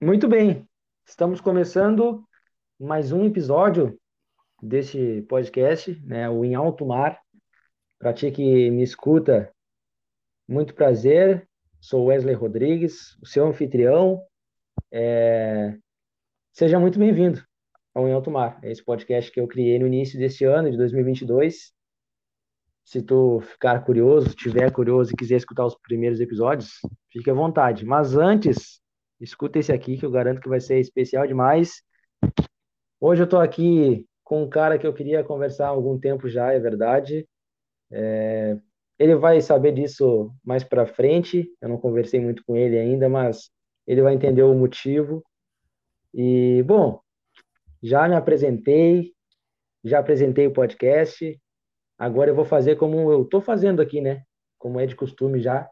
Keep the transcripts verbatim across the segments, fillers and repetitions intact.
Muito bem, estamos começando mais um episódio deste podcast, né, o Em Alto Mar. Para ti que me escuta, muito prazer, sou Wesley Rodrigues, o seu anfitrião. É... Seja muito bem-vindo ao Em Alto Mar, esse podcast que eu criei no início deste ano, de dois mil e vinte e dois. Se tu ficar curioso, tiver curioso e quiser escutar os primeiros episódios, fique à vontade. Mas antes... escuta esse aqui que eu garanto que vai ser especial demais. Hoje eu estou aqui com um cara que eu queria conversar há algum tempo já, é verdade. É... Ele vai saber disso mais para frente. Eu não conversei muito com ele ainda, mas ele vai entender o motivo. E, bom, já me apresentei, já apresentei o podcast. Agora eu vou fazer como eu estou fazendo aqui, né? Como é de costume já.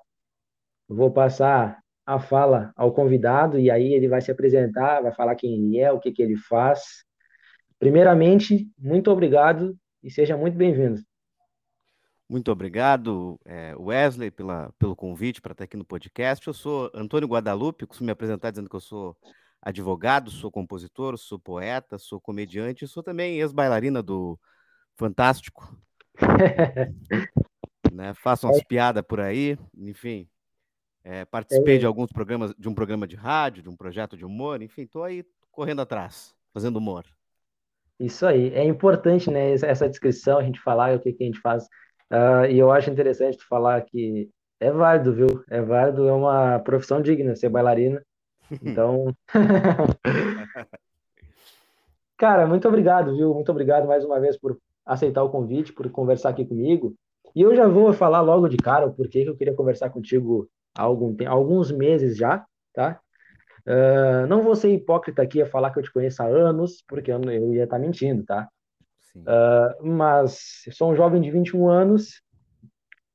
Eu vou passar... a fala ao convidado, e aí ele vai se apresentar, vai falar quem ele é, o que, que ele faz. Primeiramente, muito obrigado e seja muito bem-vindo. Muito obrigado, Wesley, pela, pelo convite para estar aqui no podcast. Eu sou Antônio Guadalupe, costumo me apresentar dizendo que eu sou advogado, sou compositor, sou poeta, sou comediante, sou também ex-bailarina do Fantástico. Né? Faço umas é. piadas por aí, enfim... É, participei é. de alguns programas, de um programa de rádio, de um projeto de humor, enfim, estou aí correndo atrás, fazendo humor. Isso aí, é importante, né, essa descrição, a gente falar o que, que a gente faz, uh, e eu acho interessante tu falar que é válido, viu, é válido, é uma profissão digna ser bailarina, então... Cara, muito obrigado, viu, muito obrigado mais uma vez por aceitar o convite, por conversar aqui comigo, e eu já vou falar logo de cara o porquê que eu queria conversar contigo há algum tempo, há alguns meses já, tá? Uh, não vou ser hipócrita aqui a falar que eu te conheço há anos, porque eu, eu ia estar tá mentindo, tá? Sim. Uh, mas eu sou um jovem de vinte e um anos,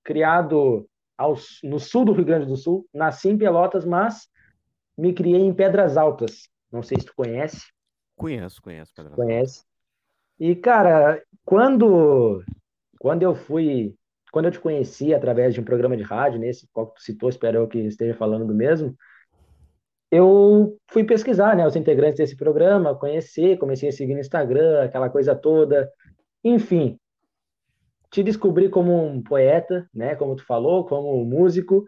criado ao, no sul do Rio Grande do Sul, nasci em Pelotas, mas me criei em Pedras Altas. Não sei se tu conhece. Conheço, conheço. Pedras Conhece. E, cara, quando, quando eu fui... Quando eu te conheci através de um programa de rádio, nesse qual tu citou, espero eu que esteja falando do mesmo, eu fui pesquisar, né, os integrantes desse programa, conhecer, comecei a seguir no Instagram, aquela coisa toda, enfim, te descobri como um poeta, né, como tu falou, como um músico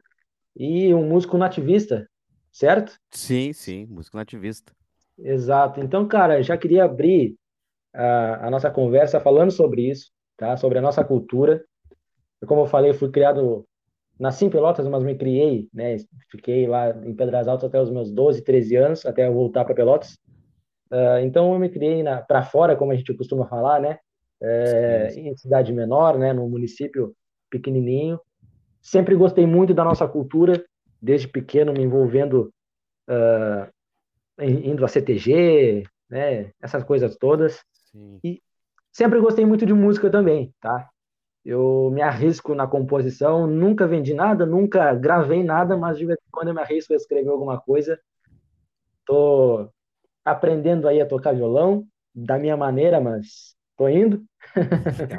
e um músico nativista, certo? Sim, sim, músico nativista. Exato, então, cara, já queria abrir a, a nossa conversa falando sobre isso, tá, sobre a nossa cultura. Como eu falei, eu fui criado, nasci em Pelotas, mas me criei, né? Fiquei lá em Pedras Altas até os meus doze, treze anos, até eu voltar para Pelotas. Uh, então eu me criei para fora, como a gente costuma falar, né? É, sim, sim. Em cidade menor, né? Num município pequenininho. Sempre gostei muito da nossa cultura, desde pequeno me envolvendo, uh, indo a C T G, né? Essas coisas todas. Sim. E sempre gostei muito de música também, tá? Eu me arrisco na composição, nunca vendi nada, nunca gravei nada, mas de vez em quando eu me arrisco a escrever alguma coisa. Tô aprendendo aí a tocar violão, da minha maneira, mas tô indo.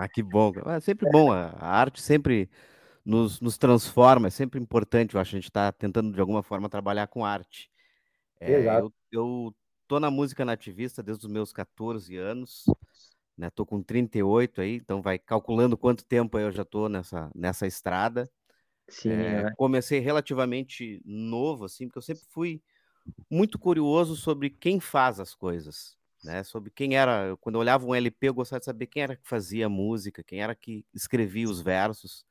Ah, que bom. É sempre bom, a arte sempre nos, nos transforma, é sempre importante, eu acho, a gente tá tentando de alguma forma trabalhar com arte. É, Exato. Eu, eu tô na música nativista desde os meus catorze anos, né, tô com trinta e oito aí, então vai calculando quanto tempo eu já tô nessa, nessa estrada. Sim, é, é. Comecei relativamente novo, assim, porque eu sempre fui muito curioso sobre quem faz as coisas, né, sobre quem era, quando eu olhava um L P eu gostava de saber quem era que fazia a música, quem era que escrevia os versos,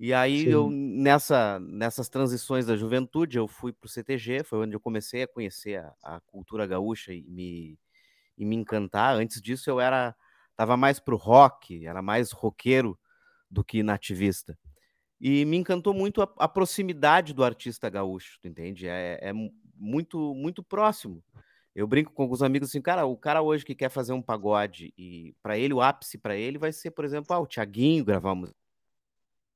e aí Sim. eu, nessa, nessas transições da juventude, eu fui pro C T G, foi onde eu comecei a conhecer a, a cultura gaúcha e me... e me encantar. Antes disso eu era estava mais pro rock, era mais roqueiro do que nativista. E me encantou muito a, a proximidade do artista gaúcho, tu entende? É, é muito, muito próximo. Eu brinco com alguns amigos assim, cara, o cara hoje que quer fazer um pagode e para ele, o ápice para ele vai ser, por exemplo, ah, o Thiaguinho gravar uma música.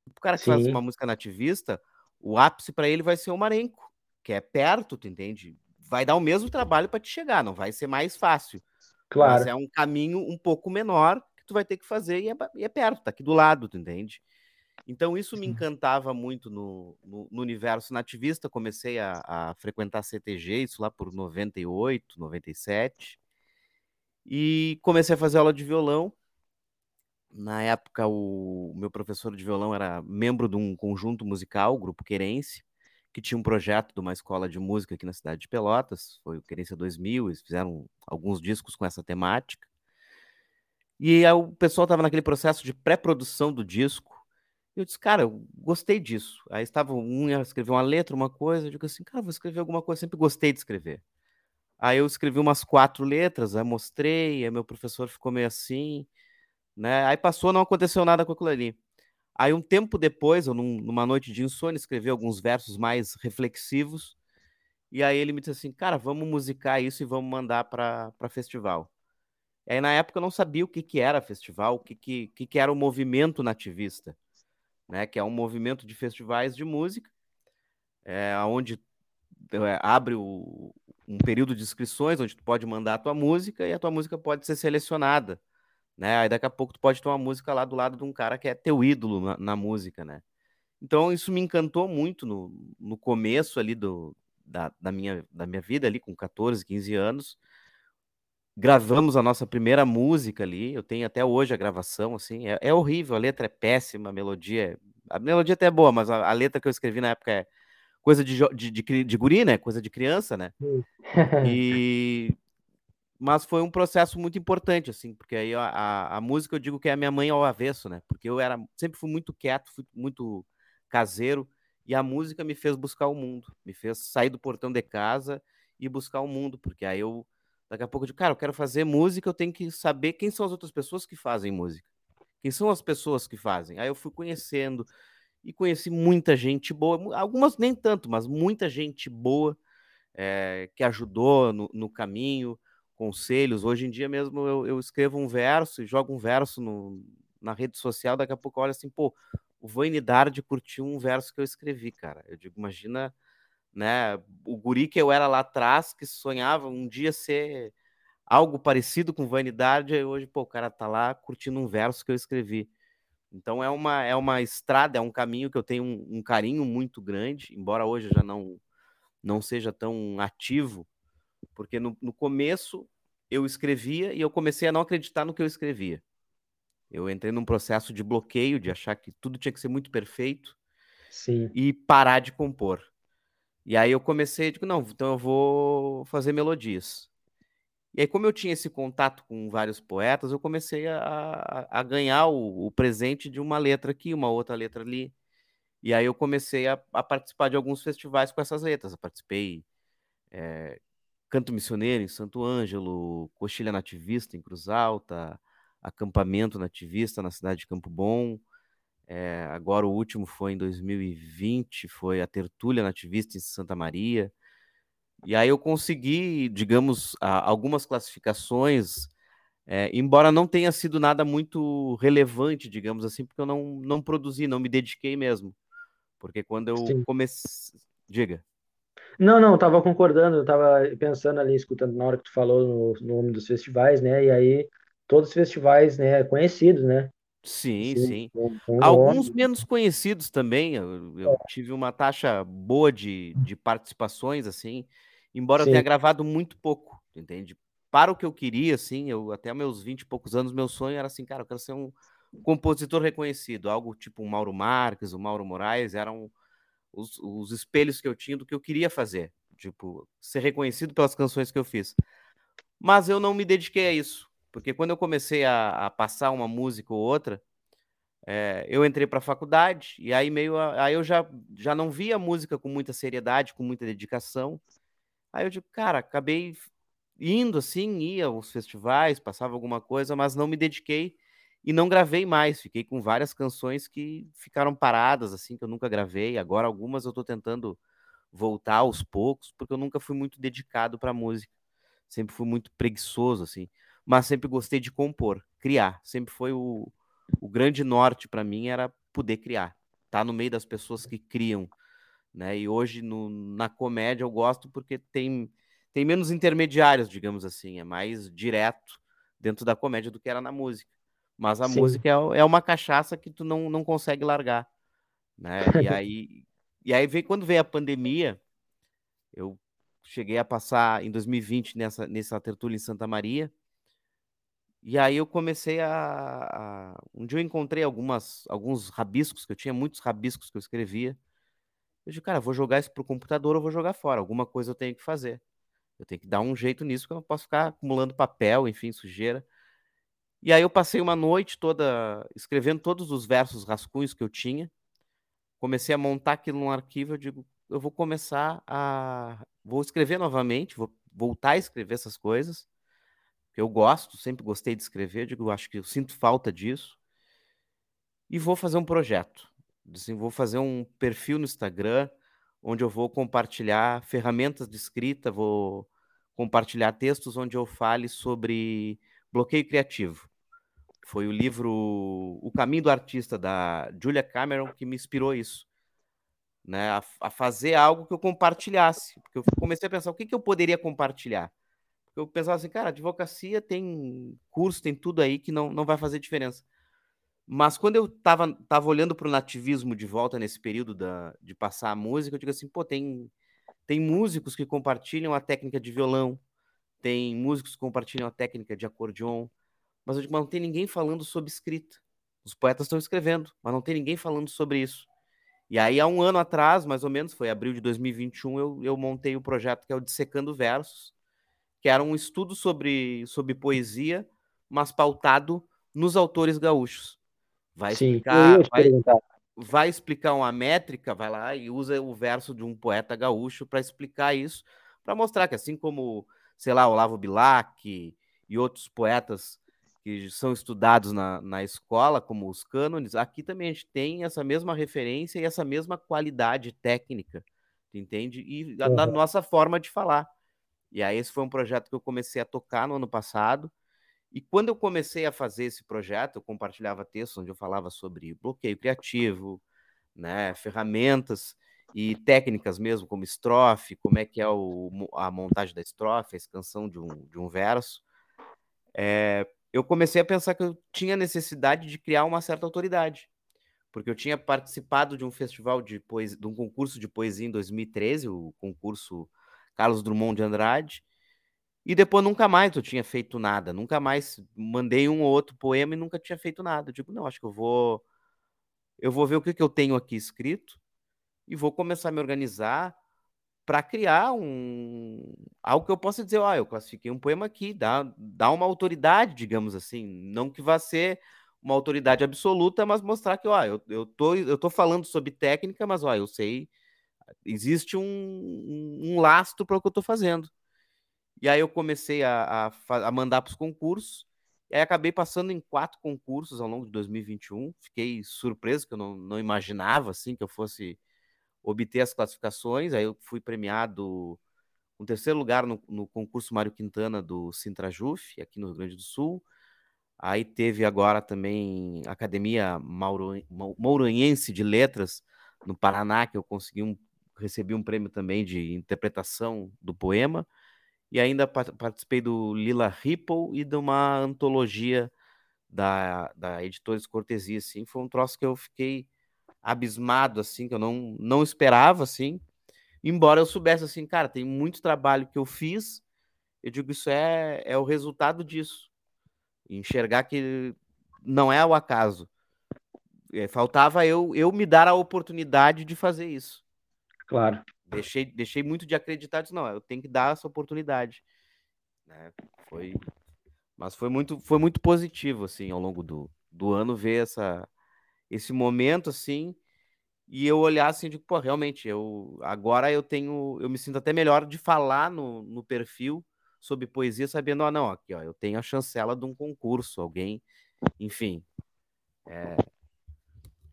O cara que Sim. faz uma música nativista, o ápice para ele vai ser o Marenco, que é perto, tu entende? Vai dar o mesmo trabalho para te chegar, não vai ser mais fácil. Claro. Mas é um caminho um pouco menor que tu vai ter que fazer e é, e é perto, tá aqui do lado, tu entende? Então isso me encantava muito no, no, no universo nativista. Comecei a, a frequentar a C T G, isso lá por noventa e oito, noventa e sete, e comecei a fazer aula de violão. Na época, o meu professor de violão era membro de um conjunto musical, o Grupo Querense, que tinha um projeto de uma escola de música aqui na cidade de Pelotas, foi o Querência dois mil, eles fizeram alguns discos com essa temática. E aí, o pessoal estava naquele processo de pré-produção do disco, e eu disse, cara, eu gostei disso. Aí estava um ia escrever uma letra, uma coisa, eu digo assim, cara, vou escrever alguma coisa, sempre gostei de escrever. Aí eu escrevi umas quatro letras, aí mostrei, aí meu professor ficou meio assim... Né? Aí passou, não aconteceu nada com aquilo ali. Aí um tempo depois, eu num, numa noite de insônia, escrevi alguns versos mais reflexivos, e aí ele me disse assim, cara, vamos musicar isso e vamos mandar para festival. Aí na época eu não sabia o que, que era festival, o que, que, que, que era o movimento nativista, né? Que é um movimento de festivais de música, é, onde é, abre o, um período de inscrições, onde tu pode mandar a tua música e a tua música pode ser selecionada. Né? Aí daqui a pouco tu pode ter uma música lá do lado de um cara que é teu ídolo na, na música, né? Então isso me encantou muito no, no começo ali do, da, da, minha, da minha vida ali com quatorze, quinze anos. Gravamos a nossa primeira música ali, eu tenho até hoje a gravação, assim, é, é horrível, a letra é péssima, a melodia, a melodia até é boa, mas a, a letra que eu escrevi na época é coisa de, de, de, de guri, né? Coisa de criança, né? E... Mas foi um processo muito importante, assim, porque aí a, a, a música eu digo que é a minha mãe ao avesso, né? Porque eu era, sempre fui muito quieto, fui muito caseiro, e a música me fez buscar o mundo, me fez sair do portão de casa e buscar o mundo, porque aí eu, daqui a pouco, eu digo, cara, eu quero fazer música, eu tenho que saber quem são as outras pessoas que fazem música, quem são as pessoas que fazem. Aí eu fui conhecendo, e conheci muita gente boa, algumas nem tanto, mas muita gente boa, é, que ajudou no, no caminho, conselhos. Hoje em dia mesmo eu, eu escrevo um verso e jogo um verso no, na rede social, daqui a pouco eu olho assim, pô, o Vanidade curtiu um verso que eu escrevi, cara. Eu digo, imagina, né, o guri que eu era lá atrás, que sonhava um dia ser algo parecido com Vanidade, e hoje, pô, o cara tá lá curtindo um verso que eu escrevi. Então é uma, é uma estrada, é um caminho que eu tenho um, um carinho muito grande, embora hoje já não, não seja tão ativo, porque no, no começo eu escrevia e eu comecei a não acreditar no que eu escrevia. Eu entrei num processo de bloqueio, de achar que tudo tinha que ser muito perfeito. Sim. E parar de compor. E aí eu comecei, digo, não, então eu vou fazer melodias. E aí, como eu tinha esse contato com vários poetas, eu comecei a, a ganhar o, o presente de uma letra aqui, uma outra letra ali. E aí eu comecei a, a participar de alguns festivais com essas letras. Eu participei... É, Canto Missioneiro em Santo Ângelo, Coxilha Nativista em Cruz Alta, Acampamento Nativista na cidade de Campo Bom. É, agora o último foi em dois mil e vinte, foi a Tertúlia Nativista em Santa Maria. E aí eu consegui, digamos, algumas classificações, é, embora não tenha sido nada muito relevante, digamos assim, porque eu não, não produzi, não me dediquei mesmo. Porque quando eu Sim. comecei... Diga. Não, não, eu estava concordando, eu estava pensando ali, escutando na hora que tu falou no, no nome dos festivais, né? E aí, todos os festivais, né, conhecidos, né? Sim, sim. sim. Um, um Alguns nome. menos conhecidos também. Eu, eu é. tive uma taxa boa de, de participações, assim, embora sim. eu tenha gravado muito pouco, entende? Para o que eu queria, assim, eu, até meus vinte e poucos anos, meu sonho era assim, cara, eu quero ser um compositor reconhecido, algo tipo um Mauro Marques, um Mauro Moraes, era um Os, os espelhos que eu tinha do que eu queria fazer, tipo, ser reconhecido pelas canções que eu fiz. Mas eu não me dediquei a isso, porque quando eu comecei a, a passar uma música ou outra, é, eu entrei para a faculdade, e aí meio a, aí eu já, já não via a música com muita seriedade, com muita dedicação. Aí eu digo, cara, acabei indo assim, ia aos festivais, passava alguma coisa, mas não me dediquei e não gravei mais, fiquei com várias canções que ficaram paradas, assim, que eu nunca gravei. Agora algumas eu estou tentando voltar aos poucos, porque eu nunca fui muito dedicado para música, sempre fui muito preguiçoso, assim, mas sempre gostei de compor, criar, sempre foi o, o grande norte para mim, era poder criar, tá no meio das pessoas que criam, né? E hoje no, na comédia eu gosto porque tem, tem menos intermediários, digamos assim, é mais direto dentro da comédia do que era na música. Mas a Sim. música é, é uma cachaça que tu não, não consegue largar, né? E aí, e aí veio, quando veio a pandemia, eu cheguei a passar em dois mil e vinte nessa, nessa tertúlia em Santa Maria, e aí eu comecei a... a um dia eu encontrei algumas, alguns rabiscos, que eu tinha muitos rabiscos que eu escrevia. Eu disse, cara, vou jogar isso pro computador ou vou jogar fora, alguma coisa eu tenho que fazer. Eu tenho que dar um jeito nisso, que eu não posso ficar acumulando papel, enfim, sujeira. E aí eu passei uma noite toda escrevendo todos os versos rascunhos que eu tinha. Comecei a montar aquilo num arquivo, eu digo, eu vou começar a... Vou escrever novamente, vou voltar a escrever essas coisas. Eu gosto, sempre gostei de escrever, digo, acho que eu sinto falta disso. E vou fazer um projeto. Assim, vou fazer um perfil no Instagram, onde eu vou compartilhar ferramentas de escrita, vou compartilhar textos onde eu fale sobre bloqueio criativo. Foi o livro O Caminho do Artista, da Julia Cameron, que me inspirou isso, né? A, a fazer algo que eu compartilhasse. Porque eu comecei a pensar, o que, que eu poderia compartilhar? Eu pensava assim, cara, advocacia tem curso, tem tudo aí que não, não vai fazer diferença. Mas quando eu tava, tava olhando para o nativismo de volta nesse período da, de passar a música, eu digo assim, pô, tem, tem músicos que compartilham a técnica de violão, tem músicos que compartilham a técnica de acordeon, mas eu digo, mas não tem ninguém falando sobre escrita. Os poetas estão escrevendo, mas não tem ninguém falando sobre isso. E aí, há um ano atrás, mais ou menos, foi abril de dois mil e vinte e um, eu, eu montei o projeto que é o Dissecando Versos, que era um estudo sobre, sobre poesia, mas pautado nos autores gaúchos. Vai Sim, explicar, vai, vai explicar uma métrica, vai lá e usa o verso de um poeta gaúcho para explicar isso, para mostrar que, assim como, sei lá, Olavo Bilac e outros poetas que são estudados na, na escola, como os cânones, aqui também a gente tem essa mesma referência e essa mesma qualidade técnica, entende? E uhum. da nossa forma de falar. E aí esse foi um projeto que eu comecei a tocar no ano passado, e quando eu comecei a fazer esse projeto, eu compartilhava textos onde eu falava sobre bloqueio criativo, né, ferramentas e técnicas mesmo, como estrofe, como é que é o, a montagem da estrofe, a escansão de um, de um verso. É, eu comecei a pensar que eu tinha necessidade de criar uma certa autoridade, porque eu tinha participado de um festival de poesia, de um concurso de poesia em dois mil e treze, o concurso Carlos Drummond de Andrade, e depois nunca mais eu tinha feito nada, nunca mais mandei um ou outro poema e nunca tinha feito nada. Eu digo, não, acho que eu vou, eu vou ver o que, que eu tenho aqui escrito e vou começar a me organizar para criar um, algo que eu possa dizer, ó, eu classifiquei um poema aqui, dá, dá uma autoridade, digamos assim, não que vá ser uma autoridade absoluta, mas mostrar que, ó, eu, eu, tô, eu tô falando sobre técnica, mas, ó, eu sei... Existe um, um, um lastro para o que eu estou fazendo. E aí eu comecei a, a, a mandar para os concursos, e aí acabei passando em quatro concursos ao longo de dois mil e vinte e um. Fiquei surpreso, que eu não, não imaginava assim, que eu fosse obter as classificações. Aí eu fui premiado em terceiro lugar no, no concurso Mário Quintana do Sintrajuf, aqui no Rio Grande do Sul. Aí teve agora também a Academia Mauro, Mauranhense de Letras, no Paraná, que eu consegui um recebi um prêmio também de interpretação do poema, e ainda participei do Lila Ripple e de uma antologia da, da Editores Cortesia, assim, foi um troço que eu fiquei abismado, assim, que eu não, não esperava, assim, embora eu soubesse, assim, cara, tem muito trabalho que eu fiz, eu digo, isso é, é o resultado disso, enxergar que não é o acaso, faltava eu, eu me dar a oportunidade de fazer isso. Claro. Deixei, deixei muito de acreditar, disse, não, eu tenho que dar essa oportunidade. Né? Foi, mas foi muito, foi muito positivo, assim, ao longo do, do ano, ver essa, esse momento, assim, e eu olhar, assim, de, pô, realmente, eu, agora eu tenho, eu me sinto até melhor de falar no, no perfil sobre poesia, sabendo, ó, não, aqui, ó, eu tenho a chancela de um concurso, alguém, enfim, é...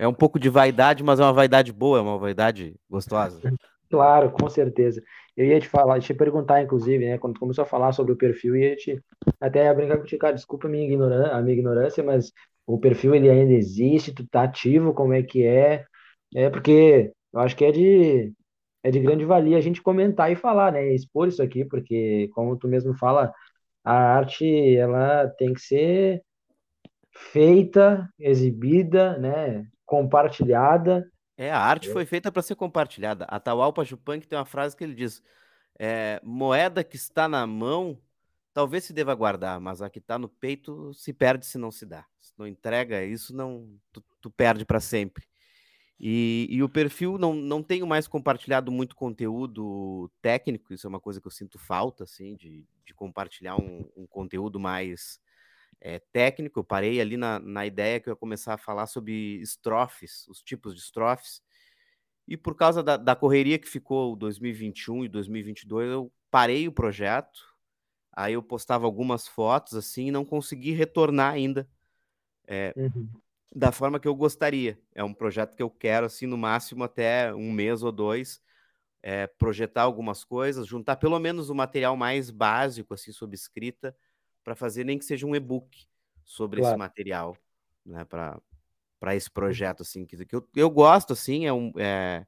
É um pouco de vaidade, mas é uma vaidade boa, é uma vaidade gostosa. Claro, com certeza. Eu ia te falar, ia te perguntar, inclusive, né? Quando tu começou a falar sobre o perfil, ia te até ia brincar com ti, cara, desculpa a minha, ignoran... a minha ignorância, mas o perfil ele ainda existe, tu tá ativo, como é que é? É porque eu acho que é de, é de grande valia a gente comentar e falar, né? Expor isso aqui, porque, como tu mesmo fala, a arte ela tem que ser feita, exibida, né, compartilhada. É, a arte é. foi feita para ser compartilhada. Atahualpa Yupanqui tem uma frase que ele diz, é, moeda que está na mão talvez se deva guardar, mas a que está no peito se perde se não se dá. Se não entrega, isso não, tu, tu perde para sempre. E, e o perfil, não, não tenho mais compartilhado muito conteúdo técnico, isso é uma coisa que eu sinto falta, assim, de, de compartilhar um, um conteúdo mais é, técnico. Eu parei ali na, na ideia que eu ia começar a falar sobre estrofes, os tipos de estrofes, e por causa da, da correria que ficou dois mil e vinte e um e dois mil e vinte e dois, eu parei o projeto, aí eu postava algumas fotos, assim, e não consegui retornar ainda. É, uhum. Da forma que eu gostaria. É um projeto que eu quero, assim, no máximo até um mês ou dois, é, projetar algumas coisas, juntar pelo menos o material mais básico, assim, sobre escrita, para fazer nem que seja um e-book sobre claro. esse material, né, para esse projeto, assim, que, que eu, eu gosto, assim, é um, é,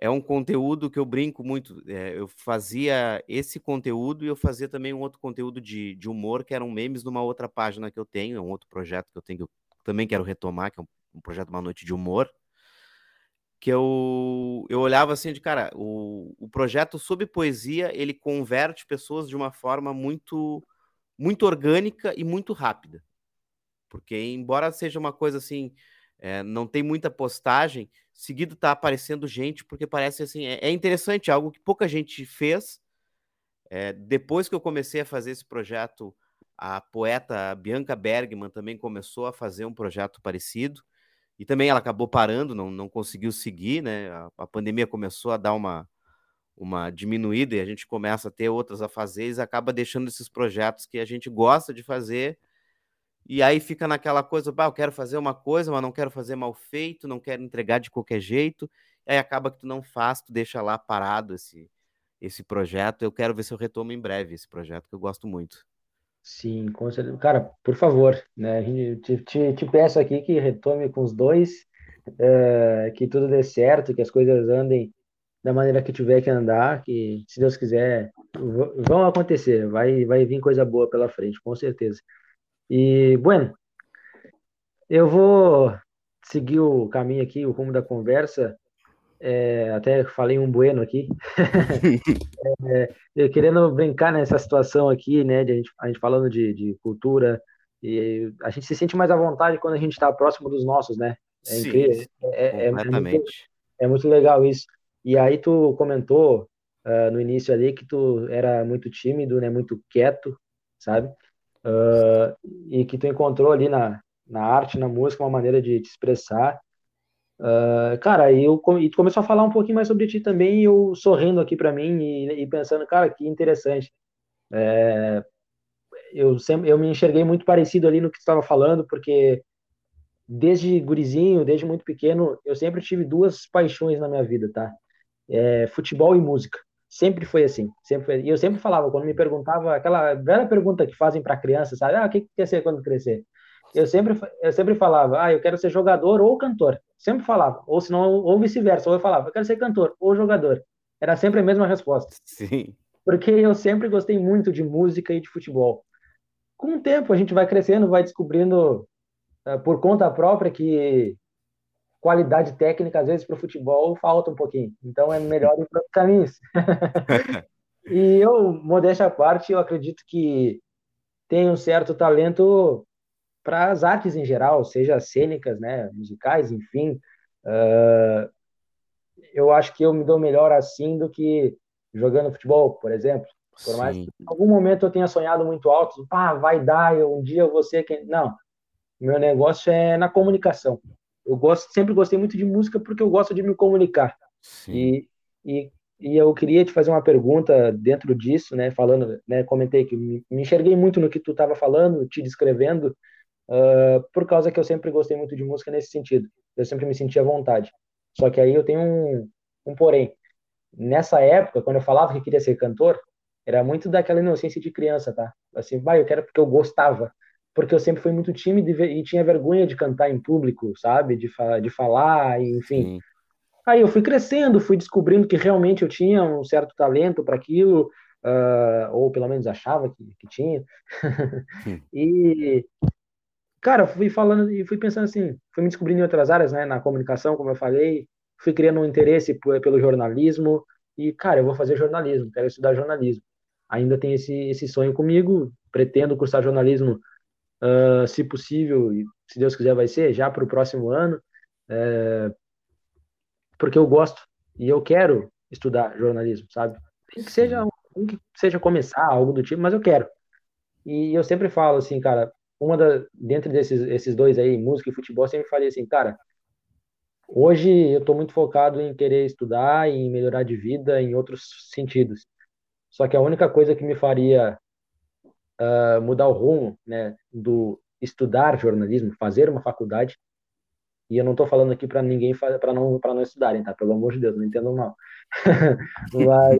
é um conteúdo que eu brinco muito. É, eu fazia esse conteúdo e eu fazia também um outro conteúdo de, de humor, que eram memes numa outra página que eu tenho, é um outro projeto que eu tenho que eu também quero retomar, que é um, um projeto Uma Noite de Humor, que eu, eu olhava assim de, cara, o, o projeto Sob Poesia, ele converte pessoas de uma forma muito, muito orgânica e muito rápida. Porque, embora seja uma coisa assim, é, não tem muita postagem, seguido tá aparecendo gente, porque parece assim, é, é interessante, algo que pouca gente fez. É, depois que eu comecei a fazer esse projeto, a poeta Bianca Bergman também começou a fazer um projeto parecido e também ela acabou parando, não, não conseguiu seguir, né? A, a pandemia começou a dar uma, uma diminuída e a gente começa a ter outras a fazer e acaba deixando esses projetos que a gente gosta de fazer e aí fica naquela coisa, bah, eu quero fazer uma coisa, mas não quero fazer mal feito, não quero entregar de qualquer jeito, e aí acaba que tu não faz, tu deixa lá parado esse, esse projeto. Eu quero ver se eu retomo em breve esse projeto, que eu gosto muito. Sim, com certeza. Cara, por favor, né? Te, te, te peço aqui que retome com os dois, é, que tudo dê certo, que as coisas andem da maneira que tiver que andar, que, se Deus quiser, v- vão acontecer, vai, vai vir coisa boa pela frente, com certeza. E, bueno, eu vou seguir o caminho aqui, o rumo da conversa, é, até falei um bueno aqui, é, eu querendo brincar nessa situação aqui, né, de a, gente, a gente falando de, de cultura, e a gente se sente mais à vontade quando a gente está próximo dos nossos, né? É Sim, incrível, é, é, muito, é muito legal isso. E aí tu comentou uh, no início ali que tu era muito tímido, né, muito quieto, sabe? Uh, e que tu encontrou ali na, na arte, na música, uma maneira de te expressar. Uh, cara, e eu e tu começou a falar um pouquinho mais sobre ti também, e eu sorrindo aqui pra mim e, e pensando, cara, que interessante. É, eu, sempre, eu me enxerguei muito parecido ali no que tu estava falando, porque desde gurizinho, desde muito pequeno, eu sempre tive duas paixões na minha vida, tá? É, futebol e música. Sempre foi assim. Sempre foi, e eu sempre falava, quando me perguntava, aquela velha pergunta que fazem pra criança, sabe? Ah, o que, que quer ser quando crescer? Eu sempre, eu sempre falava, ah, eu quero ser jogador ou cantor. Sempre falava, ou senão, ou vice-versa. Ou eu falava, eu quero ser cantor ou jogador. Era sempre a mesma resposta. Sim. Porque eu sempre gostei muito de música e de futebol. Com o tempo, a gente vai crescendo, vai descobrindo uh, por conta própria que qualidade técnica, às vezes, para o futebol falta um pouquinho. Então, é melhor ir para os caminhos. E eu, modéstia à parte, eu acredito que tem um certo talento para as artes em geral, seja cênicas, né, musicais, enfim, uh, eu acho que eu me dou melhor assim do que jogando futebol, por exemplo. Por mais Sim. que em algum momento eu tenha sonhado muito alto, pá, vai dar, eu, um dia eu vou ser quem... Não, meu negócio é na comunicação. Eu gosto, sempre gostei muito de música porque eu gosto de me comunicar. E, e, e eu queria te fazer uma pergunta dentro disso, né, falando, né, comentei que me, me enxerguei muito no que tu estava falando, te descrevendo, Uh, por causa que eu sempre gostei muito de música nesse sentido, eu sempre me sentia à vontade. Só que aí eu tenho um, um porém. Nessa época, quando eu falava que queria ser cantor, era muito daquela inocência de criança, tá? Assim, vai, eu quero porque eu gostava, porque eu sempre fui muito tímido e, e tinha vergonha de cantar em público, sabe? De, fa- de falar, enfim. Sim. Aí eu fui crescendo, fui descobrindo que realmente eu tinha um certo talento para aquilo, uh, ou pelo menos achava que, que tinha. E cara, fui falando e fui pensando assim, fui me descobrindo em outras áreas, né, na comunicação, como eu falei, fui criando um interesse por, pelo jornalismo, e, cara, eu vou fazer jornalismo, quero estudar jornalismo. Ainda tem esse, esse sonho comigo, pretendo cursar jornalismo, uh, se possível, e se Deus quiser vai ser, já para o próximo ano, é, porque eu gosto, e eu quero estudar jornalismo, sabe? Tem que seja um que seja começar, algo do tipo, mas eu quero. E eu sempre falo assim, cara, uma da, dentro desses esses dois aí, música e futebol, eu sempre falei assim, cara, hoje eu tô muito focado em querer estudar, em melhorar de vida, em outros sentidos. Só que a única coisa que me faria uh, mudar o rumo, né, do estudar jornalismo, fazer uma faculdade, e eu não tô falando aqui para ninguém, para não, para não estudarem, tá? Pelo amor de Deus, não entendam mal. Mas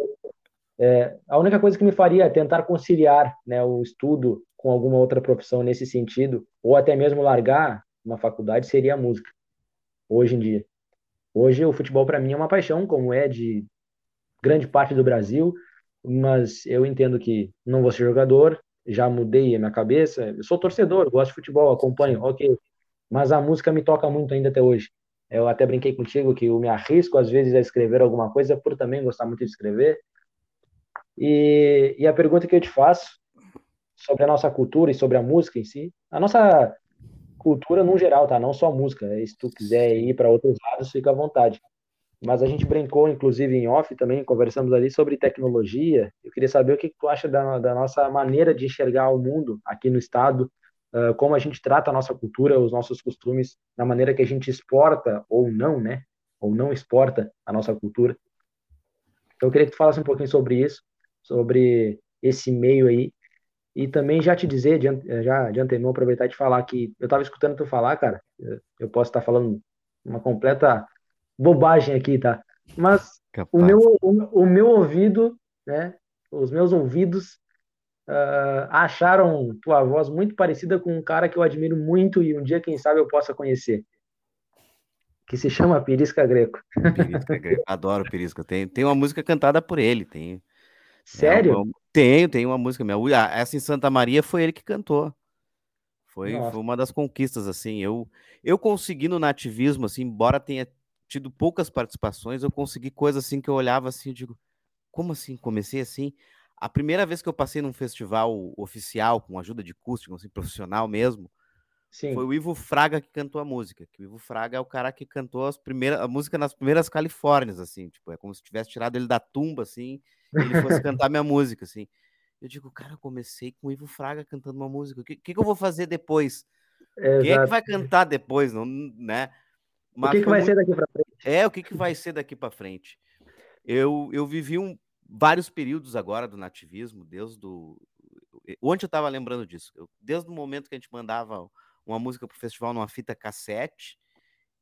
é, a única coisa que me faria é tentar conciliar, né, o estudo com alguma outra profissão nesse sentido, ou até mesmo largar uma faculdade, seria a música, hoje em dia. Hoje o futebol para mim é uma paixão, como é de grande parte do Brasil, mas eu entendo que não vou ser jogador, já mudei a minha cabeça, eu sou torcedor, gosto de futebol, acompanho, ok, mas a música me toca muito ainda até hoje. Eu até brinquei contigo que eu me arrisco às vezes a escrever alguma coisa por também gostar muito de escrever. E, e a pergunta que eu te faço sobre a nossa cultura e sobre a música em si, a nossa cultura no geral, tá? Não só música, se tu quiser ir para outros lados, fica à vontade. Mas a gente brincou, inclusive, em off também, conversamos ali sobre tecnologia. Eu queria saber o que tu acha da, da nossa maneira de enxergar o mundo aqui no estado, Uh, como a gente trata a nossa cultura, os nossos costumes, na maneira que a gente exporta ou não, né? Ou não exporta a nossa cultura. Então, eu queria que tu falasse um pouquinho sobre isso, sobre esse meio aí. E também já te dizer, de, já de antemão, aproveitar e te falar que eu estava escutando tu falar, cara. Eu posso estar falando uma completa bobagem aqui, tá? Mas o meu, o, o meu ouvido, né? Os meus ouvidos Uh, acharam tua voz muito parecida com um cara que eu admiro muito e um dia, quem sabe, eu possa conhecer, que se chama Pirisca Greco. Pirisca Greco, adoro Pirisca. Tem, tem uma música cantada por ele. Tem. Sério? É uma, tenho, tem uma música minha. Essa em Santa Maria foi ele que cantou. Foi, foi uma das conquistas, assim. Eu, eu consegui no nativismo, assim, embora tenha tido poucas participações, eu consegui coisas assim que eu olhava assim e digo, como assim? Comecei assim? A primeira vez que eu passei num festival oficial, com ajuda de acústico, assim, profissional mesmo, sim, foi o Ivo Fraga que cantou a música. Que o Ivo Fraga é o cara que cantou as primeiras, a música nas primeiras Califórnias, assim, tipo, é como se tivesse tirado ele da tumba, assim, e ele fosse cantar minha música, assim. Eu digo, cara, eu comecei com o Ivo Fraga cantando uma música, o que, que eu vou fazer depois? É, quem é que vai cantar depois, não, né? Mas o que, que vai muito... ser daqui pra frente? É, o que, que vai ser daqui pra frente? Eu, eu vivi um... vários períodos agora do nativismo, desde do... Ontem eu estava lembrando disso. Eu, desde o momento que a gente mandava uma música para o festival numa fita cassete,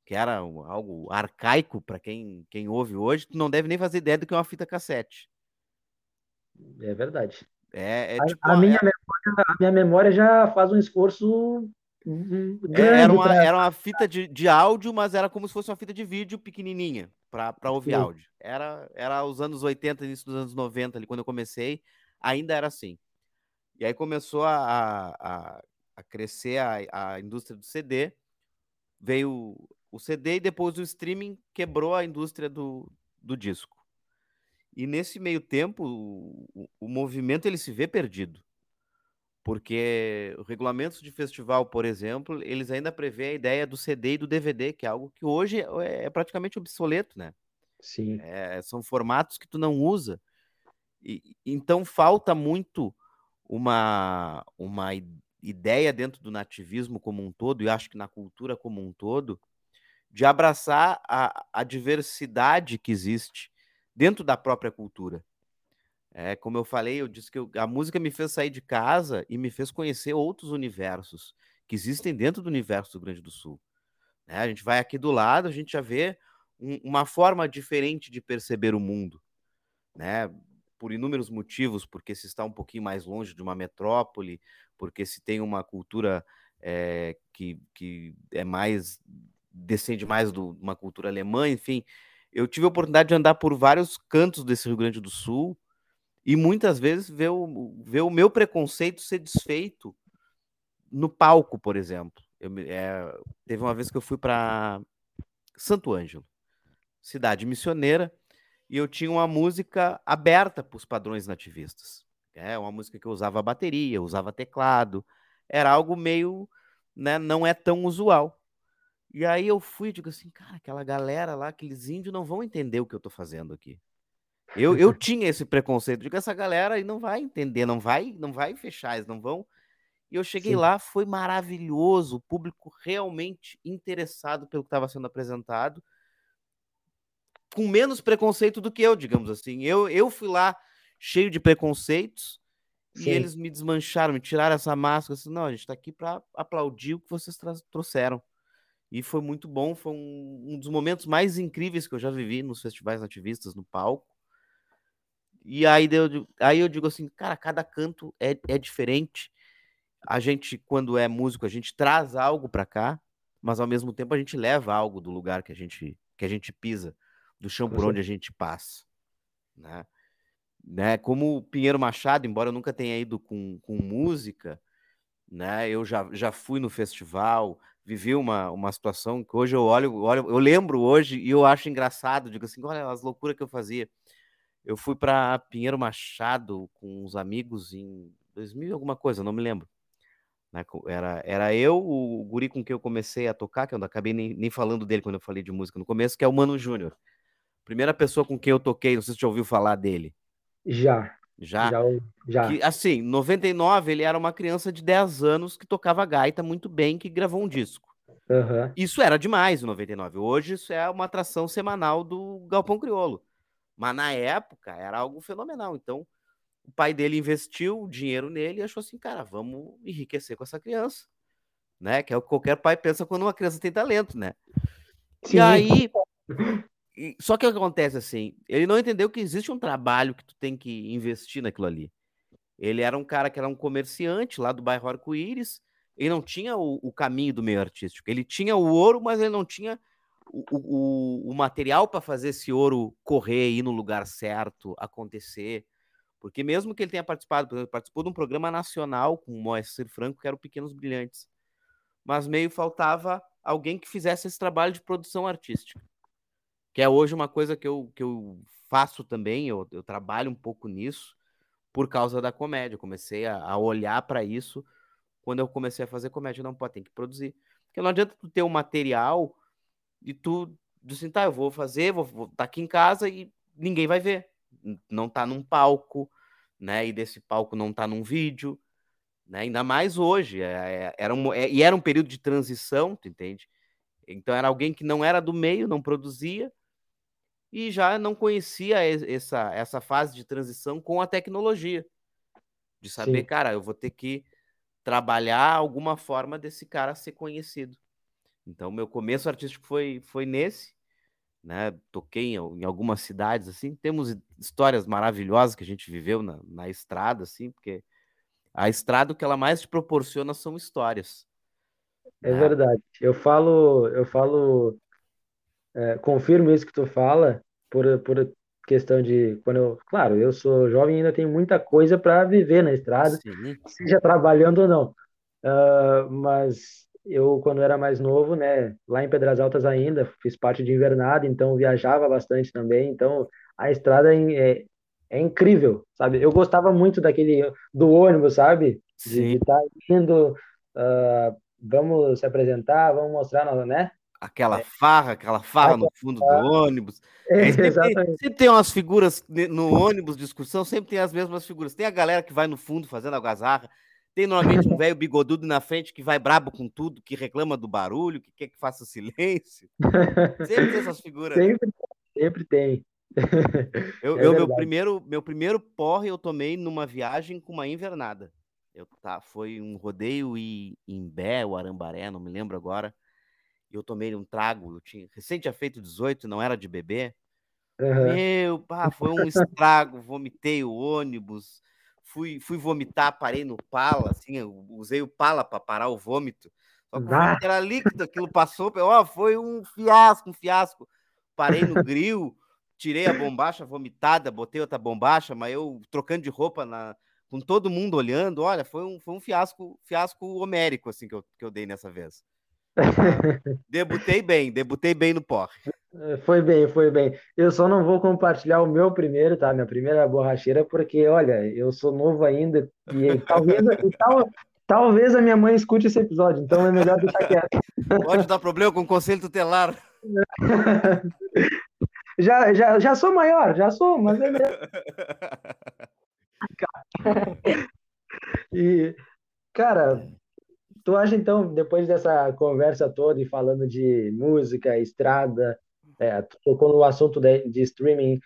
que era algo arcaico para quem, quem ouve hoje, tu não deve nem fazer ideia do que é uma fita cassete. É verdade. É, é, a, tipo, a, minha é... memória, a minha memória já faz um esforço grande. É, era, uma, pra... era uma fita de, de áudio, mas era como se fosse uma fita de vídeo pequenininha, para ouvir sim, áudio. Era, era os anos oitenta, início dos anos noventa, ali, quando eu comecei, ainda era assim. E aí começou a, a, a crescer a, a indústria do C D, veio o C D e depois o streaming quebrou a indústria do, do disco. E nesse meio tempo, o, o movimento ele se vê perdido, porque regulamentos de festival, por exemplo, eles ainda prevêem a ideia do C D e do D V D, que é algo que hoje é praticamente obsoleto, né? Sim. É, são formatos que tu não usa. E, então falta muito uma, uma ideia dentro do nativismo como um todo, e acho que na cultura como um todo, de abraçar a, a diversidade que existe dentro da própria cultura. É, como eu falei, eu disse que eu, a música me fez sair de casa e me fez conhecer outros universos que existem dentro do universo do Rio Grande do Sul. Né? A gente vai aqui do lado, a gente já vê um, uma forma diferente de perceber o mundo, né? Por inúmeros motivos, porque se está um pouquinho mais longe de uma metrópole, porque se tem uma cultura é, que, que é mais, descende mais de uma cultura alemã, enfim. Eu tive a oportunidade de andar por vários cantos desse Rio Grande do Sul, e muitas vezes ver o, ver o meu preconceito ser desfeito no palco, por exemplo. Eu, é, teve uma vez que eu fui para Santo Ângelo, cidade missioneira, e eu tinha uma música aberta para os padrões nativistas. É uma música que eu usava bateria, eu usava teclado, era algo meio, né, não é tão usual. E aí eu fui e digo assim, cara, aquela galera lá, aqueles índios não vão entender o que eu tô fazendo aqui. Eu, eu tinha esse preconceito, digo, essa galera aí não vai entender, não vai, não vai fechar, eles não vão. E eu cheguei Sim. lá, foi maravilhoso, o público realmente interessado pelo que estava sendo apresentado, com menos preconceito do que eu, digamos assim. Eu, eu fui lá cheio de preconceitos Sim. e eles me desmancharam, me tiraram essa máscara, assim, não, a gente está aqui para aplaudir o que vocês tra- trouxeram. E foi muito bom, foi um, um dos momentos mais incríveis que eu já vivi nos festivais nativistas, no palco. E aí eu, aí eu digo assim, cara, cada canto é, é diferente. A gente, quando é músico, a gente traz algo para cá, mas ao mesmo tempo a gente leva algo do lugar que a gente, que a gente pisa, do chão por onde a gente passa. Né? Né? Como o Pinheiro Machado, embora eu nunca tenha ido com, com música, né? Eu já, já fui no festival, vivi uma, uma situação que hoje eu olho, olho, eu lembro hoje e eu acho engraçado, digo assim, olha as loucuras que eu fazia. Eu fui para Pinheiro Machado com uns amigos em dois mil e alguma coisa, não me lembro. Era, era eu, o guri com quem eu comecei a tocar, que eu não acabei nem, nem falando dele quando eu falei de música no começo, que é o Mano Júnior. Primeira pessoa com quem eu toquei, não sei se você já ouviu falar dele. Já. Já? Já. já. Que, assim, em noventa e nove ele era uma criança de dez anos que tocava gaita muito bem, que gravou um disco. Uhum. Isso era demais em noventa e nove. Hoje isso é uma atração semanal do Galpão Crioulo. Mas na época era algo fenomenal, então... O pai dele investiu o dinheiro nele e achou assim, cara, vamos enriquecer com essa criança, né? Que é o que qualquer pai pensa quando uma criança tem talento, né? Sim. E aí... E, só que o que acontece assim, ele não entendeu que existe um trabalho que tu tem que investir naquilo ali. Ele era um cara que era um comerciante lá do bairro Arco-Íris, ele não tinha o, o caminho do meio artístico. Ele tinha o ouro, mas ele não tinha o, o, o material para fazer esse ouro correr, ir no lugar certo, acontecer... Porque mesmo que ele tenha participado, por exemplo, participou de um programa nacional com o Moacir Franco, que era o Pequenos Brilhantes, mas meio faltava alguém que fizesse esse trabalho de produção artística, que é hoje uma coisa que eu, que eu faço também, eu, eu trabalho um pouco nisso por causa da comédia. Eu comecei a, a olhar para isso quando eu comecei a fazer comédia. Não, pô, tem que produzir. Porque não adianta tu ter um material e tu diz assim, tá, eu vou fazer, vou estar tá aqui em casa e ninguém vai ver. Não tá num palco, né? E desse palco não tá num vídeo, né? Ainda mais hoje. É, é, era um, é, e era um período de transição, tu entende? Então era alguém que não era do meio, não produzia e já não conhecia essa, essa fase de transição com a tecnologia. De saber, Sim. cara, eu vou ter que trabalhar alguma forma desse cara ser conhecido. Então meu começo artístico foi, foi nesse. Né, toquei em, em algumas cidades, assim, temos histórias maravilhosas que a gente viveu na, na estrada, assim, porque a estrada o que ela mais te proporciona são histórias. É, né? Verdade. Eu falo, eu falo, é, confirmo isso que tu fala, por, por questão de, quando eu, claro, eu sou jovem e ainda tenho muita coisa para viver na estrada, Sim. seja trabalhando ou não, uh, mas... Eu, quando era mais novo, né, lá em Pedras Altas ainda, fiz parte de invernada, então viajava bastante também, então a estrada é, é incrível, sabe? Eu gostava muito daquele, do ônibus, sabe? De estar indo, uh, vamos se apresentar, vamos mostrar, né? Aquela é. farra, aquela farra é. no fundo do ônibus. É, sempre, exatamente. Sempre tem umas figuras no ônibus de excursão, sempre tem as mesmas figuras. Tem a galera que vai no fundo fazendo algazarra, tem normalmente um velho bigodudo na frente que vai brabo com tudo, que reclama do barulho, que quer que faça silêncio. Sempre tem essas figuras. Sempre, sempre tem. Eu, é eu, meu, primeiro, meu primeiro porre eu tomei numa viagem com uma invernada. Eu, tá, foi um rodeio em Imbé, ou Arambaré, não me lembro agora. Eu tomei um trago. Eu tinha, recente tinha feito dezoito, não era de bebê. Uhum. Meu, pá, foi um estrago. Vomitei o ônibus. Fui, fui vomitar, parei no pala, assim, usei o pala para parar o vômito. Só que ah. era líquido, aquilo passou, ó, foi um fiasco, um fiasco. Parei no grill, tirei a bombacha vomitada, botei outra bombacha, mas eu trocando de roupa na, com todo mundo olhando, olha, foi um, foi um fiasco, fiasco homérico, assim, que eu, que eu dei nessa vez. Debutei bem, debutei bem no porre. Foi bem, foi bem. Eu só não vou compartilhar o meu primeiro, tá? Minha primeira borracheira, porque, olha, eu sou novo ainda e talvez, e tal, talvez a minha mãe escute esse episódio, então é melhor deixar quieto. Pode dar problema com o conselho tutelar. Já, já, já sou maior, já sou, mas é melhor. E, cara, tu acha então, depois dessa conversa toda e falando de música, estrada, é, tocou no assunto de, de streaming,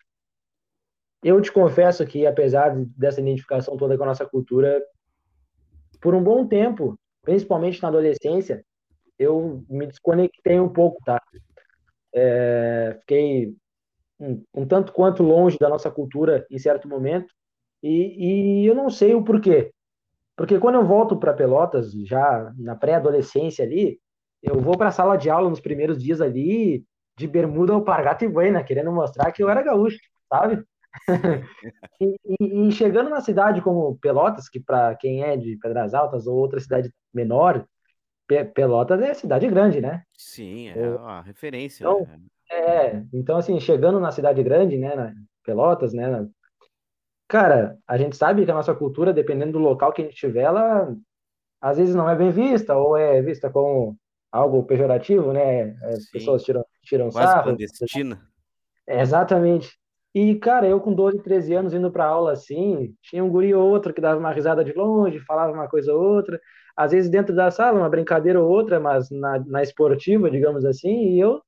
eu te confesso que, apesar dessa identificação toda com a nossa cultura, por um bom tempo, principalmente na adolescência, eu me desconectei um pouco, tá? É, fiquei um, um tanto quanto longe da nossa cultura em certo momento, e, e eu não sei o porquê. Porque quando eu volto para Pelotas, já na pré-adolescência ali, eu vou para a sala de aula nos primeiros dias ali, de bermuda, alpargata e boina, querendo mostrar que eu era gaúcho, sabe? e, e, e chegando na cidade como Pelotas, que para quem é de Pedras Altas ou outra cidade menor, Pe- Pelotas é cidade grande, né? Sim, é uma referência. Então, né? é, então assim, chegando na cidade grande, né, na Pelotas, né, na... Cara, a gente sabe que a nossa cultura, dependendo do local que a gente tiver, ela às vezes não é bem vista, ou é vista como algo pejorativo, né? As Sim. pessoas tiram, tiram quase sarro. Clandestina. É, exatamente. E, cara, eu com doze, treze anos indo pra aula assim, tinha um guri ou outro que dava uma risada de longe, falava uma coisa ou outra. Às vezes dentro da sala, uma brincadeira ou outra, mas na, na esportiva, digamos assim. E eu,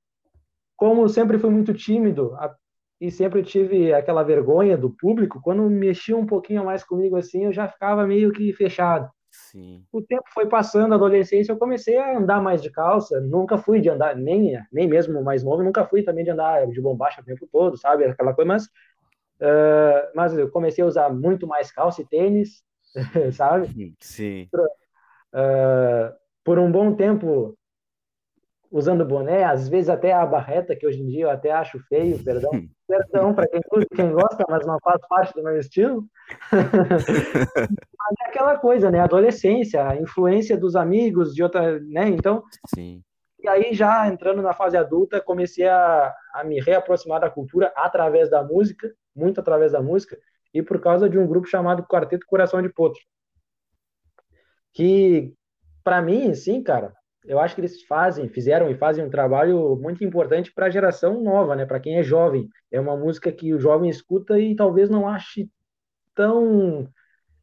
como sempre fui muito tímido, a, e sempre tive aquela vergonha do público, quando mexia um pouquinho mais comigo assim, eu já ficava meio que fechado. Sim. O tempo foi passando, a adolescência, eu comecei a andar mais de calça, nunca fui de andar, nem, nem mesmo mais novo, nunca fui também de andar de bombacha o tempo todo, sabe, aquela coisa, mas, uh, mas eu comecei a usar muito mais calça e tênis, sabe? Sim. Uh, por um bom tempo... usando boné, às vezes até a barreta, que hoje em dia eu até acho feio, perdão, perdão para quem, quem gosta, mas não faz parte do meu estilo. Mas é aquela coisa, né? Adolescência, a influência dos amigos, de outra, né? Então, Sim. E aí já entrando na fase adulta, comecei a, a me reaproximar da cultura através da música, muito através da música, e por causa de um grupo chamado Quarteto Coração de Potro. Que, para mim, assim, cara, eu acho que eles fazem, fizeram e fazem um trabalho muito importante para a geração nova, né? Para quem é jovem. É uma música que o jovem escuta e talvez não ache tão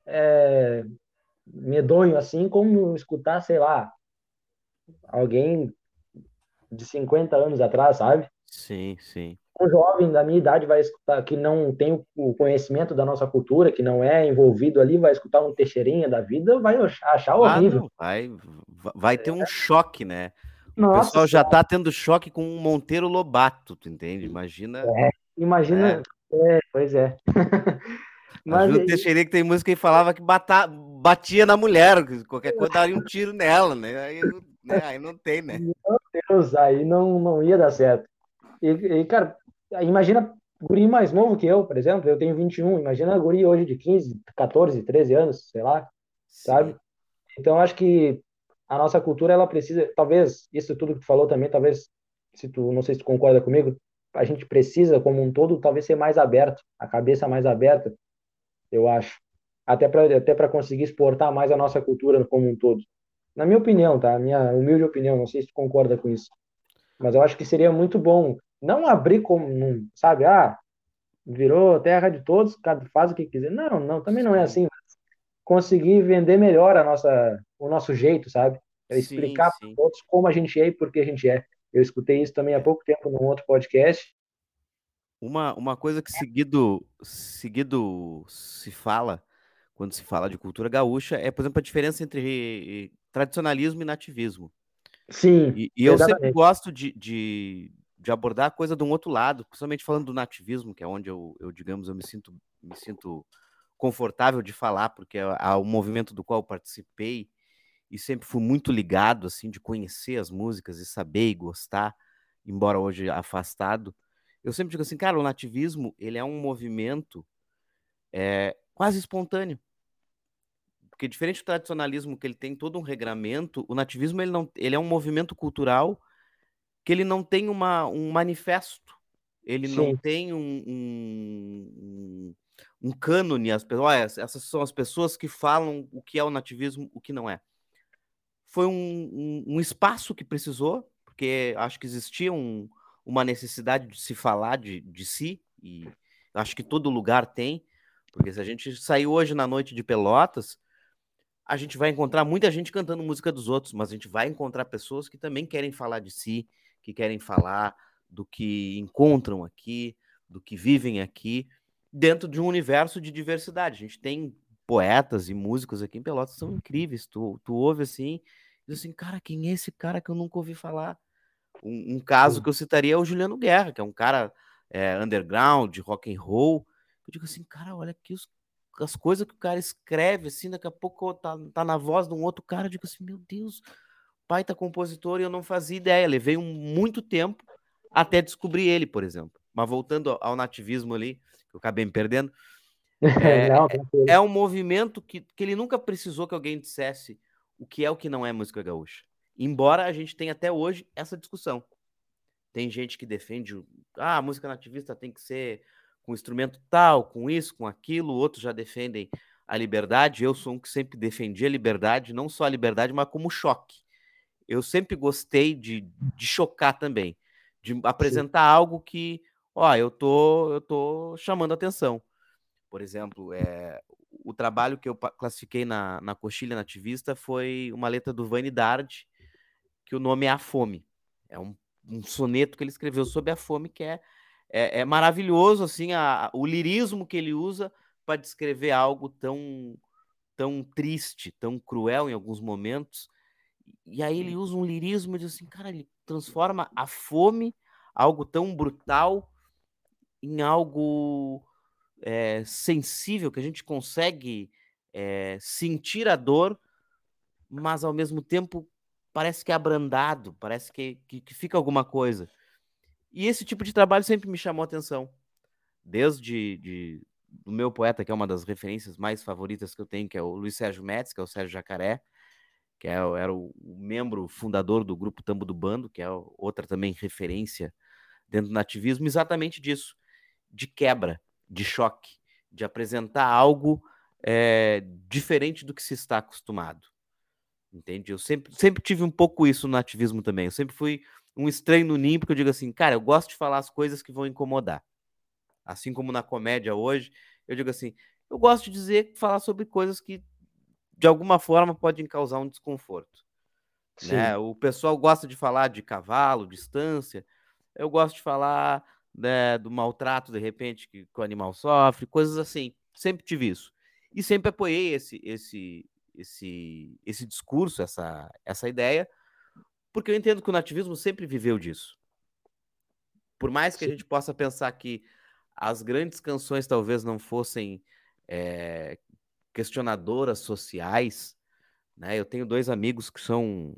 é, medonho assim como escutar, sei lá, alguém de cinquenta anos atrás, sabe? Sim, sim. Um jovem da minha idade vai escutar, que não tem o conhecimento da nossa cultura, que não é envolvido ali, vai escutar um Teixeirinha da vida, vai achar horrível. Ah, vai, vai ter um é. choque, né? Nossa, o pessoal já cara. tá tendo choque com um Monteiro Lobato, tu entende? Imagina... É, imagina... É. É, pois é. Mas o Teixeirinha que tem música e falava que bata, batia na mulher, qualquer coisa daria um tiro nela, né? Aí, né? Aí não tem, né? Meu Deus, aí não, não ia dar certo. E, e cara... Imagina guri mais novo que eu, por exemplo, eu tenho vinte e um, imagina guri hoje de quinze, catorze, treze anos, sei lá, Sim. sabe? Então, acho que a nossa cultura, ela precisa, talvez, isso tudo que tu falou também, talvez, se tu, não sei se tu concorda comigo, a gente precisa, como um todo, talvez ser mais aberto, a cabeça mais aberta, eu acho, até para até para conseguir exportar mais a nossa cultura como um todo. Na minha opinião, tá? Minha humilde opinião, não sei se tu concorda com isso, mas eu acho que seria muito bom... Não abrir como, sabe, ah, virou terra de todos, faz o que quiser. Não, não, também não é assim. Conseguir vender melhor a nossa, o nosso jeito, sabe? É explicar para todos como a gente é e por que a gente é. Eu escutei isso também há pouco tempo num outro podcast. Uma, uma coisa que seguido, seguido se fala, quando se fala de cultura gaúcha, é, por exemplo, a diferença entre tradicionalismo e nativismo. Sim, E, e eu sempre gosto de... de... de abordar a coisa de um outro lado, principalmente falando do nativismo, que é onde eu, eu digamos, eu me sinto, me sinto confortável de falar, porque é um movimento do qual eu participei e sempre fui muito ligado, assim, de conhecer as músicas e saber e gostar, embora hoje afastado. Eu sempre digo assim, cara, o nativismo, ele é um movimento é, quase espontâneo. Porque diferente do tradicionalismo, que ele tem todo um regramento, o nativismo ele não, ele é um movimento cultural que ele não tem uma, um manifesto, ele Sim. não tem um, um, um cânone. As pessoas, olha, essas são as pessoas que falam o que é o nativismo, o que não é. Foi um, um, um espaço que precisou, porque acho que existia um, uma necessidade de se falar de, de si, e acho que todo lugar tem, porque se a gente sair hoje na noite de Pelotas, a gente vai encontrar muita gente cantando música dos outros, mas a gente vai encontrar pessoas que também querem falar de si, que querem falar do que encontram aqui, do que vivem aqui, dentro de um universo de diversidade. A gente tem poetas e músicos aqui em Pelotas são incríveis. Tu, tu ouve assim, diz assim, cara, quem é esse cara que eu nunca ouvi falar? Um, um caso que eu citaria é o Juliano Guerra, que é um cara é, underground, rock and roll. Eu digo assim, cara, olha aqui os, as coisas que o cara escreve, assim, daqui a pouco tá, tá na voz de um outro cara. Eu digo assim, meu Deus, o pai tá compositor e eu não fazia ideia. Levei um, muito tempo até descobrir ele, por exemplo. Mas voltando ao, ao nativismo ali, que eu acabei me perdendo, É, não, não é um movimento que, que ele nunca precisou que alguém dissesse o que é o que não é música gaúcha. Embora a gente tenha até hoje essa discussão. Tem gente que defende, ah, a música nativista tem que ser com instrumento tal, com isso, com aquilo. Outros já defendem a liberdade. Eu sou um que sempre defendi a liberdade, não só a liberdade, mas como choque. Eu sempre gostei de, de chocar também, de apresentar Sim. algo que, ó, eu tô, eu tô chamando atenção. Por exemplo, é, o trabalho que eu classifiquei na, na Coxilha Nativista foi uma letra do Vanidade, que o nome é A Fome. É um, um soneto que ele escreveu sobre a fome, que é, é, é maravilhoso assim, a, o lirismo que ele usa para descrever algo tão, tão triste, tão cruel em alguns momentos. E aí ele usa um lirismo e diz assim, cara, ele transforma a fome, algo tão brutal, em algo... É, sensível, que a gente consegue é, sentir a dor, mas ao mesmo tempo parece que é abrandado, parece que, que, que fica alguma coisa. E esse tipo de trabalho sempre me chamou a atenção. Desde de, o meu poeta, que é uma das referências mais favoritas que eu tenho, que é o Luiz Sérgio Metz, que é o Sérgio Jacaré, que é, era o, o membro fundador do Grupo Tambo do Bando, que é outra também referência dentro do nativismo, exatamente disso, de quebra, de choque, de apresentar algo é, diferente do que se está acostumado. Entende? Eu sempre, sempre tive um pouco isso no nativismo também. Eu sempre fui um estranho no ninho, porque eu digo assim, cara, eu gosto de falar as coisas que vão incomodar. Assim como na comédia hoje, eu digo assim, eu gosto de dizer, falar sobre coisas que, de alguma forma, podem causar um desconforto. Né? O pessoal gosta de falar de cavalo, distância. Eu gosto de falar... Né, do maltrato, de repente, que, que o animal sofre, coisas assim. Sempre tive isso. E sempre apoiei esse, esse, esse, esse discurso, essa, essa ideia, porque eu entendo que o nativismo sempre viveu disso. Por mais que Sim. a gente possa pensar que as grandes canções talvez não fossem é, questionadoras sociais, né? Eu tenho dois amigos que são...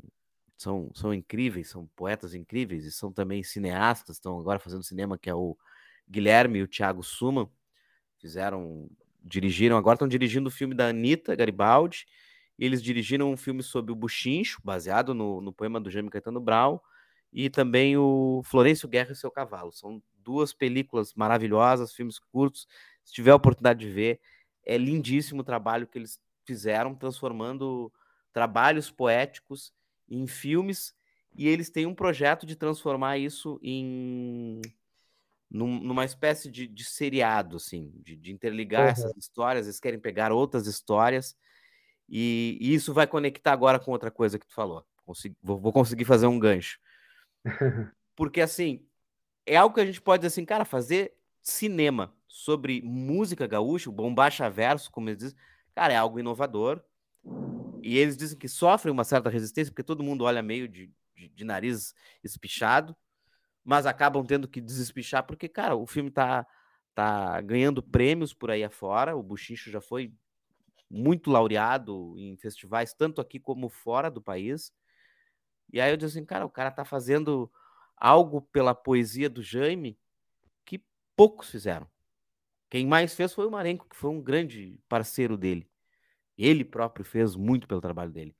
São, são incríveis, são poetas incríveis e são também cineastas, estão agora fazendo cinema, que é o Guilherme e o Thiago Suma, fizeram, dirigiram, agora estão dirigindo o filme da Anitta Garibaldi, e eles dirigiram um filme sobre o Buchincho, baseado no, no poema do Jaime Caetano Brau, e também o Florencio Guerra e Seu Cavalo. São duas películas maravilhosas, filmes curtos, se tiver a oportunidade de ver, é lindíssimo o trabalho que eles fizeram, transformando trabalhos poéticos em filmes, e eles têm um projeto de transformar isso em num, numa espécie de, de seriado, assim, de, de interligar uhum. essas histórias. Eles querem pegar outras histórias, e, e isso vai conectar agora com outra coisa que tu falou. Consegui, vou, vou conseguir fazer um gancho. Porque, assim, é algo que a gente pode dizer assim, cara, fazer cinema sobre música gaúcha, o bombacha verso, como eles dizem, cara, é algo inovador. E eles dizem que sofrem uma certa resistência, porque todo mundo olha meio de, de, de nariz espichado, mas acabam tendo que desespichar, porque, cara, o filme tá, tá ganhando prêmios por aí afora. O Buchincho já foi muito laureado em festivais, tanto aqui como fora do país. E aí eu digo assim, cara, o cara tá fazendo algo pela poesia do Jaime que poucos fizeram. Quem mais fez foi o Marenco, que foi um grande parceiro dele. Ele próprio fez muito pelo trabalho dele.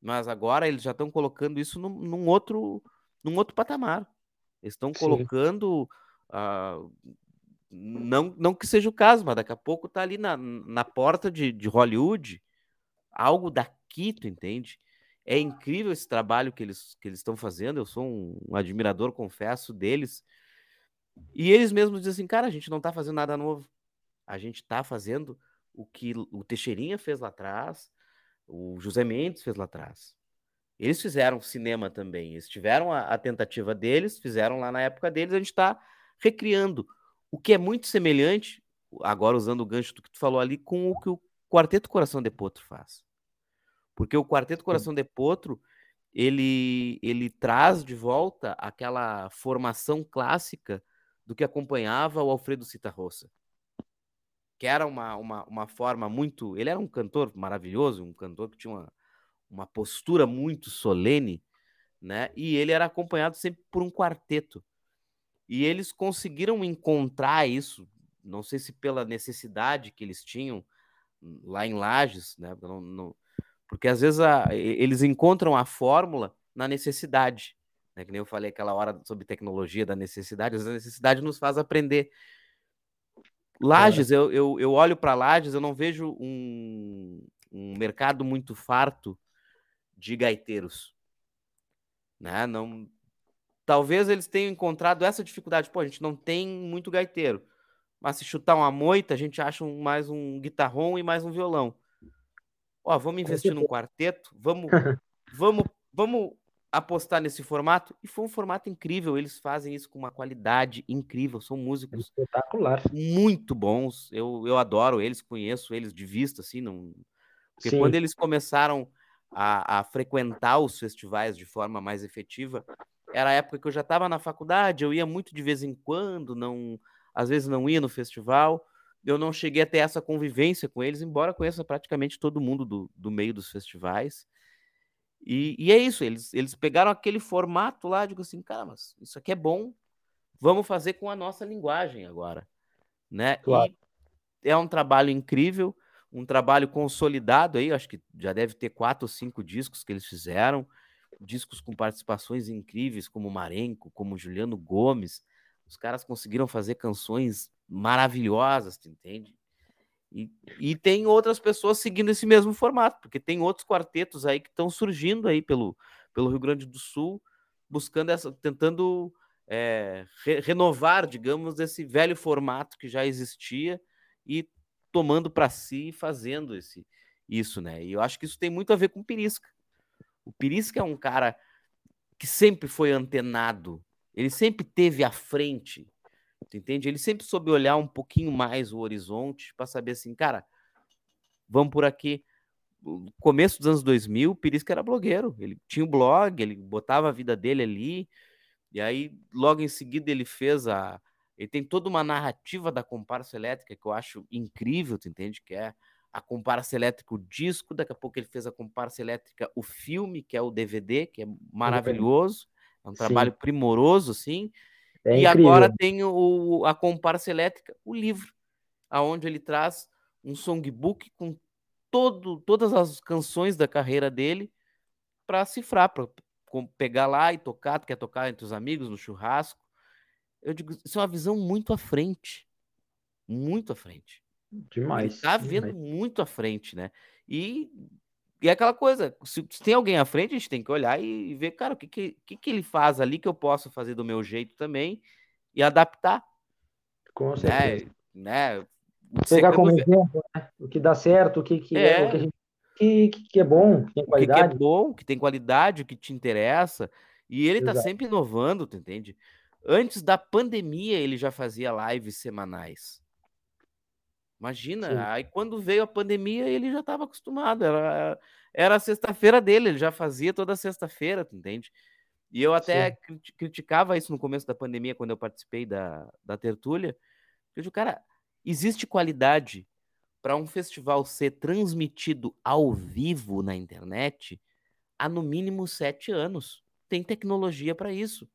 Mas agora eles já estão colocando isso num, num, outro, num outro patamar. Eles estão colocando... Uh, não, não que seja o caso, mas daqui a pouco está ali na, na porta de, de Hollywood algo daqui, tu entende? É incrível esse trabalho que eles que eles estão fazendo. Eu sou um, um admirador, confesso, deles. E eles mesmos dizem assim, cara, a gente não está fazendo nada novo. A gente está fazendo o que o Teixeirinha fez lá atrás, o José Mendes fez lá atrás. Eles fizeram cinema também. Eles tiveram a, a tentativa deles, fizeram lá na época deles, a gente está recriando. O que é muito semelhante, agora usando o gancho do que tu falou ali, com o que o Quarteto Coração de Potro faz. Porque o Quarteto Coração de Potro, ele, ele traz de volta aquela formação clássica do que acompanhava o Alfredo Citarrossa, que era uma, uma, uma forma muito... Ele era um cantor maravilhoso, um cantor que tinha uma, uma postura muito solene, né? E ele era acompanhado sempre por um quarteto. E eles conseguiram encontrar isso, não sei se pela necessidade que eles tinam lá em Lages, né? Não, não, porque às vezes a, eles encontram a fórmula na necessidade, né? Que nem eu falei aquela hora sobre tecnologia da necessidade, às vezes a necessidade nos faz aprender. Lages, é. eu, eu, eu olho para Lages, eu não vejo um, um mercado muito farto de gaiteiros, né? Não... Talvez eles tenham encontrado essa dificuldade. Pô, a gente não tem muito gaiteiro. Mas se chutar uma moita, a gente acha um, mais um guitarrão e mais um violão. Ó, vamos investir num quarteto? Vamos, vamos, vamos apostar nesse formato? E foi um formato incrível. Eles fazem isso com uma qualidade incrível. São músicos espetaculares, muito bons. Eu, eu adoro eles, conheço eles de vista, assim. Não... Porque Sim. quando eles começaram a, a frequentar os festivais de forma mais efetiva... Era a época que eu já estava na faculdade, eu ia muito de vez em quando, não, às vezes não ia no festival. Eu não cheguei a ter essa convivência com eles, embora conheça praticamente todo mundo do, do meio dos festivais. E, e é isso, eles, eles pegaram aquele formato lá, digo assim, cara, mas isso aqui é bom, vamos fazer com a nossa linguagem agora, né? Claro. E é um trabalho incrível, um trabalho consolidado aí, acho que já deve ter quatro ou cinco discos que eles fizeram, discos com participações incríveis, como Marenco, como Juliano Gomes. Os caras conseguiram fazer canções maravilhosas, tu entende? E, e tem outras pessoas seguindo esse mesmo formato, porque tem outros quartetos aí que estão surgindo aí pelo, pelo Rio Grande do Sul, buscando essa, tentando é, re, renovar, digamos, esse velho formato que já existia e tomando para si e fazendo esse, isso, né? E eu acho que isso tem muito a ver com Pirisca. O Pirisca é um cara que sempre foi antenado, ele sempre teve à frente, tu entende? Ele sempre soube olhar um pouquinho mais o horizonte para saber assim, cara, vamos por aqui. No começo dos anos dois mil, o Pirisca era blogueiro, ele tinha o blog, ele botava a vida dele ali, e aí logo em seguida ele fez a... Ele tem toda uma narrativa da comparsa elétrica que eu acho incrível, tu entende? Que é... a comparsa elétrica, o disco, daqui a pouco ele fez a comparsa elétrica, o filme, que é o D V D, que é maravilhoso, é um trabalho Sim. primoroso, assim, é e incrível. Agora tem o, a comparsa elétrica, o livro, aonde ele traz um songbook com todo, todas as canções da carreira dele para cifrar, para pegar lá e tocar, quer tocar entre os amigos, no churrasco. Eu digo, isso é uma visão muito à frente, muito à frente. Demais. Ele tá vendo demais. Muito à frente, né? E, e é aquela coisa, se, se tem alguém à frente, a gente tem que olhar e, e ver, cara, o que que, que que ele faz ali que eu posso fazer do meu jeito também e adaptar. Com certeza. Né? Né? Pegar como exemplo, né? O que dá certo, o que, que é, é o que, a gente, que, que é bom, que tem qualidade. O que, que é bom, que tem qualidade, o que te interessa. E ele Exato. Tá sempre inovando, tu entende? Antes da pandemia, ele já fazia lives semanais. Imagina, Sim. aí quando veio a pandemia ele já estava acostumado, era, era a sexta-feira dele, ele já fazia toda sexta-feira, tu entende? E eu até crit- criticava isso no começo da pandemia, quando eu participei da, da Tertúlia, eu digo, cara, existe qualidade para um festival ser transmitido ao vivo na internet há no mínimo sete anos, tem tecnologia para isso.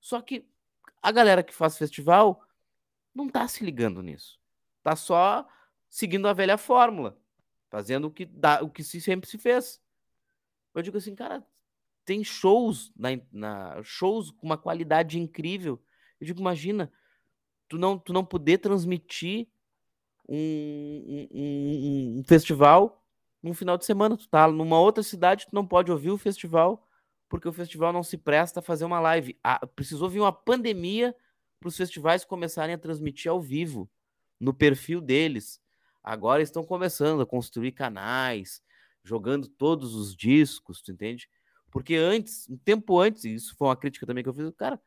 Só que a galera que faz festival não está se ligando nisso. Tá só seguindo a velha fórmula. fazendo o que, dá, o que se, sempre se fez. Eu digo assim, cara, tem shows, na, na, shows com uma qualidade incrível. Eu digo, imagina, tu não, tu não poder transmitir um, um, um festival num final de semana. Tu tá numa outra cidade, tu não pode ouvir o festival, porque o festival não se presta a fazer uma live. Ah, precisou vir uma pandemia para os festivais começarem a transmitir ao vivo, no perfil deles. Agora estão começando a construir canais, jogando todos os discos, tu entende? Porque antes, um tempo antes, e isso foi uma crítica também que eu fiz, cara,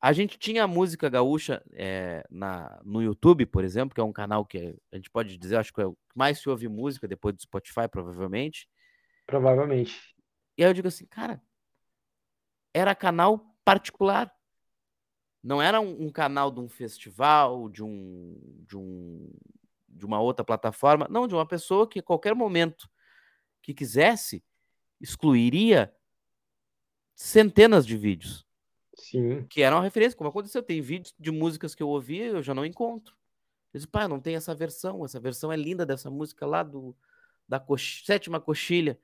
a gente tinha a música gaúcha é, na, no YouTube, por exemplo, que é um canal que a gente pode dizer, acho que é o que mais se ouve música depois do Spotify, provavelmente. Provavelmente. E aí eu digo assim, cara, era canal particular. Não era um, um canal de um festival, de um, de um, de uma outra plataforma. Não, de uma pessoa que a qualquer momento que quisesse, excluiria centenas de vídeos. Sim. Que eram uma referência, como aconteceu. Tem vídeos de músicas que eu ouvi e eu já não encontro. Eu disse, pá, não tem essa versão. Essa versão é linda dessa música lá do, da cox, sétima coxilha.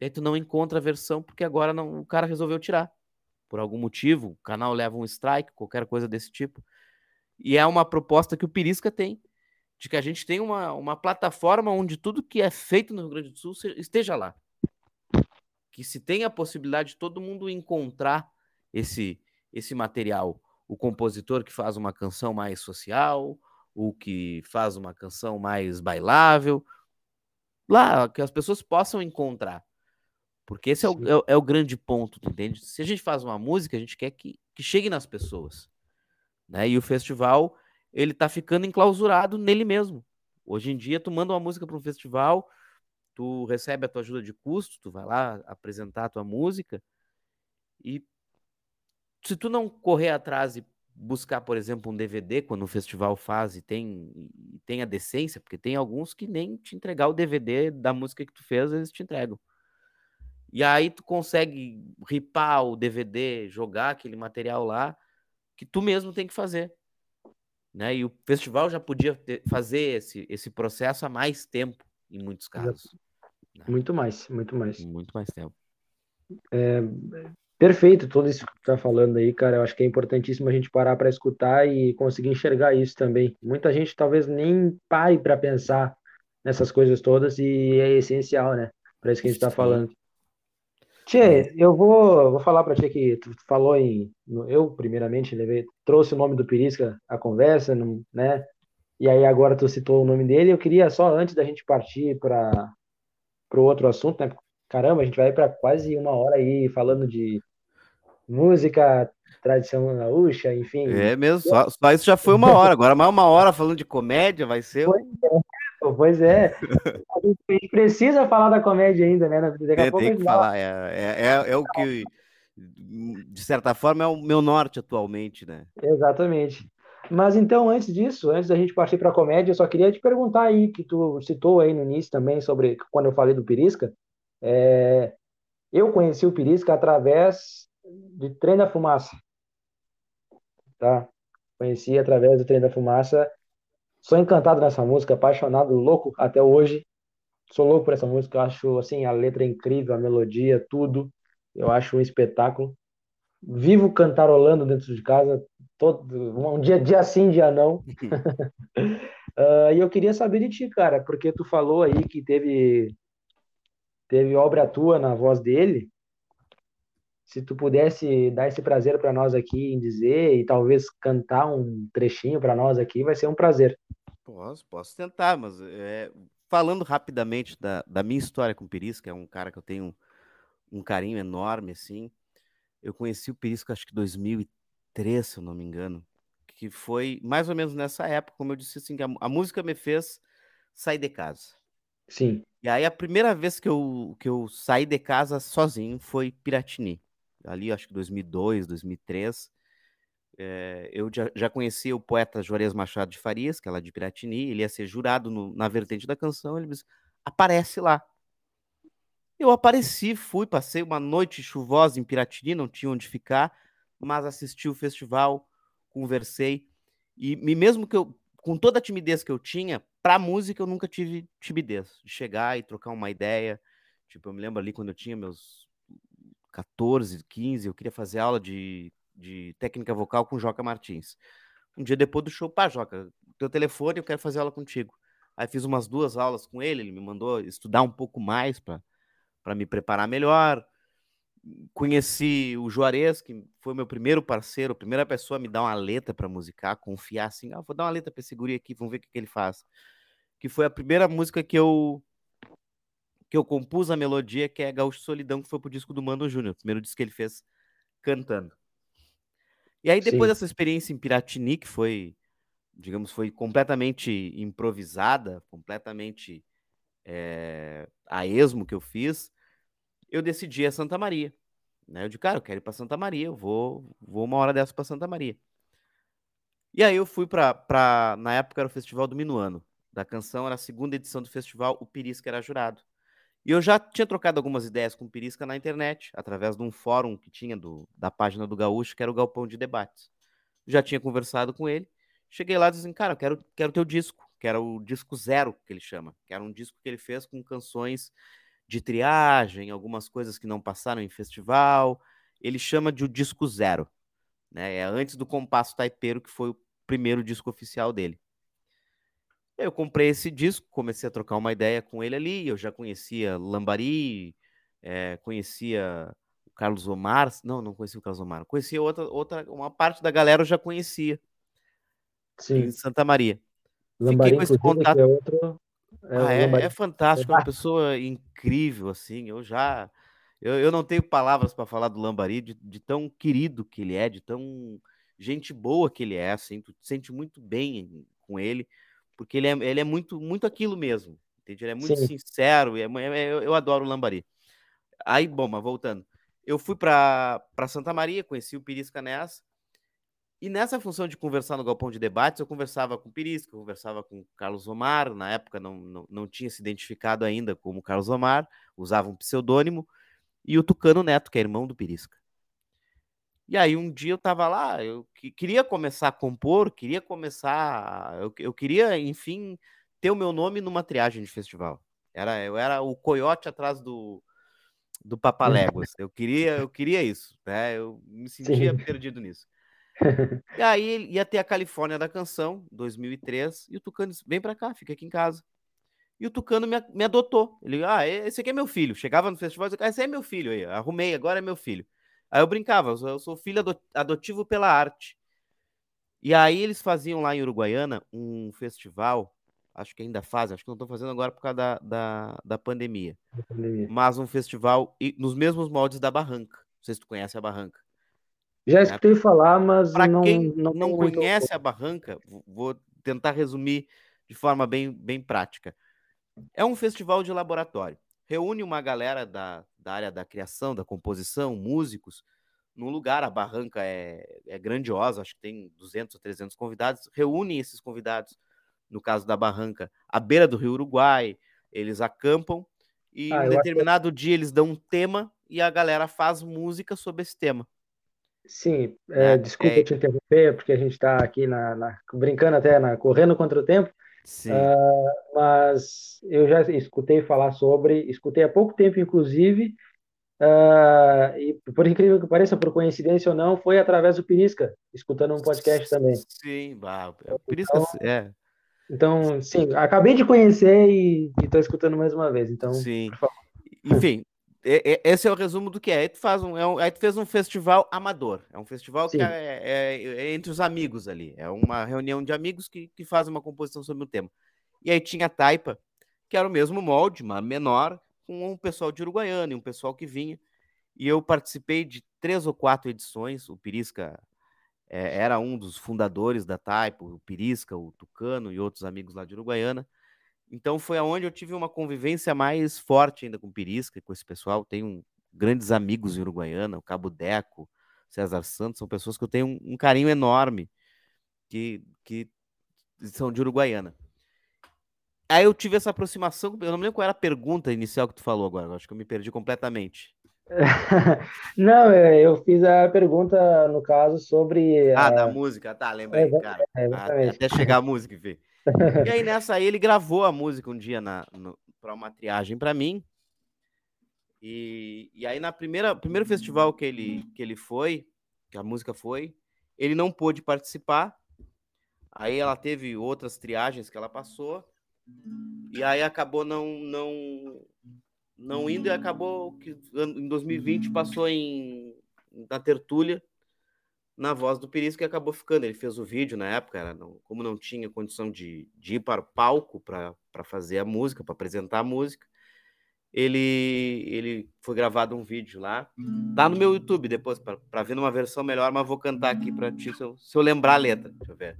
E aí tu não encontra a versão porque agora não, o cara resolveu tirar. Por algum motivo, o canal leva um strike, qualquer coisa desse tipo. E é uma proposta que o Pirisca tem, de que a gente tem uma, uma plataforma onde tudo que é feito no Rio Grande do Sul esteja lá. Que se tenha a possibilidade de todo mundo encontrar esse, esse material. O compositor que faz uma canção mais social, o que faz uma canção mais bailável. Lá, que as pessoas possam encontrar. Porque esse é o, é, é o grande ponto, entende? Se a gente faz uma música, a gente quer que, que chegue nas pessoas, né? E o festival, ele tá ficando enclausurado nele mesmo. Hoje em dia, tu manda uma música para um festival, tu recebe a tua ajuda de custo, tu vai lá apresentar a tua música, e se tu não correr atrás e buscar, por exemplo, um D V D, quando o festival faz e tem, e tem a decência, porque tem alguns que nem te entregar o D V D da música que tu fez, eles te entregam. E aí tu consegue ripar o D V D, jogar aquele material lá, que tu mesmo tem que fazer, né? E o festival já podia ter, fazer esse, esse processo há mais tempo, em muitos casos. Né? Muito mais, muito mais. Muito mais tempo. É, perfeito, tudo isso que tu tá falando aí, cara, eu acho que é importantíssimo a gente parar para escutar e conseguir enxergar isso também. Muita gente talvez nem pare para pensar nessas coisas todas e é essencial, né? Para isso que a gente tá falando. Tchê, eu vou, vou falar para ti que tu falou em... Eu, primeiramente, levei, trouxe o nome do Pirisca à conversa, né? E aí agora tu citou o nome dele. Eu queria só, antes da gente partir para o outro assunto, né? Caramba, a gente vai para quase uma hora aí falando de música, tradição gaúcha, enfim. É mesmo, só, só isso já foi uma hora. Agora mais uma hora falando de comédia vai ser... Pois é. Pois é, a gente precisa falar da comédia ainda, né? Daqui a é, pouco tem que falar, é, é, é, é o que, de certa forma, é o meu norte atualmente, né? Exatamente. Mas então, antes disso, antes da gente partir para a comédia, eu só queria te perguntar aí, que tu citou aí no início também, sobre quando eu falei do Pirisca, é, eu conheci o Pirisca através do Trem da Fumaça, tá? Conheci através do Trem da Fumaça. Sou encantado nessa música, apaixonado, louco até hoje. Sou louco por essa música, eu acho assim, a letra é incrível, a melodia, tudo. Eu acho um espetáculo. Vivo cantarolando dentro de casa, todo, um dia, dia sim, dia não. uh, e eu queria saber de ti, cara, porque tu falou aí que teve, teve obra tua na voz dele. Se tu pudesse dar esse prazer para nós aqui em dizer e talvez cantar um trechinho para nós aqui, vai ser um prazer. Posso, posso tentar, mas é, falando rapidamente da, da minha história com o Pirisca, é um cara que eu tenho um, um carinho enorme, assim. Eu conheci o Pirisca, acho que em dois mil e três, se eu não me engano, que foi mais ou menos nessa época, como eu disse, assim, que a, a música me fez sair de casa. Sim. E aí a primeira vez que eu, que eu saí de casa sozinho foi Piratini. Ali, acho que dois mil e dois, dois mil e três, é, eu já, já conhecia o poeta Juarez Machado de Farias, que é lá de Piratini, ele ia ser jurado no, na vertente da canção, ele disse, aparece lá. Eu apareci, fui, passei uma noite chuvosa em Piratini, não tinha onde ficar, mas assisti o festival, conversei, e mesmo que eu, com toda a timidez que eu tinha, pra música eu nunca tive timidez de chegar e trocar uma ideia. Tipo, eu me lembro ali quando eu tinha meus quatorze, quinze, eu queria fazer aula de, de técnica vocal com o Joca Martins. Um dia depois do show, pá, Joca, teu telefone, eu quero fazer aula contigo. Aí fiz umas duas aulas com ele, ele me mandou estudar um pouco mais pra, pra me preparar melhor. Conheci o Juarez, que foi meu primeiro parceiro, a primeira pessoa a me dar uma letra para musicar, confiar assim, ah, vou dar uma letra para esse guri aqui, vamos ver o que, que ele faz. Que foi a primeira música que eu que eu compus a melodia, que é Gaúcho Solidão, que foi pro disco do Mano Júnior, primeiro disco que ele fez cantando. E aí depois Sim. dessa experiência em Piratini, que foi, digamos, foi completamente improvisada, completamente é, a esmo que eu fiz, eu decidi a Santa Maria, né? Eu disse, cara, eu quero ir para Santa Maria, eu vou, vou uma hora dessa para Santa Maria. E aí eu fui para, na época era o Festival do Minuano, da canção, era a segunda edição do festival, o Pirisca era jurado. E eu já tinha trocado algumas ideias com o Pirisca na internet, através de um fórum que tinha do, da página do Gaúcho, que era o Galpão de Debates. Já tinha conversado com ele, cheguei lá e disse, cara, eu quero, quero teu disco, que era o disco zero, que ele chama, que era um disco que ele fez com canções de triagem, algumas coisas que não passaram em festival, ele chama de o disco zero, né? É antes do Compasso Taipeiro, que foi o primeiro disco oficial dele. Eu comprei esse disco, comecei a trocar uma ideia com ele ali, eu já conhecia Lambari, é, conhecia o Carlos Omar, não, não conhecia o Carlos Omar, conhecia outra, outra, uma parte da galera eu já conhecia, Sim. em Santa Maria. Lambari, fiquei com esse contato... é outro... Ah, é, é fantástico, é uma pessoa incrível, assim, eu já, eu, eu não tenho palavras para falar do Lambari, de, de tão querido que ele é, de tão gente boa que ele é, assim, tu te sente muito bem com ele, porque ele é, ele é muito, muito aquilo mesmo, entende? Ele é muito Sim. sincero, é, é, eu, eu adoro o Lambari. Aí, bom, mas voltando, eu fui para Santa Maria, conheci o Pirisca nessa, e nessa função de conversar no Galpão de Debates, eu conversava com o Pirisca, eu conversava com o Carlos Omar, na época não, não, não tinha se identificado ainda como Carlos Omar, usava um pseudônimo, e o Tucano Neto, que é irmão do Pirisca. E aí um dia eu estava lá, eu que, queria começar a compor, queria começar, eu, eu queria, enfim, ter o meu nome numa triagem de festival. Era, eu era o coiote atrás do, do Papaléguas, eu queria, eu queria isso, né? Eu me sentia Sim. perdido nisso. E aí ele ia ter a Califórnia da Canção, dois mil e três, e o Tucano disse, vem pra cá, fica aqui em casa. E o Tucano me, me adotou. Ele, ah, esse aqui é meu filho. Chegava no festival e dizia, ah, esse é meu filho aí, arrumei, agora é meu filho. Aí eu brincava, eu sou filho adotivo pela arte. E aí eles faziam lá em Uruguaiana um festival, acho que ainda fazem, acho que não estão fazendo agora por causa da, da, da pandemia. Da pandemia. Mas um festival nos mesmos moldes da Barranca. Não sei se tu conhece a Barranca. Já escutei falar, mas pra não... Para quem não, não conhece a Barranca, vou tentar resumir de forma bem, bem prática. É um festival de laboratório. Reúne uma galera da, da área da criação, da composição, músicos, num lugar. A Barranca é, é grandiosa, acho que tem duzentos ou trezentos convidados. Reúne esses convidados, no caso da Barranca, à beira do Rio Uruguai. Eles acampam e ah, em um determinado acho... dia eles dão um tema e a galera faz música sobre esse tema. Sim, é, é, desculpa é... te interromper, porque a gente está aqui na, na, brincando até, na, correndo contra o tempo, Sim. Uh, mas eu já escutei falar sobre, escutei há pouco tempo, inclusive, uh, e por incrível que pareça, por coincidência ou não, foi através do Pirisca, escutando um podcast também. Sim, o Pirisca então, é... Então, sim, acabei de conhecer e estou escutando mais uma vez, então, sim. por favor. Enfim. Esse é o resumo do que é. Aí tu, faz um, é um, aí tu fez um festival amador. É um festival Sim. que é, é, é entre os amigos ali. É uma reunião de amigos que, que fazem uma composição sobre o tema. E aí tinha a Taipa, que era o mesmo molde, mas menor, com um pessoal de Uruguaiana e um pessoal que vinha. E eu participei de três ou quatro edições. O Pirisca é, era um dos fundadores da Taipa, o Pirisca, o Tucano e outros amigos lá de Uruguaiana. Então foi aonde eu tive uma convivência mais forte ainda com o Pirisca, com esse pessoal. Tenho grandes amigos em Uruguaiana, o Cabo Deco, César Santos, são pessoas que eu tenho um, um carinho enorme, que, que são de Uruguaiana. Aí eu tive essa aproximação, eu não me lembro qual era a pergunta inicial que tu falou agora, eu acho que eu me perdi completamente. Não, eu fiz a pergunta, no caso, sobre... Ah, a... da música, tá, lembrei, é, cara. É, até chegar a música, enfim. E aí nessa aí ele gravou a música um dia para uma triagem para mim. E, e aí na primeira primeiro festival que ele que ele foi, que a música foi, ele não pôde participar. Aí ela teve outras triagens que ela passou. E aí acabou não não não indo e acabou que em dois mil e vinte passou em na Tertúlia, na voz do Pirisca, que acabou ficando. Ele fez o vídeo na época, era não, como não tinha condição de, de ir para o palco para fazer a música, para apresentar a música, ele, ele foi gravado um vídeo lá. Tá no meu YouTube depois, para ver numa versão melhor, mas vou cantar aqui para ti, se eu, se eu lembrar a letra. Deixa eu ver.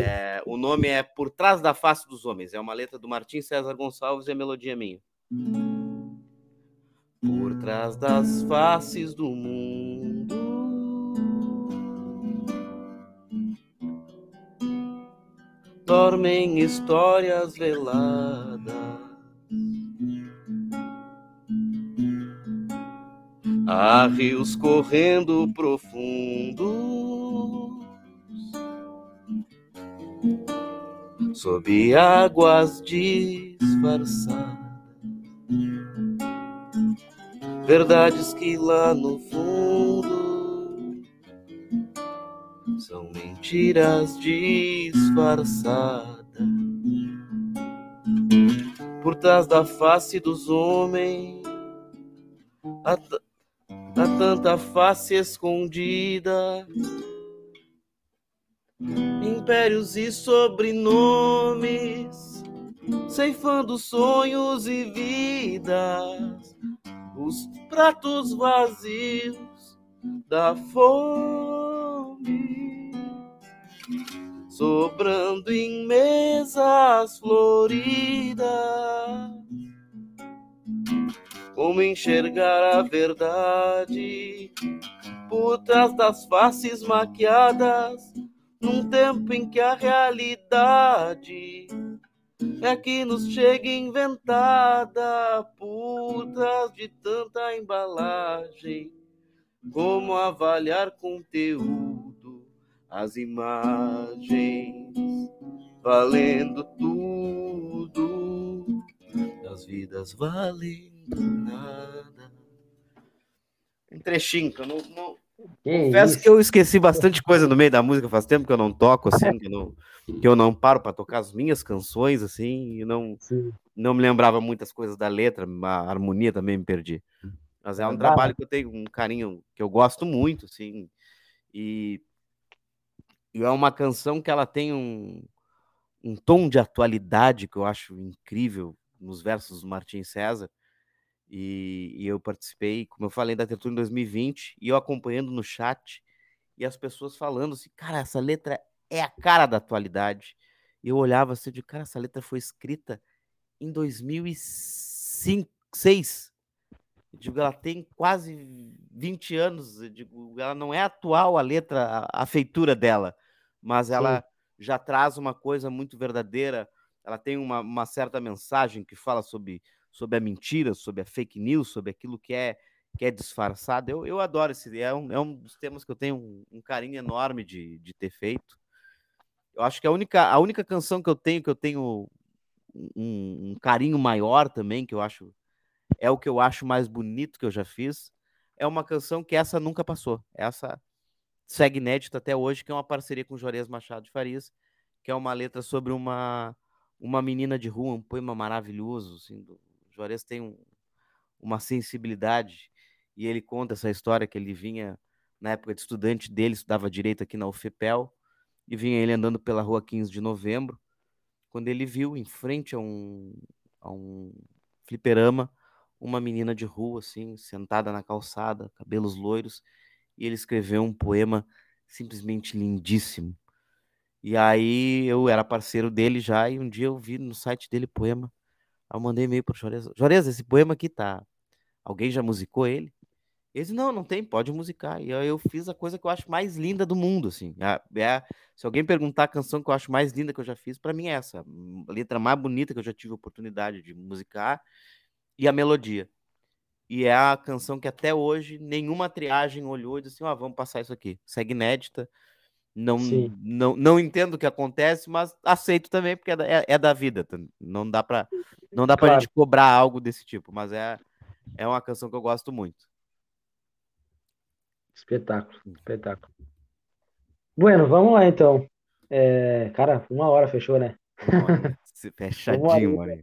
É, o nome é Por Trás da Face dos Homens. É uma letra do Martim César Gonçalves e a melodia é minha. Por trás das faces do mundo, dormem histórias veladas. Há rios correndo profundos, sob águas disfarçadas. Verdades que lá no fundo são mentiras disfarçadas. Por trás da face dos homens há, t- há tanta face escondida, impérios e sobrenomes ceifando sonhos e vidas. Os pratos vazios da fome, sobrando em mesas floridas. Como enxergar a verdade por trás das faces maquiadas, num tempo em que a realidade é que nos chega inventada por trás de tanta embalagem. Como avaliar conteúdo, as imagens valendo tudo, as vidas valendo nada. Um trechinho que eu não... não... Confesso que, que eu esqueci bastante coisa no meio da música, faz tempo que eu não toco, assim, que eu não, que eu não paro para tocar as minhas canções, assim, e não, não me lembrava muitas coisas da letra, a harmonia também me perdi. Mas é um Verdade. Trabalho que eu tenho um carinho, que eu gosto muito, assim, e, e é uma canção que ela tem um, um tom de atualidade que eu acho incrível nos versos do Martim César. E, e eu participei, como eu falei, da Tertúlia em dois mil e vinte, e eu acompanhando no chat, e as pessoas falando assim, cara, essa letra é a cara da atualidade. E eu olhava assim, de cara, essa letra foi escrita em dois mil e seis. Eu digo, ela tem quase vinte anos, eu digo, ela não é atual a letra, a, a feitura dela, mas ela Sim. já traz uma coisa muito verdadeira, ela tem uma, uma certa mensagem que fala sobre... sobre a mentira, sobre a fake news, sobre aquilo que é, que é disfarçado. Eu, eu adoro esse, é um, é um dos temas que eu tenho um, um carinho enorme de, de ter feito. Eu acho que a única, a única canção que eu tenho, que eu tenho um, um carinho maior também, que eu acho, é o que eu acho mais bonito que eu já fiz, é uma canção que essa nunca passou. Essa segue inédita até hoje, que é uma parceria com Juarez Machado de Farias, que é uma letra sobre uma, uma menina de rua, um poema maravilhoso, assim, do Juarez tem um, uma sensibilidade, e ele conta essa história que ele vinha, na época de estudante dele, estudava direito aqui na U F P E L, e vinha ele andando pela rua quinze de novembro, quando ele viu em frente a um, a um fliperama, uma menina de rua, assim, sentada na calçada, cabelos loiros, e ele escreveu um poema simplesmente lindíssimo. E aí eu era parceiro dele já, e um dia eu vi no site dele poema. Aí eu mandei e-mail pro Juarez. Juarez, esse poema aqui tá... Alguém já musicou ele? Ele disse, não, não tem, pode musicar. E aí eu fiz a coisa que eu acho mais linda do mundo, assim. É, é, se alguém perguntar a canção que eu acho mais linda que eu já fiz, pra mim é essa. A letra mais bonita que eu já tive a oportunidade de musicar e a melodia. E é a canção que até hoje nenhuma triagem olhou e disse assim, ó, ah, vamos passar isso aqui. Segue inédita. Não, não, não entendo o que acontece, mas aceito também, porque é da, é, é da vida. Não dá pra, não dá pra claro. gente cobrar algo desse tipo, mas é, é uma canção que eu gosto muito. Espetáculo, espetáculo. Bueno, vamos lá então. É, cara, uma hora fechou, né? Fechadinho, mano.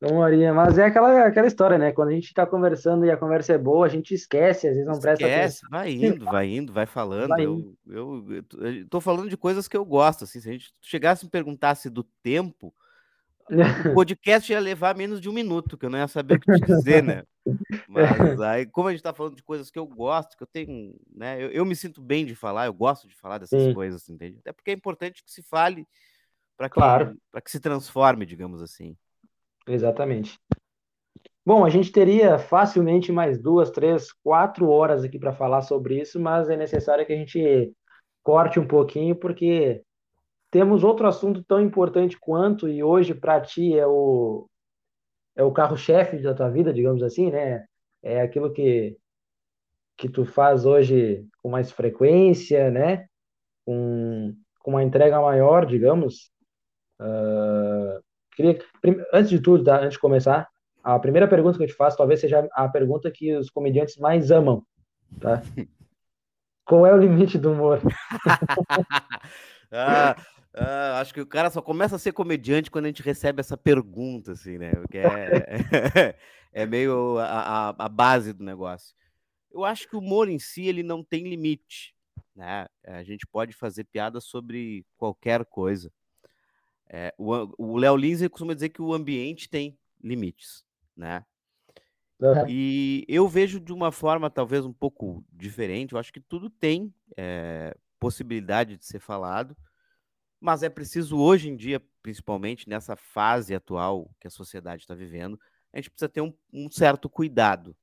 Uma horinha, mas é aquela, aquela história, né? Quando a gente tá conversando e a conversa é boa, a gente esquece, às vezes não presta esquece, atenção. Vai indo, vai indo, vai falando. Vai indo. Eu, eu, eu tô falando de coisas que eu gosto, assim, se a gente chegasse e me perguntasse do tempo, o podcast ia levar menos de um minuto, que eu não ia saber o que te dizer, né? Mas aí, como a gente tá falando de coisas que eu gosto, que eu tenho, né? Eu, eu me sinto bem de falar, eu gosto de falar dessas Sim. coisas, entende? Até porque é importante que se fale para que, claro. para que se transforme, digamos assim. Exatamente. Bom, a gente teria facilmente mais duas, três, quatro horas aqui para falar sobre isso, mas é necessário que a gente corte um pouquinho, porque temos outro assunto tão importante quanto, e hoje para ti é o, é o carro-chefe da tua vida, digamos assim, né? É aquilo que, que tu faz hoje com mais frequência, né? Com, com uma entrega maior, digamos. Uh... Antes de tudo, tá? Antes de começar, a primeira pergunta que eu te faço talvez seja a pergunta que os comediantes mais amam, tá? Qual é o limite do humor? ah, ah, acho que o cara só começa a ser comediante quando a gente recebe essa pergunta, assim, né? Porque é, é meio a, a, a base do negócio. Eu acho que o humor em si, ele não tem limite, né? A gente pode fazer piada sobre qualquer coisa. É, o Léo Lins costuma dizer que o ambiente tem limites, né? Uhum. E eu vejo de uma forma talvez um pouco diferente. Eu acho que tudo tem é, possibilidade de ser falado, mas é preciso hoje em dia, principalmente nessa fase atual que a sociedade está vivendo, a gente precisa ter um, um certo cuidado.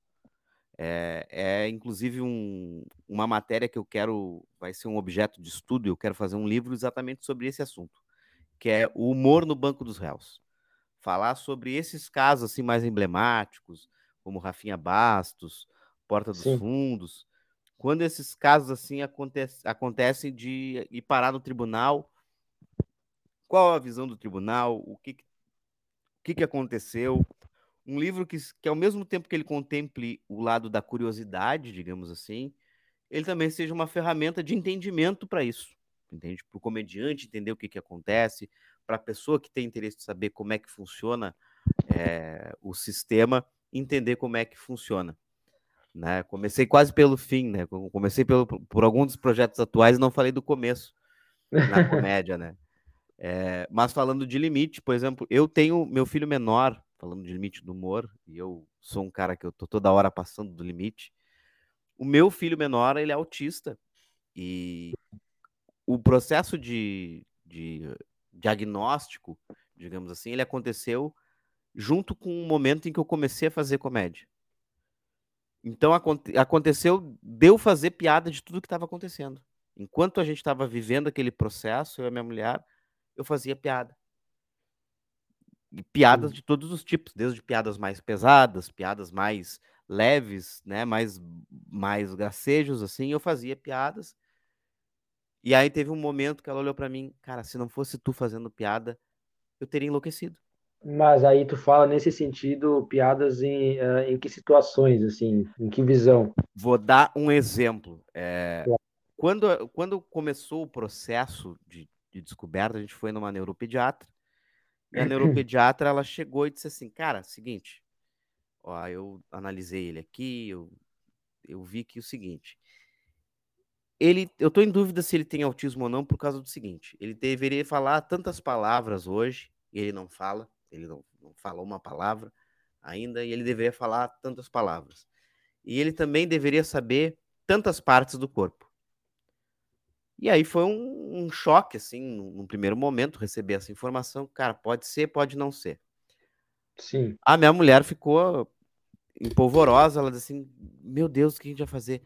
É, é inclusive um, uma matéria que eu quero, vai ser um objeto de estudo, eu quero fazer um livro exatamente sobre esse assunto, que é o humor no banco dos réus. Falar sobre esses casos assim, mais emblemáticos, como Rafinha Bastos, Porta dos Sim. Fundos, quando esses casos assim aconte- acontecem de ir parar no tribunal, qual a visão do tribunal, o que, que, o que, que aconteceu. Um livro que, que, ao mesmo tempo que ele contemple o lado da curiosidade, digamos assim, ele também seja uma ferramenta de entendimento para isso. Entende? Para o comediante entender o que, que acontece, para a pessoa que tem interesse de saber como é que funciona é, o sistema, entender como é que funciona. Né? Comecei quase pelo fim, né? Comecei pelo, por algum dos projetos atuais e não falei do começo na comédia, né? É, mas falando de limite, por exemplo, eu tenho meu filho menor, falando de limite do humor, e eu sou um cara que eu tô toda hora passando do limite. O meu filho menor, ele é autista, e o processo de, de diagnóstico, digamos assim, ele aconteceu junto com o momento em que eu comecei a fazer comédia. Então, aconte- aconteceu de eu fazer piada de tudo que estava acontecendo. Enquanto a gente estava vivendo aquele processo, eu e a minha mulher, eu fazia piada. E piadas de todos os tipos, desde piadas mais pesadas, piadas mais leves, né, mais, mais gracejos, assim, eu fazia piadas. E aí teve um momento que ela olhou pra mim, cara, se não fosse tu fazendo piada, eu teria enlouquecido. Mas aí tu fala nesse sentido, piadas em, uh, em que situações, assim, em que visão? Vou dar um exemplo. É, é. Quando, quando começou o processo de, de descoberta, a gente foi numa neuropediatra, e a neuropediatra, ela chegou e disse assim, cara, seguinte, ó, eu analisei ele aqui, eu, eu vi que é o seguinte... Ele, eu estou em dúvida se ele tem autismo ou não por causa do seguinte, ele deveria falar tantas palavras hoje, e ele não fala, ele não, não fala uma palavra ainda, e ele deveria falar tantas palavras. E ele também deveria saber tantas partes do corpo. E aí foi um, um choque, assim, num primeiro momento, receber essa informação, cara, pode ser, pode não ser. Sim. A minha mulher ficou empolvorosa, ela disse assim, meu Deus, o que a gente vai fazer?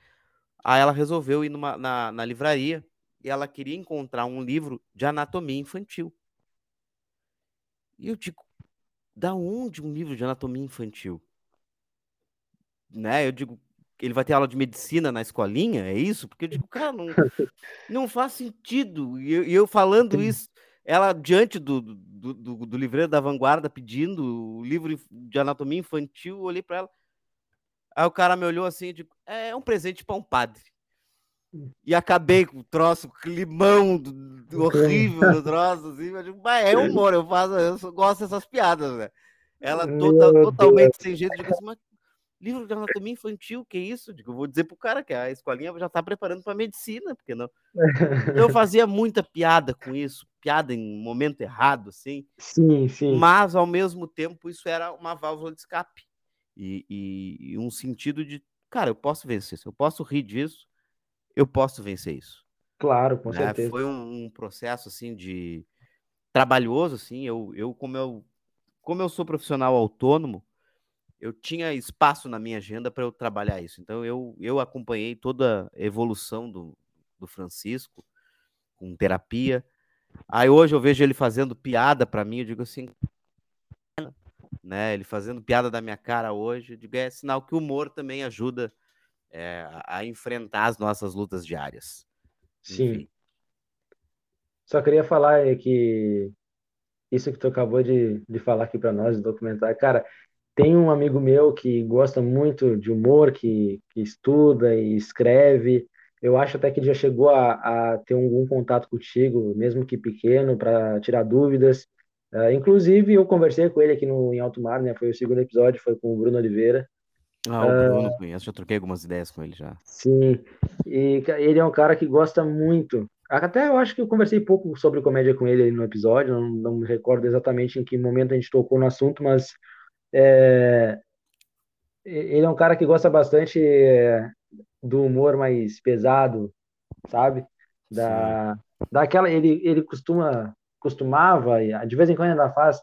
Aí ela resolveu ir numa, na, na livraria e ela queria encontrar um livro de anatomia infantil. E eu digo, da onde um livro de anatomia infantil? Né? Eu digo, ele vai ter aula de medicina na escolinha, é isso? Porque eu digo, cara, não, não faz sentido. E eu, eu falando Sim. isso, ela diante do, do, do, do livreiro da Vanguarda pedindo o livro de anatomia infantil, eu olhei para ela. Aí o cara me olhou assim e digo, é um presente para um padre. E acabei com o troço, com o limão do, do horrível do troço, assim, mas digo, é humor, eu, faço, eu gosto dessas piadas, né? Ela total, totalmente sem jeito, digo assim, mas livro de anatomia infantil, que isso? Digo, eu vou dizer pro cara que a escolinha já está preparando para medicina, porque não? Eu fazia muita piada com isso, piada em momento errado, assim. Sim, sim. Mas, ao mesmo tempo, isso era uma válvula de escape. E, e, e um sentido de, cara, eu posso vencer isso, eu posso rir disso, eu posso vencer isso. Claro, com certeza. É, foi um, um processo, assim, de... trabalhoso, assim, eu, eu, como eu, como eu sou profissional autônomo, eu tinha espaço na minha agenda para eu trabalhar isso. Então, eu, eu acompanhei toda a evolução do, do Francisco com terapia. Aí, hoje, eu vejo ele fazendo piada para mim. Eu digo assim, né? Ele fazendo piada da minha cara hoje. Eu digo, é sinal que o humor também ajuda é, a enfrentar as nossas lutas diárias. Sim. Enfim. Só queria falar é, que isso que tu acabou de, de falar aqui para nós, do documentário, cara... Tem um amigo meu que gosta muito de humor, que, que estuda e escreve. Eu acho até que ele já chegou a, a ter algum contato contigo, mesmo que pequeno, para tirar dúvidas. Uh, inclusive, eu conversei com ele aqui no, em Alto Mar, né? Foi o segundo episódio, foi com o Bruno Oliveira. Ah, o Bruno uh, conheço, já troquei algumas ideias com ele já. Sim, e ele é um cara que gosta muito. Até eu acho que eu conversei pouco sobre comédia com ele no episódio, não, não me recordo exatamente em que momento a gente tocou no assunto, mas... É, ele é um cara que gosta bastante é, do humor mais pesado, sabe? Da, daquela, ele, ele costuma, costumava, de vez em quando ainda faz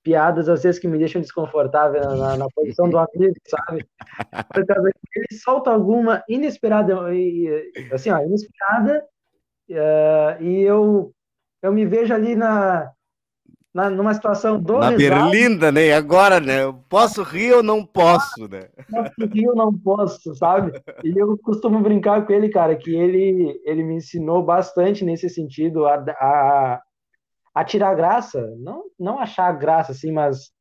piadas, às vezes que me deixam desconfortável na, na posição do amigo, sabe? Por causa que ele solta alguma inesperada, assim, ó, inesperada, é, e eu, eu me vejo ali na... Na, numa situação do Na risado, berlinda, né? Agora, né? Eu posso rir ou não posso, né? Posso rir ou não posso, sabe? E eu costumo brincar com ele, cara, que ele, ele me ensinou bastante nesse sentido a, a, a tirar graça, não, não achar graça, assim, mas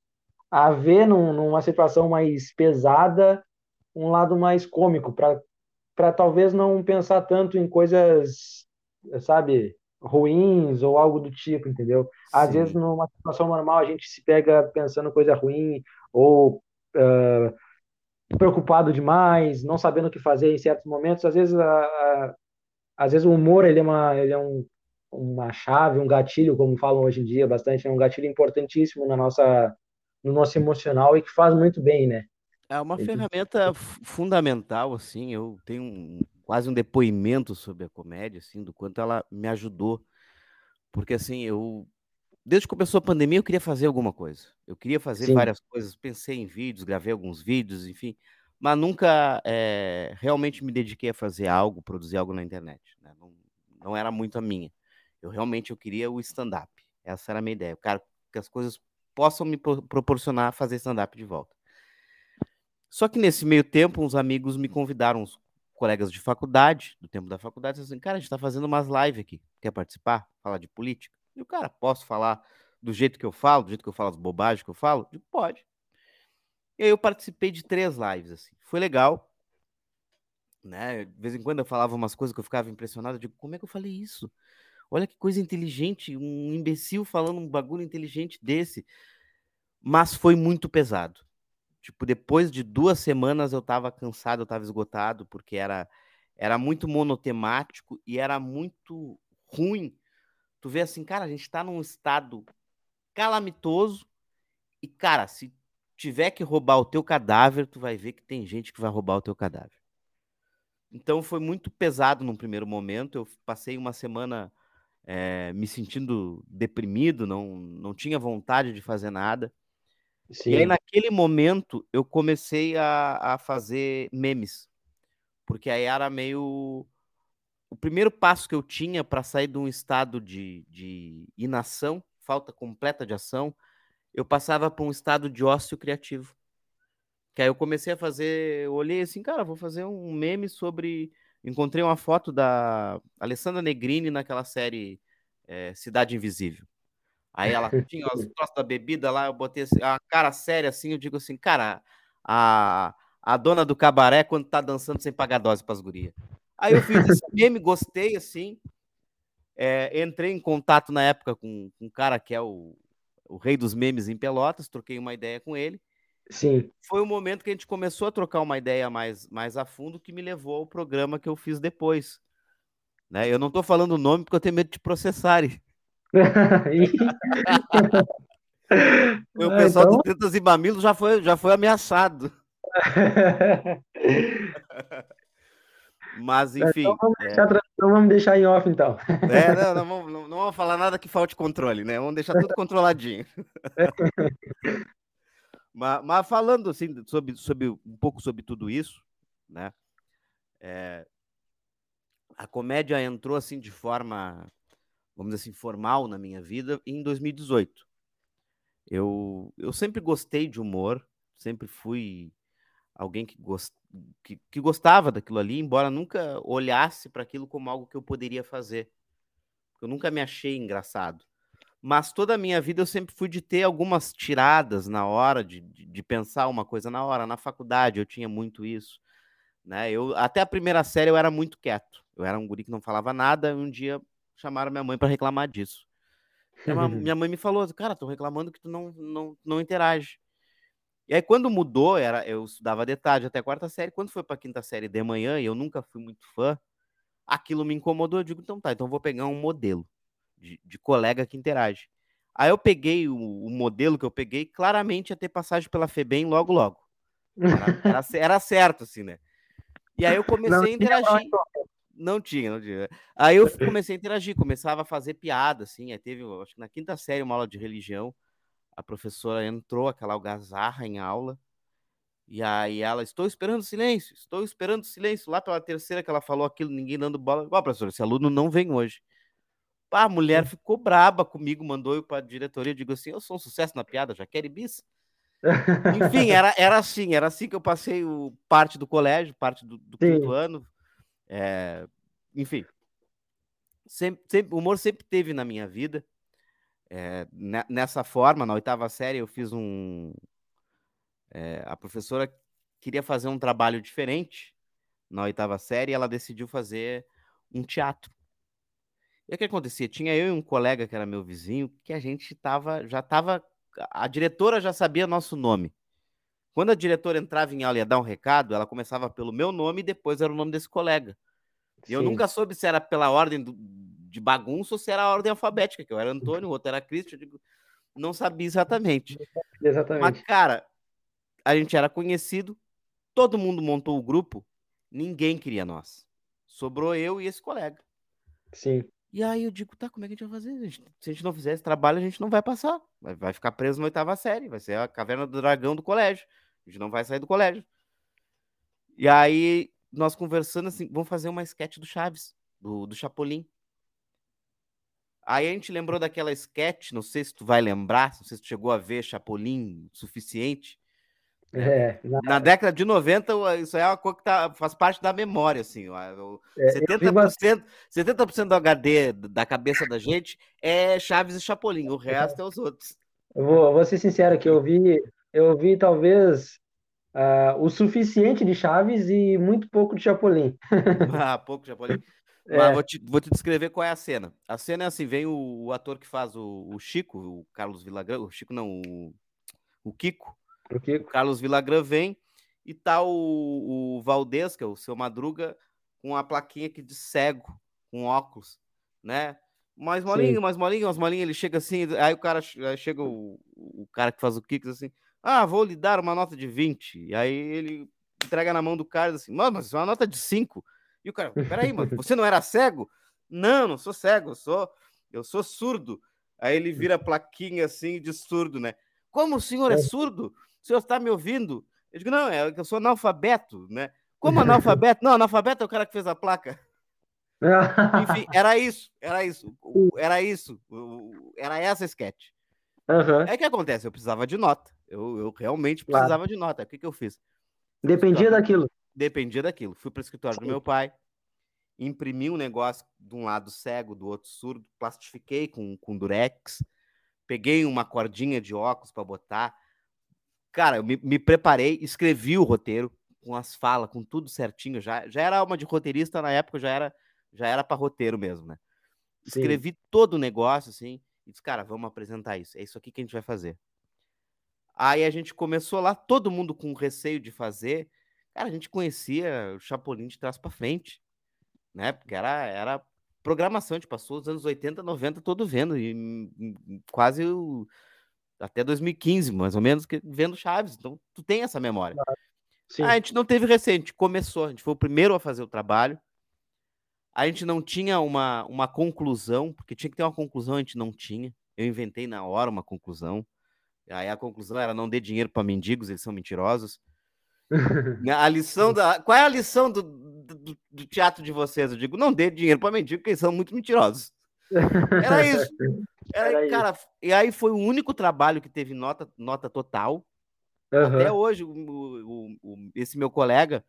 a ver num, numa situação mais pesada um lado mais cômico, para talvez não pensar tanto em coisas, sabe... ruins ou algo do tipo, entendeu? Às Sim. vezes, numa situação normal, a gente se pega pensando coisa ruim ou uh, preocupado demais, não sabendo o que fazer em certos momentos. Às vezes, a, a, às vezes o humor ele é, uma, ele é um, uma chave, um gatilho, como falam hoje em dia bastante, é um gatilho importantíssimo na nossa, no nosso emocional e que faz muito bem, né? É uma ele... ferramenta fundamental, assim, eu tenho... um... quase um depoimento sobre a comédia, assim, do quanto ela me ajudou. Porque, assim, eu... Desde que começou a pandemia, eu queria fazer alguma coisa. Eu queria fazer Sim. várias coisas. Pensei em vídeos, gravei alguns vídeos, enfim. Mas nunca é, realmente me dediquei a fazer algo, produzir algo na internet. Né? Não, não era muito a minha. Eu realmente eu queria o stand-up. Essa era a minha ideia. Cara, que as coisas possam me pro- proporcionar fazer stand-up de volta. Só que, nesse meio tempo, uns amigos me convidaram, uns colegas de faculdade, do tempo da faculdade, assim, cara, a gente tá fazendo umas lives aqui, quer participar? Falar de política? E o cara, posso falar do jeito que eu falo, do jeito que eu falo as bobagens que eu falo? Eu digo, pode. E aí eu participei de três lives, assim, foi legal, né, de vez em quando eu falava umas coisas que eu ficava impressionado, eu digo, como é que eu falei isso? Olha que coisa inteligente, um imbecil falando um bagulho inteligente desse, mas foi muito pesado. Tipo, depois de duas semanas eu tava cansado, eu tava esgotado, porque era, era muito monotemático e era muito ruim. Tu vê assim, cara, a gente tá num estado calamitoso e, cara, se tiver que roubar o teu cadáver, tu vai ver que tem gente que vai roubar o teu cadáver. Então foi muito pesado num primeiro momento. Eu passei uma semana é, me sentindo deprimido, não, não tinha vontade de fazer nada. Sim. E aí, naquele momento, eu comecei a, a fazer memes, porque aí era meio... O primeiro passo que eu tinha para sair de um estado de, de inação, falta completa de ação, eu passava para um estado de ócio criativo. Que aí eu comecei a fazer, eu olhei assim, cara, vou fazer um meme sobre... Encontrei uma foto da Alessandra Negrini naquela série é, Cidade Invisível. Aí ela tinha os troços da bebida lá, eu botei assim, a cara séria assim, eu digo assim, cara, a, a dona do cabaré quando tá dançando sem pagar dose pras gurias. Aí eu fiz esse meme, gostei assim, é, entrei em contato na época com, com um cara que é o, o rei dos memes em Pelotas, troquei uma ideia com ele. Sim. Foi o momento que a gente começou a trocar uma ideia mais, mais a fundo, que me levou ao programa que eu fiz depois. Né? Eu não tô falando o nome porque eu tenho medo de processarem. O pessoal ah, então... do Tretas e Mamilos já foi, já foi ameaçado. Mas, enfim... Então vamos, é... deixar, então vamos deixar em off, então. É, não, não, vamos, não, não vamos falar nada que falte controle, né? Vamos deixar tudo controladinho. Mas, mas falando assim, sobre, sobre, um pouco sobre tudo isso, né? É, a comédia entrou assim de forma, vamos dizer assim, formal na minha vida em dois mil e dezoito. Eu, eu sempre gostei de humor, sempre fui alguém que, gost, que, que gostava daquilo ali, embora nunca olhasse para aquilo como algo que eu poderia fazer. Eu nunca me achei engraçado. Mas toda a minha vida eu sempre fui de ter algumas tiradas na hora, de, de, de pensar uma coisa na hora. Na faculdade eu tinha muito isso. Né? Eu, até a primeira série eu era muito quieto. Eu era um guri que não falava nada, e um dia chamaram minha mãe para reclamar disso. Então, minha mãe me falou, cara, tô reclamando que tu não, não, não interage. E aí quando mudou, era, eu estudava de tarde até a quarta série, quando foi para a quinta série de manhã, e eu nunca fui muito fã, aquilo me incomodou, eu digo, então tá, então vou pegar um modelo. De, de colega que interage. Aí eu peguei o, o modelo que eu peguei, claramente ia ter passagem pela Febem logo, logo. Era, era, era certo, assim, né? E aí eu comecei não a interagir. Não tinha, não tinha. Aí eu comecei a interagir, começava a fazer piada, assim. Aí teve, acho que na quinta série, uma aula de religião. A professora entrou, aquela algazarra em aula. E aí ela, estou esperando silêncio, estou esperando silêncio. Lá pela terceira que ela falou aquilo, ninguém dando bola. Ó, professora, esse aluno não vem hoje. A mulher ficou braba comigo, mandou eu para a diretoria, eu digo assim, eu sou um sucesso na piada, já quero bis? Enfim, era, era assim, era assim que eu passei o, parte do colégio, parte do, do quinto ano, é, enfim, sempre, sempre, o humor sempre teve na minha vida, é, nessa forma, na oitava série eu fiz um, é, a professora queria fazer um trabalho diferente na oitava série e ela decidiu fazer um teatro. E o que acontecia? Tinha eu e um colega que era meu vizinho, que a gente tava, já estava... A diretora já sabia nosso nome. Quando a diretora entrava em aula e ia dar um recado, ela começava pelo meu nome e depois era o nome desse colega. E Sim. eu nunca soube se era pela ordem do, de bagunça ou se era a ordem alfabética, que eu era Antônio, o outro era Cristo, eu digo, não sabia exatamente. Exatamente. Mas, cara, a gente era conhecido, todo mundo montou o grupo, ninguém queria nós. Sobrou eu e esse colega. Sim. E aí eu digo, tá, como é que a gente vai fazer? Se a gente não fizer esse trabalho, a gente não vai passar. Vai, vai ficar preso na oitava série. Vai ser a caverna do dragão do colégio. A gente não vai sair do colégio. E aí, nós conversando assim, vamos fazer uma sketch do Chaves, do, do Chapolin. Aí a gente lembrou daquela sketch, não sei se tu vai lembrar, não sei se tu chegou a ver Chapolin o suficiente. É, na... na década de noventa, isso é uma coisa que tá, faz parte da memória, assim. É, setenta por cento, setenta por cento do H D da cabeça da gente é Chaves e Chapolin, o resto é os outros. Eu vou, vou ser sincero que eu vi, eu vi talvez uh, o suficiente de Chaves e muito pouco de Chapolin. Ah, pouco de Chapolin. É. Mas vou te, vou te descrever qual é a cena. A cena é assim, vem o, o ator que faz o, o Chico, o Carlos Villagrán, o Chico não, o, o Kiko. Porque... O Carlos Villagrán vem e tá o, o Valdez, que é o Seu Madruga, com a plaquinha aqui de cego, com óculos, né? Mais molinho, Sim. mais molinho, mais molinho, ele chega assim, aí o cara, aí chega o, o cara que faz o Kicks assim, ah, vou lhe dar uma nota de vinte, e aí ele entrega na mão do cara assim, mano, mas é uma nota de cinco, e o cara, peraí, mano, você não era cego? Não, não sou cego, eu sou, eu sou surdo. Aí ele vira a plaquinha assim de surdo, né? Como o senhor é surdo? O senhor está me ouvindo? Eu digo, não, é que eu sou analfabeto, né? Como analfabeto? Não, analfabeto é o cara que fez a placa. Enfim, era isso, era isso, era isso, era essa sketch. Uhum. É que acontece, eu precisava de nota. Eu, eu realmente precisava claro. de nota. O que, que eu fiz? Dependia daquilo. Dependia daquilo. Fui para o escritório Sim. do meu pai, imprimi um negócio de um lado cego, do outro surdo, plastifiquei com, com durex, peguei uma cordinha de óculos para botar. Cara, eu me, me preparei, escrevi o roteiro com as falas, com tudo certinho. Já, já era alma de roteirista na época, já era, já era para roteiro mesmo, né? Escrevi Sim. todo o negócio, assim, e disse, cara, vamos apresentar isso. É isso aqui que a gente vai fazer. Aí a gente começou lá, todo mundo com receio de fazer. Cara, a gente conhecia o Chapolin de trás para frente, né? Porque era, era programação, a gente passou os anos oitenta, noventa todo vendo, e quase o, até dois mil e quinze, mais ou menos, que, vendo Chaves. Então, tu tem essa memória. Sim. A gente não teve receio, a gente começou, a gente foi o primeiro a fazer o trabalho. A gente não tinha uma, uma conclusão, porque tinha que ter uma conclusão, a gente não tinha. Eu inventei na hora uma conclusão. Aí a conclusão era não dê dinheiro para mendigos, eles são mentirosos. A lição da... Qual é a lição do, do, do teatro de vocês? Eu digo, não dê dinheiro para mendigos, porque eles são muito mentirosos. Era isso. Era, era cara, isso. E aí foi o único trabalho que teve nota, nota total. Uhum. Até hoje, o, o, o, esse meu colega,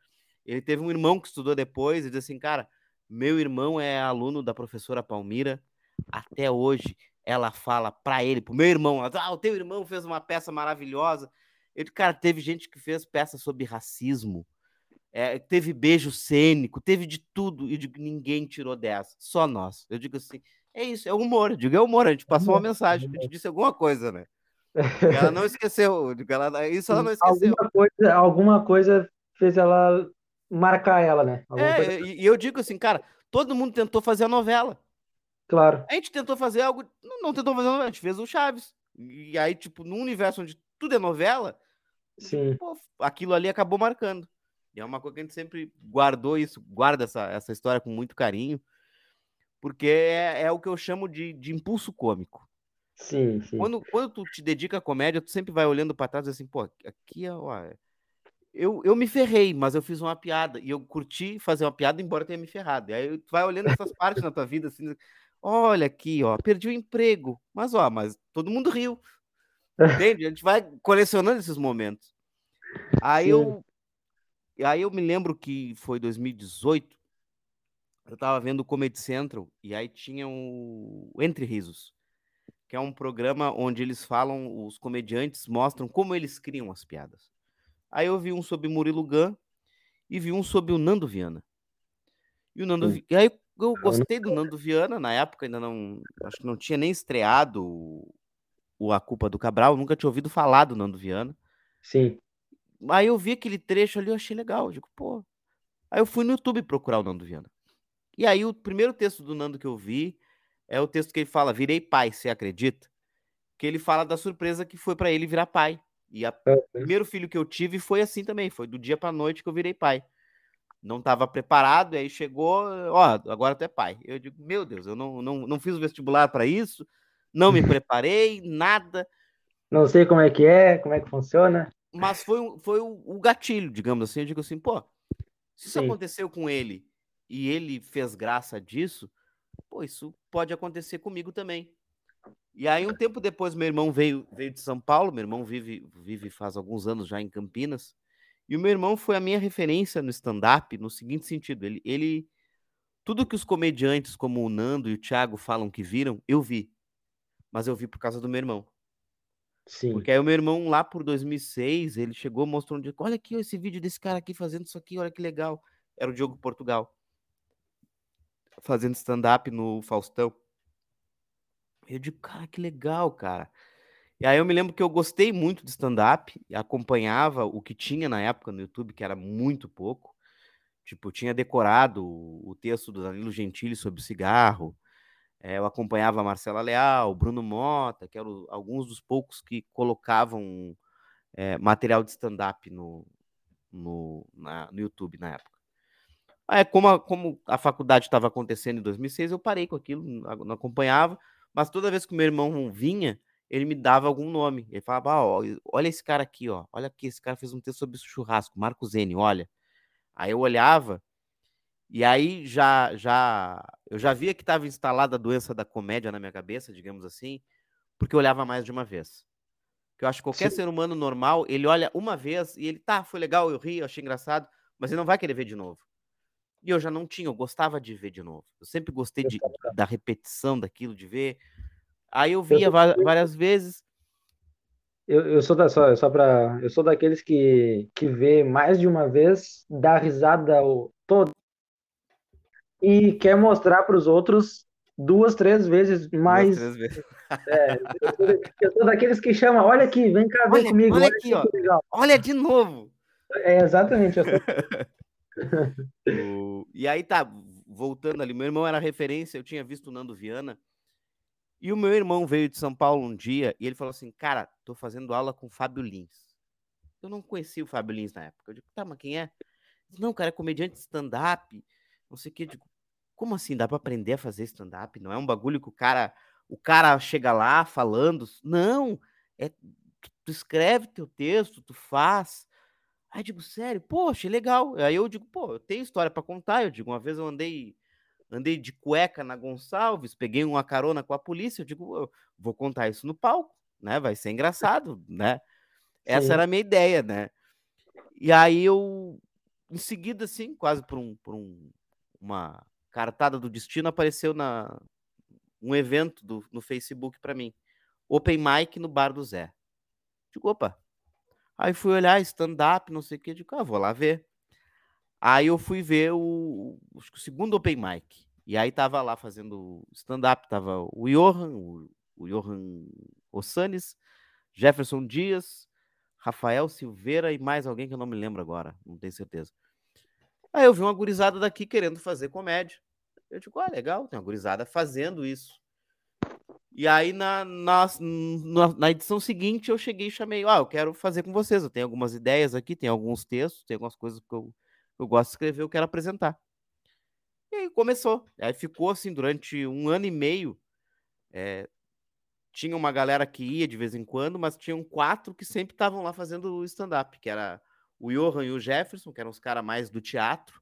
ele teve um irmão que estudou depois, e disse assim, cara, meu irmão é aluno da professora Palmira, até hoje... Ela fala pra ele, pro meu irmão, ela diz, ah, o teu irmão fez uma peça maravilhosa. Eu digo, cara, teve gente que fez peça sobre racismo, é, teve beijo cênico, teve de tudo. Eu digo, ninguém tirou dessa, só nós. Eu digo assim, é isso, é humor. Eu digo, é humor, a gente passou uma mensagem, a gente disse alguma coisa, né? Ela não esqueceu, eu digo, ela, isso ela não esqueceu. Alguma coisa, alguma coisa fez ela marcar ela, né? É, coisa... E eu digo assim, cara, todo mundo tentou fazer a novela. Claro. A gente tentou fazer algo, não, não tentou fazer novela, a gente fez o Chaves. E aí, tipo, num universo onde tudo é novela, Sim. Pô, aquilo ali acabou marcando. E é uma coisa que a gente sempre guardou isso, guarda essa, essa história com muito carinho, porque é, é o que eu chamo de, de impulso cômico. Sim, sim. Quando, quando tu te dedica à comédia, tu sempre vai olhando pra trás e diz assim, pô, aqui é... Ó, eu, eu me ferrei, mas eu fiz uma piada, e eu curti fazer uma piada, embora tenha me ferrado. E aí tu vai olhando essas partes na tua vida, assim... Olha aqui, ó, perdi o emprego, mas ó, mas todo mundo riu, entende? A gente vai colecionando esses momentos. Aí eu, aí eu me lembro que foi dois mil e dezoito, eu tava vendo o Comedy Central e aí tinha o Entre Risos, que é um programa onde eles falam, os comediantes mostram como eles criam as piadas. Aí eu vi um sobre Murilo Gun e vi um sobre o Nando Viana. E o Nando, e aí eu gostei do Nando Viana, na época ainda não... Acho que não tinha nem estreado o, o A Culpa do Cabral, nunca tinha ouvido falar do Nando Viana. Sim. Aí eu vi aquele trecho ali, eu achei legal, eu digo, pô... Aí eu fui no YouTube procurar o Nando Viana. E aí o primeiro texto do Nando que eu vi é o texto que ele fala, virei pai, você acredita? Que ele fala da surpresa que foi pra ele virar pai. E a, é. o primeiro filho que eu tive foi assim também, foi do dia pra noite que eu virei pai. Não estava preparado, e aí chegou, ó, agora tu é pai. Eu digo, meu Deus, eu não, não, não fiz o vestibular para isso, não me preparei, nada. Não sei como é que é, como é que funciona. Mas foi o foi um, um gatilho, digamos assim. Eu digo assim, pô, se isso Sim. aconteceu com ele e ele fez graça disso, pô, isso pode acontecer comigo também. E aí, um tempo depois, meu irmão veio, veio de São Paulo, meu irmão vive, vive faz alguns anos já em Campinas. E o meu irmão foi a minha referência no stand-up no seguinte sentido, ele, ele... Tudo que os comediantes como o Nando e o Thiago falam que viram, eu vi. Mas eu vi por causa do meu irmão. Sim. Porque aí o meu irmão, lá por dois mil e seis, ele chegou, mostrou, olha aqui esse vídeo desse cara aqui fazendo isso aqui, olha que legal. Era o Diogo Portugal. Fazendo stand-up no Faustão. Eu digo, cara, que legal, cara. E aí eu me lembro que eu gostei muito de stand-up, acompanhava o que tinha na época no YouTube, que era muito pouco. Tipo, eu tinha decorado o texto do Danilo Gentili sobre cigarro, é, eu acompanhava a Marcela Leal, Bruno Mota, que eram alguns dos poucos que colocavam é, material de stand-up no, no, na, no YouTube na época. Aí, como, a, como a faculdade estava acontecendo em dois mil e seis, eu parei com aquilo, não acompanhava, mas toda vez que meu irmão vinha, ele me dava algum nome. Ele falava, ah, ó, olha esse cara aqui, ó. Olha aqui, esse cara fez um texto sobre churrasco, Marco Zene, olha. Aí eu olhava, e aí já, já, eu já via que estava instalada a doença da comédia na minha cabeça, digamos assim, porque eu olhava mais de uma vez. Que eu acho que qualquer Sim. ser humano normal, ele olha uma vez e ele, tá, foi legal, eu ri, eu achei engraçado, mas ele não vai querer ver de novo. E eu já não tinha, eu gostava de ver de novo. Eu sempre gostei de, da repetição daquilo, de ver. Aí eu via eu várias, várias vezes. Eu, eu sou da, só, só pra, eu sou daqueles que, que vê mais de uma vez, dá risada toda e quer mostrar para os outros duas, três vezes mais. Duas, três vezes. É, eu, sou, eu sou daqueles que chama, olha aqui, vem cá, vem olha, comigo. Olha, olha aqui, ó. Legal. Olha de novo. É, exatamente. Eu sou... o... E aí tá, voltando ali, meu irmão era referência, eu tinha visto o Nando Viana, e o meu irmão veio de São Paulo um dia e ele falou assim, cara, tô fazendo aula com o Fábio Lins. Eu não conhecia o Fábio Lins na época. Eu digo, tá, mas quem é? Disse, não, cara, é comediante de stand-up, não sei o que. Eu digo, como assim, dá pra aprender a fazer stand-up? Não é um bagulho que o cara, o cara chega lá falando, não, é, tu escreve teu texto, tu faz. Aí eu digo, sério? Poxa, é legal. Aí eu digo, pô, eu tenho história pra contar. Eu digo, uma vez eu andei, andei de cueca na Gonçalves, peguei uma carona com a polícia. Eu digo, eu vou contar isso no palco, né? Vai ser engraçado, né? Essa Sim. era a minha ideia, né? E aí eu, em seguida, assim, quase por, um, por um, uma cartada do destino, apareceu na, um evento do, no Facebook pra mim. Open Mic no Bar do Zé. Eu digo, opa. Aí fui olhar stand-up, não sei o que, eu digo, ah, vou lá ver. Aí eu fui ver o, o segundo Open Mic. E aí tava lá fazendo stand-up, tava o Johan, o, o Johan Ossanes, Jefferson Dias, Rafael Silveira e mais alguém que eu não me lembro agora, não tenho certeza. Aí eu vi uma gurizada daqui querendo fazer comédia. Eu digo, ah, legal, tem uma gurizada fazendo isso. E aí, na, na, na edição seguinte, eu cheguei e chamei, ah, eu quero fazer com vocês, eu tenho algumas ideias aqui, tem alguns textos, tem algumas coisas que eu, eu gosto de escrever, eu quero apresentar. E aí começou. Aí ficou assim, durante um ano e meio, é, tinha uma galera que ia de vez em quando, mas tinham quatro que sempre estavam lá fazendo stand-up, que era o Johan e o Jefferson, que eram os caras mais do teatro,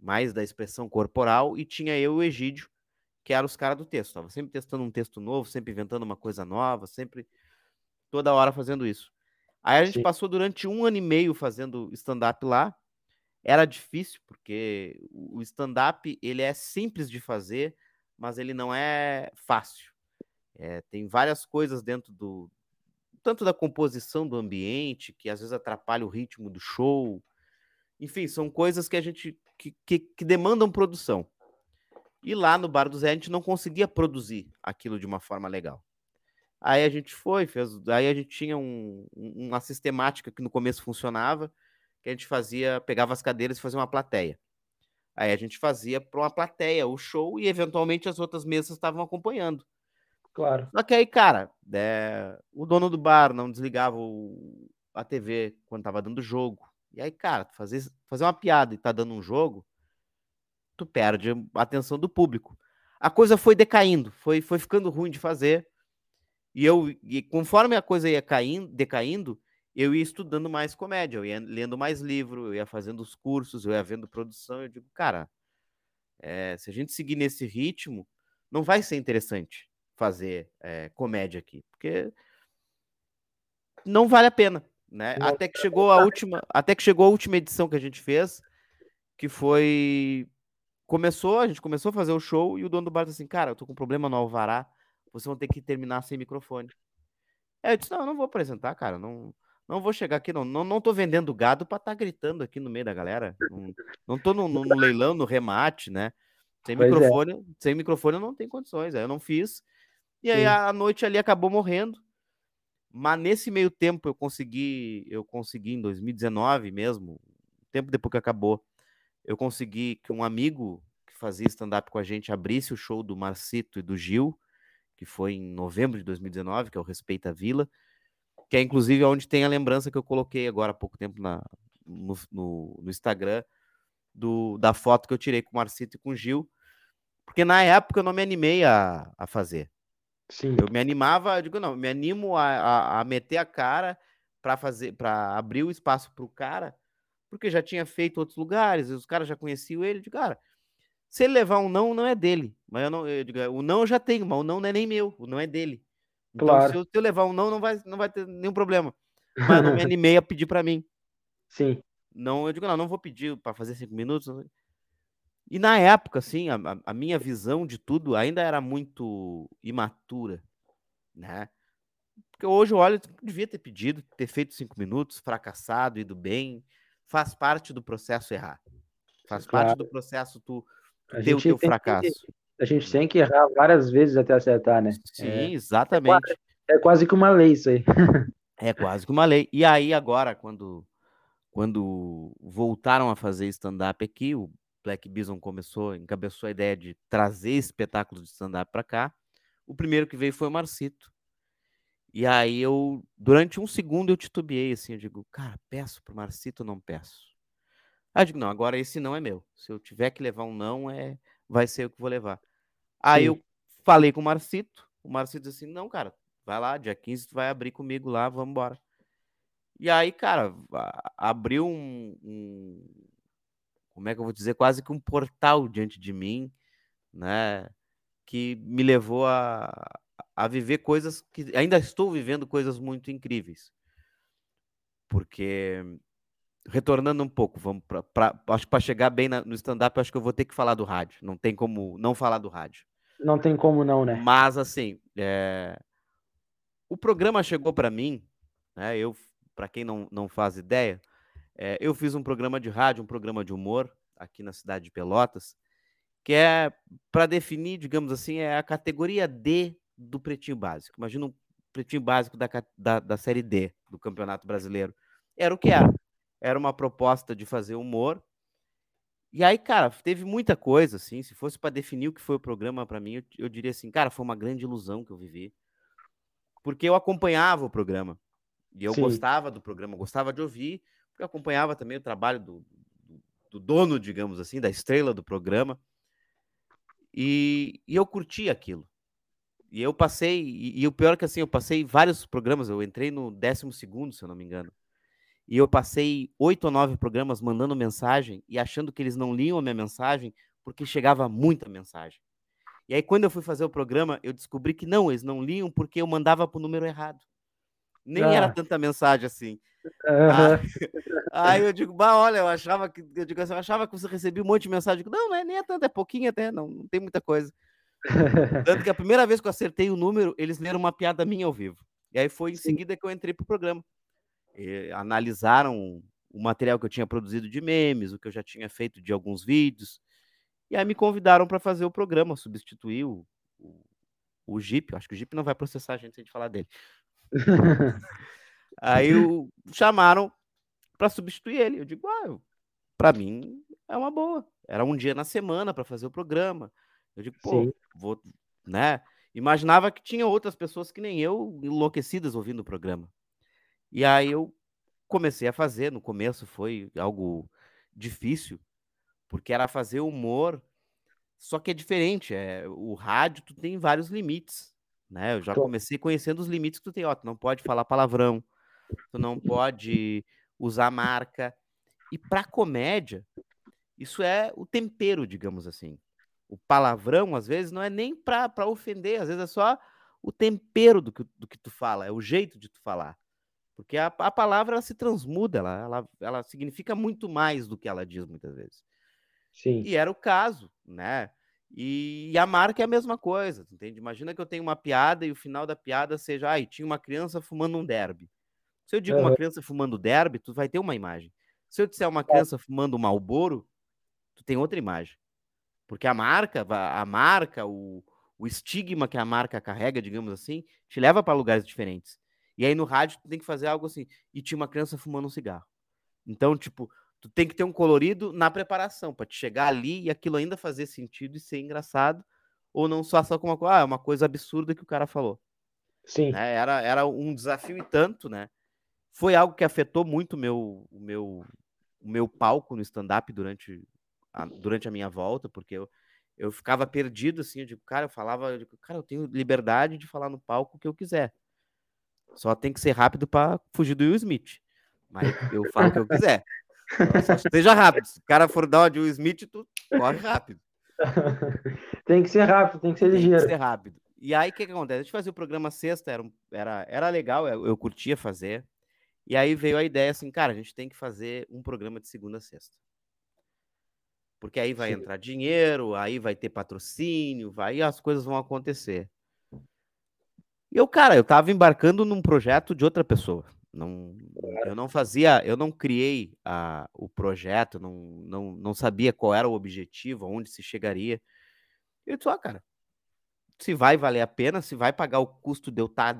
mais da expressão corporal, e tinha eu e o Egídio, que eram os caras do texto. Tava sempre testando um texto novo, sempre inventando uma coisa nova, sempre toda hora fazendo isso. Aí a gente Sim. passou durante um ano e meio fazendo stand-up lá. Era difícil, porque o stand-up, ele é simples de fazer, mas ele não é fácil. É, tem várias coisas dentro do... Tanto da composição do ambiente, que às vezes atrapalha o ritmo do show. Enfim, são coisas que a gente... que, que, que demandam produção. E lá no Bar do Zé a gente não conseguia produzir aquilo de uma forma legal. Aí a gente foi, fez, aí a gente tinha um, uma sistemática que no começo funcionava, que a gente fazia, pegava as cadeiras e fazia uma plateia. Aí a gente fazia para uma plateia o show e eventualmente as outras mesas estavam acompanhando. Claro. Só que aí, cara, é, o dono do bar não desligava o, a T V quando tava dando jogo. E aí, cara, fazer, fazer uma piada e tá dando um jogo, tu perde a atenção do público. A coisa foi decaindo, foi, foi ficando ruim de fazer. E eu, e conforme a coisa ia caindo, decaindo, eu ia estudando mais comédia, eu ia lendo mais livro, eu ia fazendo os cursos, eu ia vendo produção. Eu digo, cara, é, se a gente seguir nesse ritmo, não vai ser interessante fazer é, comédia aqui, porque não vale a pena, né? Até que chegou a última, até que chegou a última edição que a gente fez, que foi Começou, a gente começou a fazer o show e o dono do bar disse assim, cara, eu tô com um problema no alvará, vocês vão ter que terminar sem microfone. Aí eu disse, não, eu não vou apresentar, cara, não, não vou chegar aqui, não, não, não tô vendendo gado pra estar tá gritando aqui no meio da galera, não, não tô no, no, no leilão, no remate, né, sem pois microfone, é. sem microfone eu não tenho condições, aí eu não fiz, e aí Sim. a noite ali acabou morrendo, mas nesse meio tempo eu consegui, eu consegui em dois mil e dezenove mesmo, tempo depois que acabou, eu consegui que um amigo que fazia stand-up com a gente abrisse o show do Marcito e do Gil, que foi em novembro de dois mil e dezenove, que é o Respeita a Vila, que é inclusive onde tem a lembrança que eu coloquei agora há pouco tempo na, no, no, no Instagram do, da foto que eu tirei com o Marcito e com o Gil, porque na época eu não me animei a, a fazer. Sim. Eu me animava, eu digo, não, me animo a, a, a meter a cara para fazer, para abrir o espaço para o cara, porque já tinha feito outros lugares, os caras já conheciam ele. Eu digo, cara, se ele levar um não, não é dele. Mas eu não, eu digo, o não eu já tenho, mas o não não é nem meu, o não é dele. Claro. Então, se eu, se eu levar um não, não vai, não vai ter nenhum problema. Mas eu não me animei a pedir pra mim. Sim. Não, eu digo, não, não vou pedir pra fazer cinco minutos. Não. E na época, assim, a, a minha visão de tudo ainda era muito imatura, né? Porque hoje eu olho, eu devia ter pedido, ter feito cinco minutos, fracassado, ido bem. Faz parte do processo errar. Faz claro. parte do processo tu, tu ter o teu fracasso. Que, a gente tem que errar várias vezes até acertar, né? Sim, é. exatamente. É, é quase que uma lei isso aí. É quase que uma lei. E aí agora, quando, quando voltaram a fazer stand-up aqui, o Black Bison começou, encabeçou a ideia de trazer espetáculos de stand-up para cá. O primeiro que veio foi o Marcito. E aí eu, durante um segundo, eu titubeei, assim, eu digo, cara, peço pro Marcito ou não peço? Aí eu digo, não, agora esse não é meu. Se eu tiver que levar um não, é... vai ser o que vou levar. Aí Sim. eu falei com o Marcito, o Marcito disse assim, não, cara, vai lá, dia quinze tu vai abrir comigo lá, vamos embora. E aí, cara, abriu um, um... como é que eu vou dizer? Quase que um portal diante de mim, né? Que me levou a... a viver coisas que... ainda estou vivendo coisas muito incríveis. Porque, retornando um pouco, vamos pra, pra, acho que para chegar bem na, no stand-up, acho que eu vou ter que falar do rádio. Não tem como não falar do rádio. Não tem como não, né? Mas, assim, é... o programa chegou para mim, né? Eu, para quem não, não faz ideia, é, eu fiz um programa de rádio, um programa de humor, aqui na cidade de Pelotas, que é, para definir, digamos assim, é a categoria D do Pretinho Básico. Imagina um Pretinho Básico da, da, da Série D do Campeonato Brasileiro. Era o que era. Era uma proposta de fazer humor. E aí, cara, teve muita coisa, assim. Se fosse para definir o que foi o programa para mim, eu, eu diria assim, cara, foi uma grande ilusão que eu vivi. Porque eu acompanhava o programa. E eu Sim. gostava do programa, gostava de ouvir, porque eu acompanhava também o trabalho do, do, do dono, digamos assim, da estrela do programa. E, e eu curti aquilo. E eu passei, e, e o pior é que assim, eu passei vários programas, eu entrei no décimo segundo, se eu não me engano, e eu passei oito ou nove programas mandando mensagem e achando que eles não liam a minha mensagem porque chegava muita mensagem. E aí quando eu fui fazer o programa, eu descobri que não, eles não liam porque eu mandava pro número errado. Nem ah. era tanta mensagem assim. Ah. Aí eu digo, bah, olha, eu achava que eu, digo, eu achava que você recebia um monte de mensagem. Eu digo, não, não é, nem é tanto, é pouquinho até, não, não tem muita coisa. Tanto que a primeira vez que eu acertei o número, eles leram uma piada minha ao vivo. E aí foi em Sim. seguida que eu entrei pro programa. E analisaram o material que eu tinha produzido de memes, o que eu já tinha feito de alguns vídeos. E aí me convidaram para fazer o programa, substituir o, o, o Jeep. Eu acho que o Jeep não vai processar a gente se a gente falar dele. Aí o, chamaram para substituir ele. Eu digo, ah, para mim é uma boa. Era um dia na semana para fazer o programa. Eu digo, pô, Sim. vou, né? Imaginava que tinha outras pessoas que nem eu, enlouquecidas ouvindo o programa. E aí eu comecei a fazer. No começo foi algo difícil, porque era fazer humor, só que é diferente. É, o rádio, tu tem vários limites, né? Eu já comecei conhecendo os limites que tu tem. Ó, tu não pode falar palavrão, tu não pode usar marca. E pra comédia, isso é o tempero, digamos assim. O palavrão, às vezes, não é nem pra, pra ofender, às vezes é só o tempero do que, do que tu fala, é o jeito de tu falar. Porque a, a palavra, ela se transmuda, ela, ela, ela significa muito mais do que ela diz, muitas vezes. Sim. E era o caso, né? E, e a marca é a mesma coisa, entende? Imagina que eu tenho uma piada e o final da piada seja, ai, ah, tinha uma criança fumando um derby. Se eu digo uhum. uma criança fumando derby, tu vai ter uma imagem. Se eu disser uma criança fumando um Marlboro, tu tem outra imagem. Porque a marca, a marca o, o estigma que a marca carrega, digamos assim, te leva para lugares diferentes. E aí no rádio tu tem que fazer algo assim, e tinha uma criança fumando um cigarro. Então, tipo, tu tem que ter um colorido na preparação, para te chegar ali e aquilo ainda fazer sentido e ser engraçado, ou não só só como uma coisa, ah, é uma coisa absurda que o cara falou. Sim. Né? Era, era um desafio e tanto, né? Foi algo que afetou muito o meu, o meu, o meu palco no stand-up durante... durante a minha volta, porque eu, eu ficava perdido, assim, eu digo, cara, eu falava, eu digo, cara, eu tenho liberdade de falar no palco o que eu quiser, só tem que ser rápido para fugir do Will Smith, mas eu falo o que eu quiser, só seja rápido, se o cara for dar uma de Will Smith, tu corre rápido. Tem que ser rápido, tem que ser ligeiro. Tem que ser rápido, E aí, o que, que acontece? A gente fazia o programa sexta, era, era, era legal, eu, eu curtia fazer. E aí veio a ideia assim, cara, a gente tem que fazer um programa de segunda a sexta. Porque aí vai Sim. entrar dinheiro, aí vai ter patrocínio, vai, as coisas vão acontecer. E eu, cara, eu tava embarcando num projeto de outra pessoa. Não, eu não fazia, eu não criei a, o projeto, não, não, não sabia qual era o objetivo, onde se chegaria. E eu disse, ó, cara, se vai valer a pena, se vai pagar o custo de eu estar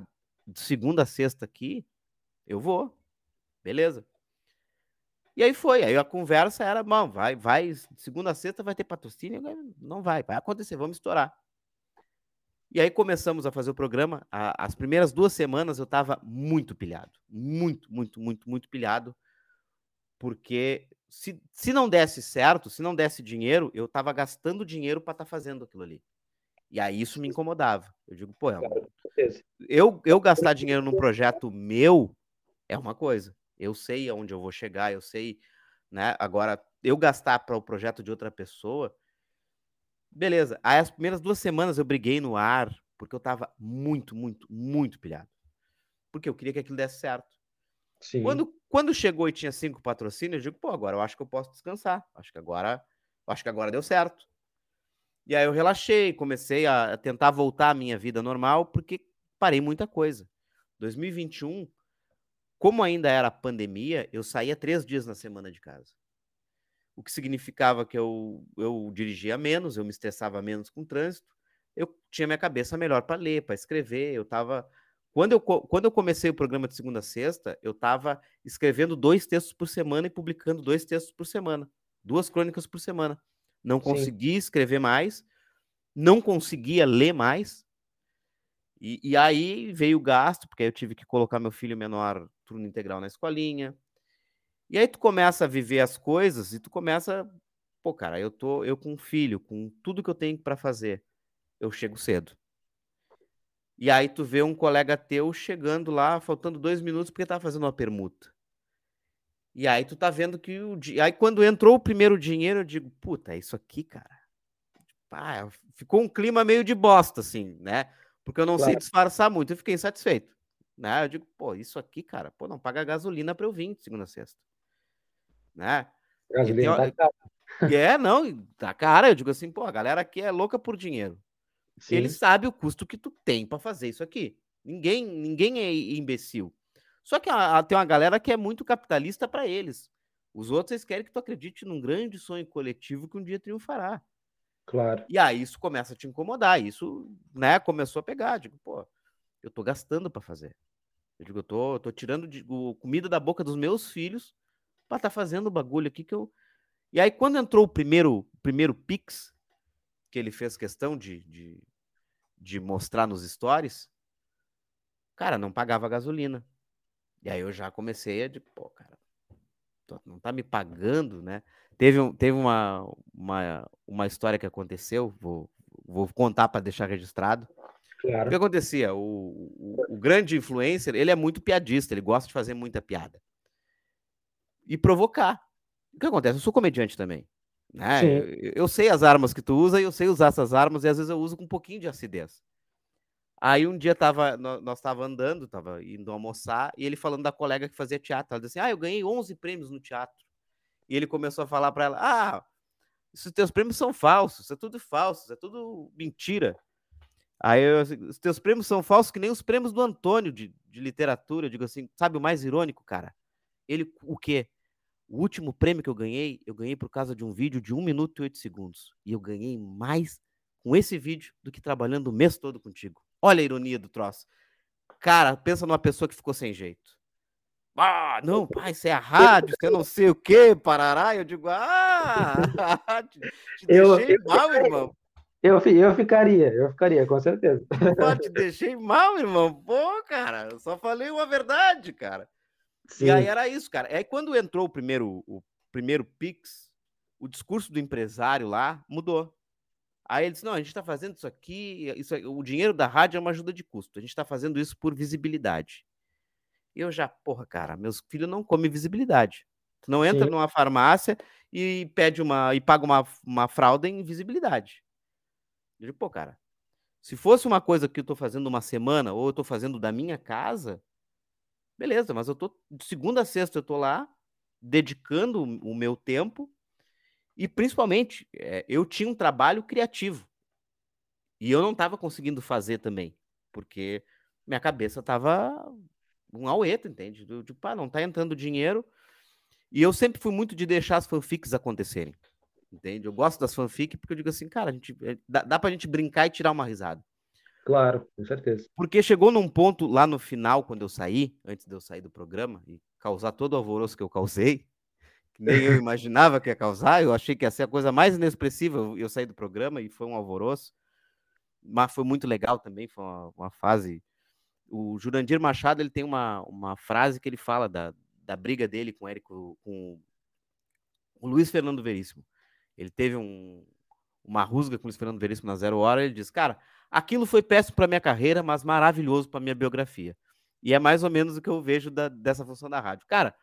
de segunda a sexta aqui, eu vou. Beleza. E aí foi. Aí a conversa era, mano, vai, vai, segunda a sexta vai ter patrocínio? Não vai, vai acontecer, vamos estourar. E aí começamos a fazer o programa. A, as primeiras duas semanas eu estava muito pilhado. Muito, muito, muito, muito pilhado. Porque se, se não desse certo, se não desse dinheiro, eu estava gastando dinheiro para estar tá fazendo aquilo ali. E aí isso me incomodava. Eu digo, pô, eu, eu gastar dinheiro num projeto meu é uma coisa. Eu sei aonde eu vou chegar, eu sei, né? Agora, eu gastar para o projeto de outra pessoa, beleza. Aí as primeiras duas semanas eu briguei no ar, porque eu tava muito, muito, muito pilhado. Porque eu queria que aquilo desse certo. Sim. Quando, quando chegou e tinha cinco patrocínios, eu digo, pô, agora eu acho que eu posso descansar. Acho que agora, acho que agora deu certo. E aí eu relaxei, comecei a tentar voltar à minha vida normal, porque parei muita coisa. dois mil e vinte e um, como ainda era pandemia, eu saía três dias na semana de casa. O que significava que eu, eu dirigia menos, eu me estressava menos com o trânsito, eu tinha minha cabeça melhor para ler, para escrever, eu tava... Quando eu, quando eu comecei o programa de segunda a sexta, eu estava escrevendo dois textos por semana e publicando dois textos por semana, duas crônicas por semana. Não conseguia Sim. escrever mais, não conseguia ler mais, e, e aí veio o gasto, porque aí eu tive que colocar meu filho menor turno integral na escolinha, e aí tu começa a viver as coisas, e tu começa, pô, cara, eu tô eu com um filho, com tudo que eu tenho para fazer, eu chego cedo. E aí tu vê um colega teu chegando lá, faltando dois minutos, porque tá fazendo uma permuta. E aí tu tá vendo que... O di... Aí quando entrou o primeiro dinheiro, eu digo, puta, é isso aqui, cara. Pá, ficou um clima meio de bosta, assim, né? Porque eu não claro. sei disfarçar muito. Eu fiquei insatisfeito, né? Eu digo, pô, isso aqui, cara, pô, não paga gasolina pra eu vir de segunda a sexta. Né? Gasolina tem... tá cara. É, não, tá cara. Eu digo assim, pô, a galera aqui é louca por dinheiro. Sim. Ele sabe o custo que tu tem pra fazer isso aqui. Ninguém, ninguém é imbecil. Só que a, a, tem uma galera que é muito capitalista para eles. Os outros, eles querem que tu acredite num grande sonho coletivo que um dia triunfará. Claro. E aí isso começa a te incomodar. Isso, né, começou a pegar. Digo, pô, eu tô gastando para fazer. Eu digo, eu tô, eu tô tirando de, o, comida da boca dos meus filhos para estar tá fazendo o bagulho aqui que eu... E aí quando entrou o primeiro, primeiro Pix, que ele fez questão de, de, de mostrar nos stories, cara, não pagava gasolina. E aí eu já comecei a de, pô, cara, não tá me pagando, né? Teve, um, teve uma, uma, uma história que aconteceu, vou, vou contar para deixar registrado. Claro. O que acontecia? O, o, o grande influencer, ele é muito piadista, ele gosta de fazer muita piada. E provocar. O que acontece? Eu sou comediante também, né? Eu, eu sei as armas que tu usa e eu sei usar essas armas e às vezes eu uso com um pouquinho de acidez. Aí um dia tava, nós estávamos andando, estava indo almoçar, e ele falando da colega que fazia teatro. Ela disse assim, ah, eu ganhei onze prêmios no teatro. E ele começou a falar para ela, ah, esses teus prêmios são falsos, isso é tudo falso, isso é tudo mentira. Aí eu, os teus prêmios são falsos que nem os prêmios do Antônio de, de literatura. Eu digo assim, sabe o mais irônico, cara? Ele, o quê? O último prêmio que eu ganhei, eu ganhei por causa de um vídeo de um minuto e oito segundos. E eu ganhei mais com esse vídeo do que trabalhando o mês todo contigo. Olha a ironia do troço. Cara, pensa numa pessoa que ficou sem jeito. Ah, não, pai, isso é a rádio, você não sei o quê, parará. Eu digo, ah, te, te eu, deixei eu, mal, eu, irmão. Eu, eu ficaria, eu ficaria, com certeza. Pô, te deixei mal, irmão. Pô, cara, eu só falei uma verdade, cara. Sim. E aí era isso, cara. Aí quando entrou o primeiro, o primeiro Pix, o discurso do empresário lá mudou. Aí ele disse, não, a gente está fazendo isso aqui, isso aqui, o dinheiro da rádio é uma ajuda de custo, a gente está fazendo isso por visibilidade. E eu já, porra, cara, meus filhos não comem visibilidade. Tu não entra Sim. numa farmácia e pede uma, e paga uma, uma fralda em visibilidade. Eu digo, pô, cara, Se fosse uma coisa que eu estou fazendo uma semana ou eu estou fazendo da minha casa, beleza, mas eu estou de segunda a sexta, eu estou lá dedicando o meu tempo e, principalmente, é, eu tinha um trabalho criativo e eu não estava conseguindo fazer também, porque minha cabeça estava um aueto, entende? Eu, tipo, ah, não está entrando dinheiro. E eu sempre fui muito de deixar as fanfics acontecerem, entende? Eu gosto das fanfics porque eu digo assim, cara, a gente, dá, dá pra gente brincar e tirar uma risada. Claro, com certeza. Porque chegou num ponto lá no final, quando eu saí, antes de eu sair do programa, e causar todo o alvoroço que eu causei, que nem eu imaginava que ia causar, eu achei que ia ser a coisa mais inexpressiva, eu, eu saí do programa e foi um alvoroço, mas foi muito legal também, foi uma, uma fase... O Jurandir Machado, ele tem uma, uma frase que ele fala da... da briga dele com o, Érico, com o Luiz Fernando Veríssimo. Ele teve um, uma rusga com o Luiz Fernando Veríssimo na Zero Hora, ele diz, cara, aquilo foi péssimo para minha carreira, mas maravilhoso para minha biografia. E é mais ou menos o que eu vejo da, dessa função da rádio. Cara,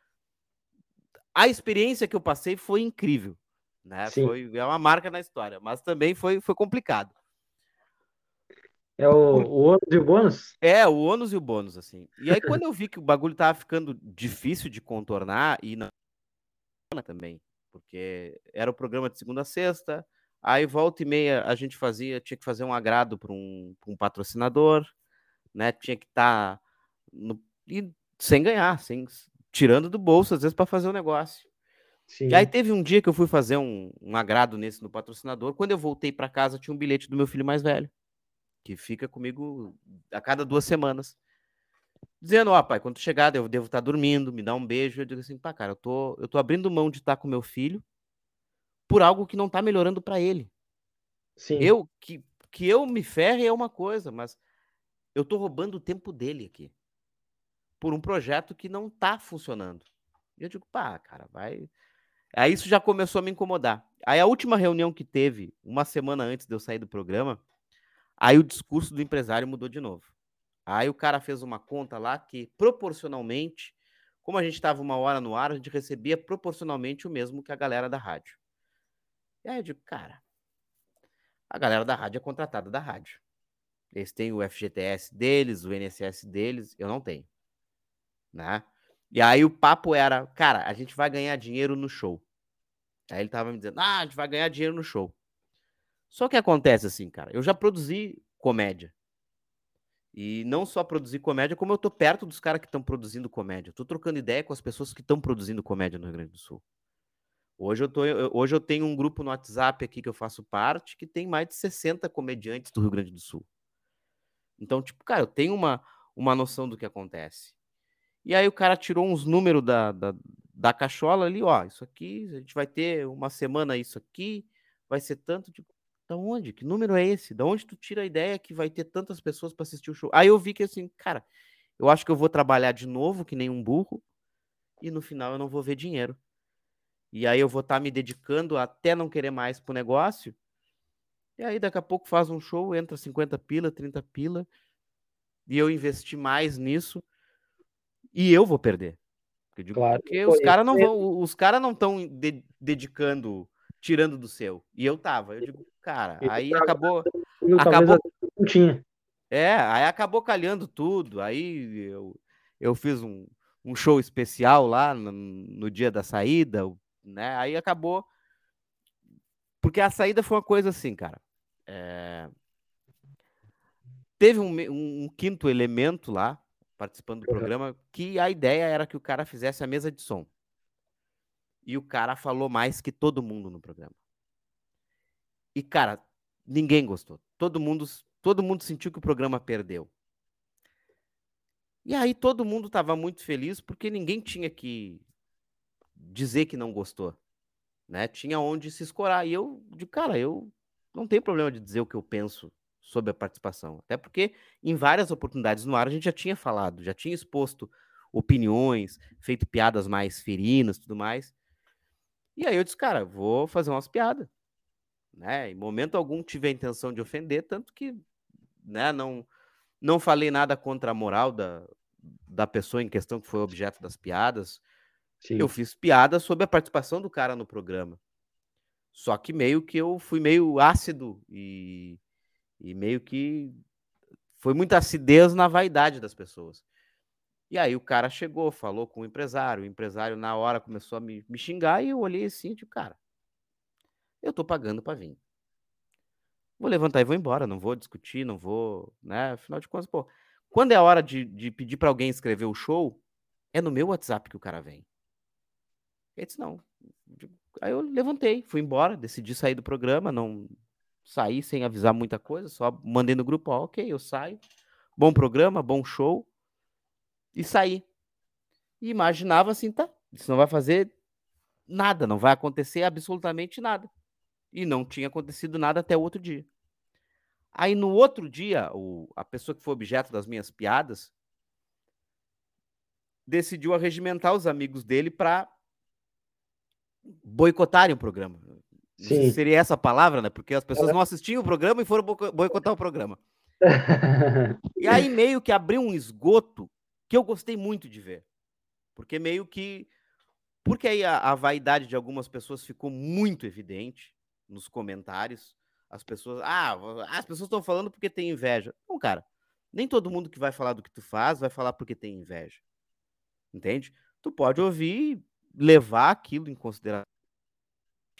a experiência que eu passei foi incrível, né? Foi, é uma marca na história, mas também foi, foi complicado. É o, o ônus e o bônus? É, o ônus e o bônus, assim. E aí, quando eu vi que o bagulho tava ficando difícil de contornar, e não também, porque era o programa de segunda a sexta, aí volta e meia a gente fazia, tinha que fazer um agrado para um, um patrocinador, né? Tinha que estar tá sem ganhar, sem, tirando do bolso, às vezes, para fazer um negócio. Sim. E aí teve um dia que eu fui fazer um, um agrado nesse no patrocinador, quando eu voltei para casa, tinha um bilhete do meu filho mais velho, que fica comigo a cada duas semanas, dizendo, ó, oh, pai, quando tu chegar, eu devo estar dormindo, me dá um beijo. Eu digo assim, pá, cara, eu tô, eu tô abrindo mão de estar com meu filho por algo que não tá melhorando para ele. Sim. Eu, que, que eu me ferre é uma coisa, mas eu tô roubando o tempo dele aqui por um projeto que não tá funcionando. E eu digo, pá, cara, vai... Aí isso já começou a me incomodar. Aí a última reunião que teve, uma semana antes de eu sair do programa, aí o discurso do empresário mudou de novo. Aí o cara fez uma conta lá que, proporcionalmente, como a gente estava uma hora no ar, a gente recebia proporcionalmente o mesmo que a galera da rádio. E aí eu digo, cara, a galera da rádio é contratada da rádio. Eles têm o F G T S deles, o I N S S deles, eu não tenho, né? E aí o papo era, cara, a gente vai ganhar dinheiro no show. Aí ele tava me dizendo, ah, a gente vai ganhar dinheiro no show. Só que acontece assim, cara, eu já produzi comédia. E não só produzi comédia, como eu tô perto dos caras que estão produzindo comédia. Eu tô trocando ideia com as pessoas que estão produzindo comédia no Rio Grande do Sul. Hoje eu, tô, eu, hoje eu tenho um grupo no WhatsApp aqui que eu faço parte, que tem mais de sessenta comediantes do Rio Grande do Sul. Então, tipo, cara, eu tenho uma, uma noção do que acontece. E aí o cara tirou uns números da, da, da cachola ali, ó, isso aqui, a gente vai ter uma semana isso aqui, vai ser tanto, tipo, da onde? Que número é esse? Da onde tu tira a ideia que vai ter tantas pessoas para assistir o show? Aí eu vi que assim, cara, eu acho que eu vou trabalhar de novo que nem um burro e no final eu não vou ver dinheiro. E aí eu vou estar tá me dedicando até não querer mais pro negócio. E aí daqui a pouco faz um show, entra cinquenta pila, trinta pila e eu investi mais nisso e eu vou perder. Eu digo, claro, porque os caras não vão, os caras não estão de- dedicando... tirando do seu. E eu tava. Eu digo, cara, eu aí acabou... acabou não tinha. É, aí acabou calhando tudo. Aí eu, eu fiz um, um show especial lá no, no dia da saída, né? Aí acabou... Porque a saída foi uma coisa assim, cara. É... Teve um, um, um quinto elemento lá, participando do programa, que a ideia era que o cara fizesse a mesa de som. E o cara falou mais que todo mundo no programa. E, cara, ninguém gostou. Todo mundo, todo mundo sentiu que o programa perdeu. E aí todo mundo estava muito feliz porque ninguém tinha que dizer que não gostou, né? Tinha onde se escorar. E eu digo, cara, eu não tenho problema de dizer o que eu penso sobre a participação. Até porque em várias oportunidades no ar a gente já tinha falado, já tinha exposto opiniões, feito piadas mais ferinas e tudo mais. E aí eu disse, cara, vou fazer umas piadas, né? Em momento algum tive a intenção de ofender, tanto que, né, não, não falei nada contra a moral da, da pessoa em questão que foi objeto das piadas. Sim. Eu fiz piada sobre a participação do cara no programa. Só que meio que eu fui meio ácido e, E meio que foi muita acidez na vaidade das pessoas. E aí o cara chegou, falou com o empresário. O empresário, na hora, começou a me, me xingar e eu olhei assim, tipo, cara, eu tô pagando pra vir. Vou levantar e vou embora, não vou discutir, não vou... né? Afinal de contas, pô, quando é a hora de, de pedir pra alguém escrever o show, é no meu WhatsApp que o cara vem. Ele disse, não. Aí eu levantei, fui embora, decidi sair do programa, não saí sem avisar muita coisa, só mandei no grupo, ó, ok, eu saio, bom programa, bom show, e saí. E imaginava assim, tá, isso não vai fazer nada, não vai acontecer absolutamente nada. E não tinha acontecido nada até o outro dia. Aí no outro dia, o, a pessoa que foi objeto das minhas piadas decidiu arregimentar os amigos dele para boicotarem o programa. Sim. Seria essa a palavra, né? Porque as pessoas não assistiam o programa e foram boicotar o programa. E aí meio que abriu um esgoto que eu gostei muito de ver. Porque meio que... Porque aí a, a vaidade de algumas pessoas ficou muito evidente nos comentários. As pessoas... Ah, as pessoas estão falando porque tem inveja. Não, cara. Nem todo mundo que vai falar do que tu faz vai falar porque tem inveja. Entende? Tu pode ouvir e levar aquilo em consideração.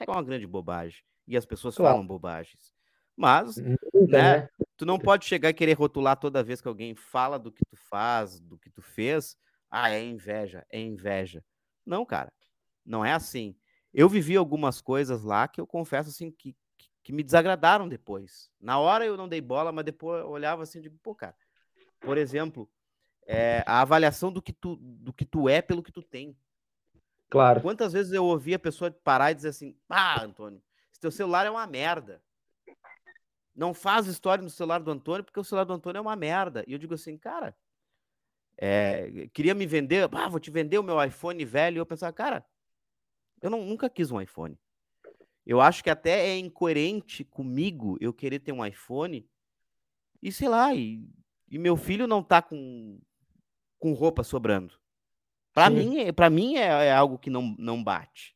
É uma grande bobagem. E as pessoas claro. falam bobagens. Mas, então, né, né? Tu não pode chegar e querer rotular toda vez que alguém fala do que tu faz, do que tu fez. Ah, é inveja, é inveja. Não, cara. Não é assim. Eu vivi algumas coisas lá que eu confesso, assim, que, que, que me desagradaram depois. Na hora eu não dei bola, mas depois eu olhava assim e digo, pô, cara, por exemplo, é, a avaliação do que, tu, do que tu é pelo que tu tem. Claro. Quantas vezes eu ouvi a pessoa parar e dizer assim, ah, Antônio, esse teu celular é uma merda. Não faz história no celular do Antônio, porque o celular do Antônio é uma merda. E eu digo assim, cara, é, queria me vender, ah, vou te vender o meu iPhone velho. E eu pensava, cara, eu não, nunca quis um iPhone. Eu acho que até é incoerente comigo eu querer ter um iPhone e, sei lá, e, e meu filho não tá com, com roupa sobrando. Para mim, pra mim é, é algo que não, não bate.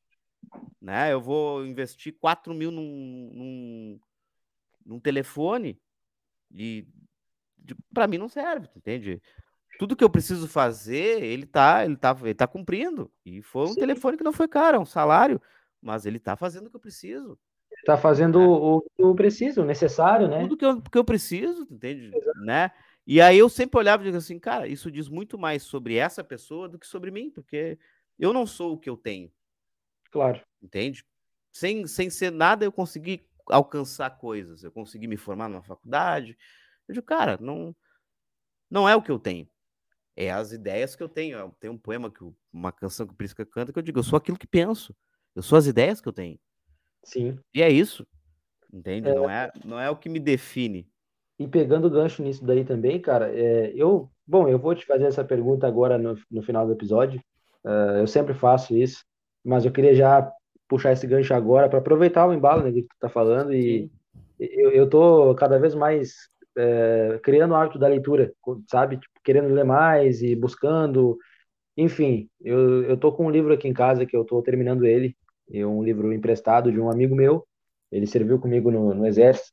Né? Eu vou investir quatro mil num, num, num telefone e para mim não serve, entende? Tudo que eu preciso fazer, ele tá, ele tá, ele tá cumprindo. E foi um Sim. telefone que não foi caro, é um salário, mas ele tá fazendo o que eu preciso. Tá fazendo né? o que eu preciso, o necessário, né? Tudo que eu, que eu preciso, entende? Exato. Né? E aí eu sempre olhava e dizia assim, cara, isso diz muito mais sobre essa pessoa do que sobre mim, porque eu não sou o que eu tenho. Claro. Entende? Sem, sem ser nada eu consegui alcançar coisas, eu consegui me formar numa faculdade. Eu digo, cara, não, não é o que eu tenho, é as ideias que eu tenho. Eu tenho um poema, que eu, uma canção que o Pirisca canta, que eu digo, eu sou aquilo que penso, eu sou as ideias que eu tenho. Sim. E é isso, entende? É. Não, é, não é o que me define. E pegando o gancho nisso daí também, cara, é, eu, bom, eu vou te fazer essa pergunta agora no, no final do episódio, uh, eu sempre faço isso, mas eu queria já puxar esse gancho agora para aproveitar o embalo, né, que tu tá falando, e eu, eu tô cada vez mais é, criando o hábito da leitura, sabe, tipo, querendo ler mais e buscando, enfim, eu, eu tô com um livro aqui em casa que eu tô terminando ele, é um livro emprestado de um amigo meu, ele serviu comigo no, no exército.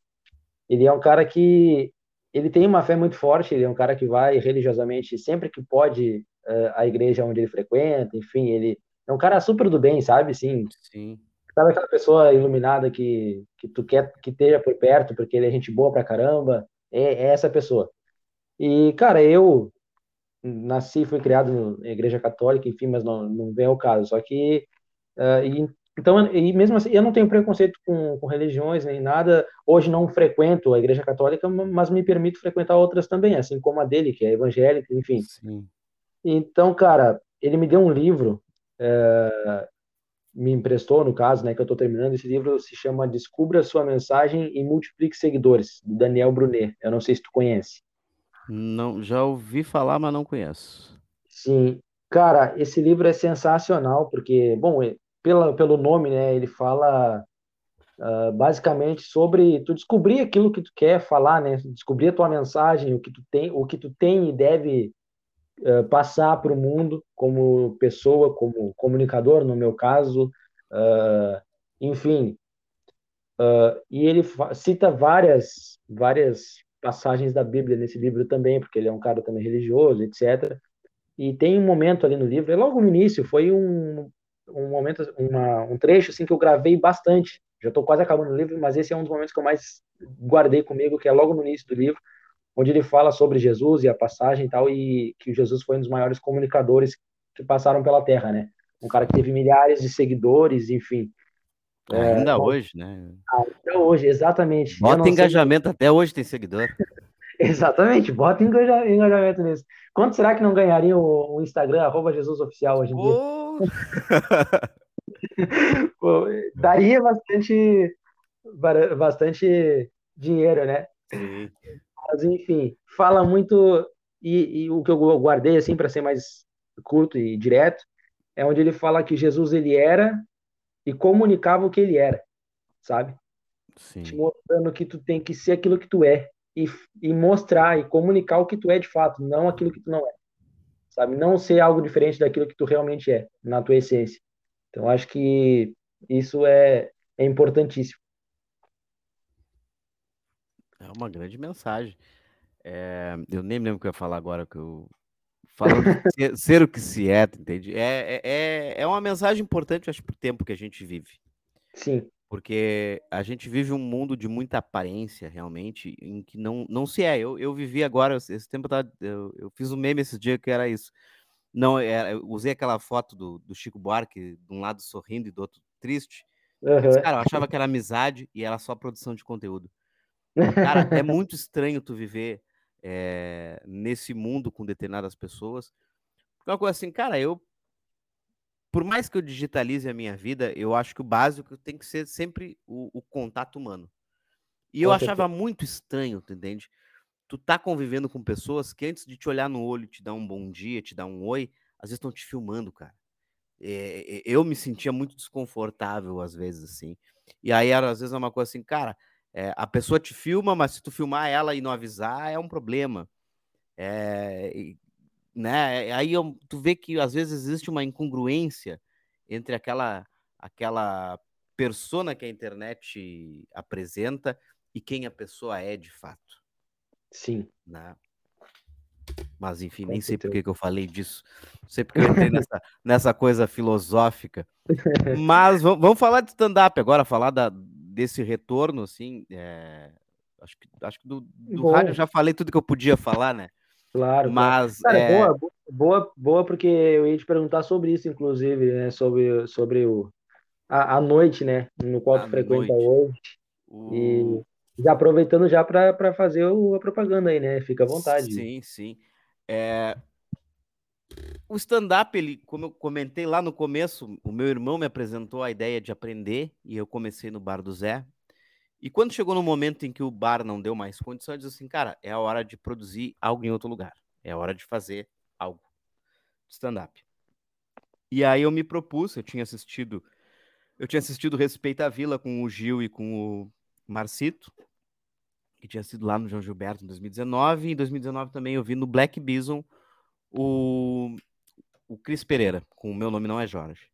Ele é um cara que, ele tem uma fé muito forte, ele é um cara que vai religiosamente sempre que pode uh, à igreja onde ele frequenta, enfim, ele é um cara super do bem, sabe, assim, Sim. sabe aquela pessoa iluminada que, que tu quer que esteja por perto, porque ele é gente boa pra caramba, é, é essa pessoa. E, cara, eu nasci, fui criado na igreja católica, enfim, mas não, não vem ao caso, só que, uh, e, Então, e mesmo assim, eu não tenho preconceito com, com religiões nem nada, hoje não frequento a igreja católica, mas me permito frequentar outras também, assim como a dele, que é evangélica, enfim. Sim. Então, cara, ele me deu um livro, é, me emprestou, no caso, né, que eu tô terminando, esse livro se chama Descubra Sua Mensagem e Multiplique Seguidores, do Daniel Brunet, eu não sei se tu conhece. Não, já ouvi falar, mas não conheço. Sim, cara, esse livro é sensacional, porque, bom... Pela, pelo nome, né, ele fala uh, basicamente sobre tu descobrir aquilo que tu quer falar, né, descobrir a tua mensagem, o que tu tem, o que tu tem e deve uh, passar para o mundo como pessoa, como comunicador, no meu caso, uh, enfim. Uh, e ele cita várias, várias passagens da Bíblia nesse livro também, porque ele é um cara também religioso, etcétera. E tem um momento ali no livro, logo no início, foi um, um, momento, uma, um trecho assim, que eu gravei bastante. Já estou quase acabando o livro, mas esse é um dos momentos que eu mais guardei comigo, que é logo no início do livro, onde ele fala sobre Jesus e a passagem e tal, e que Jesus foi um dos maiores comunicadores que passaram pela Terra, né? Um cara que teve milhares de seguidores, enfim. É, ainda bom, hoje, né? Até hoje, exatamente. Bota engajamento, sei... até hoje tem seguidor. Exatamente, bota engajamento nisso. Quanto será que não ganharia o, o Instagram, arroba Jesus Oficial hoje em dia? Oh! Pô, daria bastante, bastante dinheiro, né? Sim. Mas, enfim, fala muito, e, e o que eu guardei, assim, para ser mais curto e direto, é onde ele fala que Jesus, ele era e comunicava o que ele era, sabe? Sim. Te mostrando que tu tem que ser aquilo que tu é, e, e mostrar e comunicar o que tu é de fato, não aquilo que tu não é, sabe? Não ser algo diferente daquilo que tu realmente é, na tua essência. Então, acho que isso é, é importantíssimo. É uma grande mensagem. É, eu nem me lembro o que eu ia falar agora, que eu falo ser, ser o que se é, entende? É, é, é uma mensagem importante, acho, para o tempo que a gente vive. Sim. Porque a gente vive um mundo de muita aparência, realmente, em que não, não se é. Eu, eu vivi agora, esse tempo eu, tava, eu, eu fiz um meme esse dia que era isso. Não, eu usei aquela foto do, do Chico Buarque, de um lado sorrindo e do outro triste. Uhum. Mas, cara, eu achava que era amizade e era só produção de conteúdo. Cara, é muito estranho tu viver é, nesse mundo com determinadas pessoas. Porque uma coisa assim, cara, eu... Por mais que eu digitalize a minha vida, eu acho que o básico tem que ser sempre o, o contato humano. E eu achava muito estranho, tu entende? Tu tá convivendo com pessoas que antes de te olhar no olho, te dar um bom dia, te dar um oi, às vezes estão te filmando, cara. É, eu me sentia muito desconfortável, às vezes, assim. E aí, era, às vezes, uma coisa assim, cara... É, a pessoa te filma, mas se tu filmar ela e não avisar, é um problema. É, né? Aí eu, tu vê que às vezes existe uma incongruência entre aquela, aquela persona que a internet apresenta e quem a pessoa é de fato. Sim. Né? Mas enfim, nem sei por que eu falei disso. Não sei porque eu entrei nessa, nessa coisa filosófica. Mas vamos, vamos falar de stand-up agora, falar da... desse retorno, assim, é... acho que, acho que do, do rádio eu já falei tudo que eu podia falar, né? Claro. Mas, cara, é... boa, boa, boa, porque eu ia te perguntar sobre isso, inclusive, né? Sobre, sobre o, a, a noite, né? No qual a tu frequenta hoje. O... E já aproveitando já para fazer o, a propaganda aí, né? Fica à vontade. Sim, sim. É... O stand-up, ele, como eu comentei lá no começo, o meu irmão me apresentou a ideia de aprender e eu comecei no bar do Zé. E quando chegou no momento em que o bar não deu mais condição, eu disse assim, cara, é a hora de produzir algo em outro lugar. É a hora de fazer algo. Stand-up. E aí eu me propus, eu tinha assistido, eu tinha assistido Respeita a Vila com o Gil e com o Marcito, que tinha sido lá no João Gilberto em dois mil e dezenove. E em dois mil e dezenove também eu vi no Black Bison o... o Cris Pereira, com O Meu Nome Não É Jorge.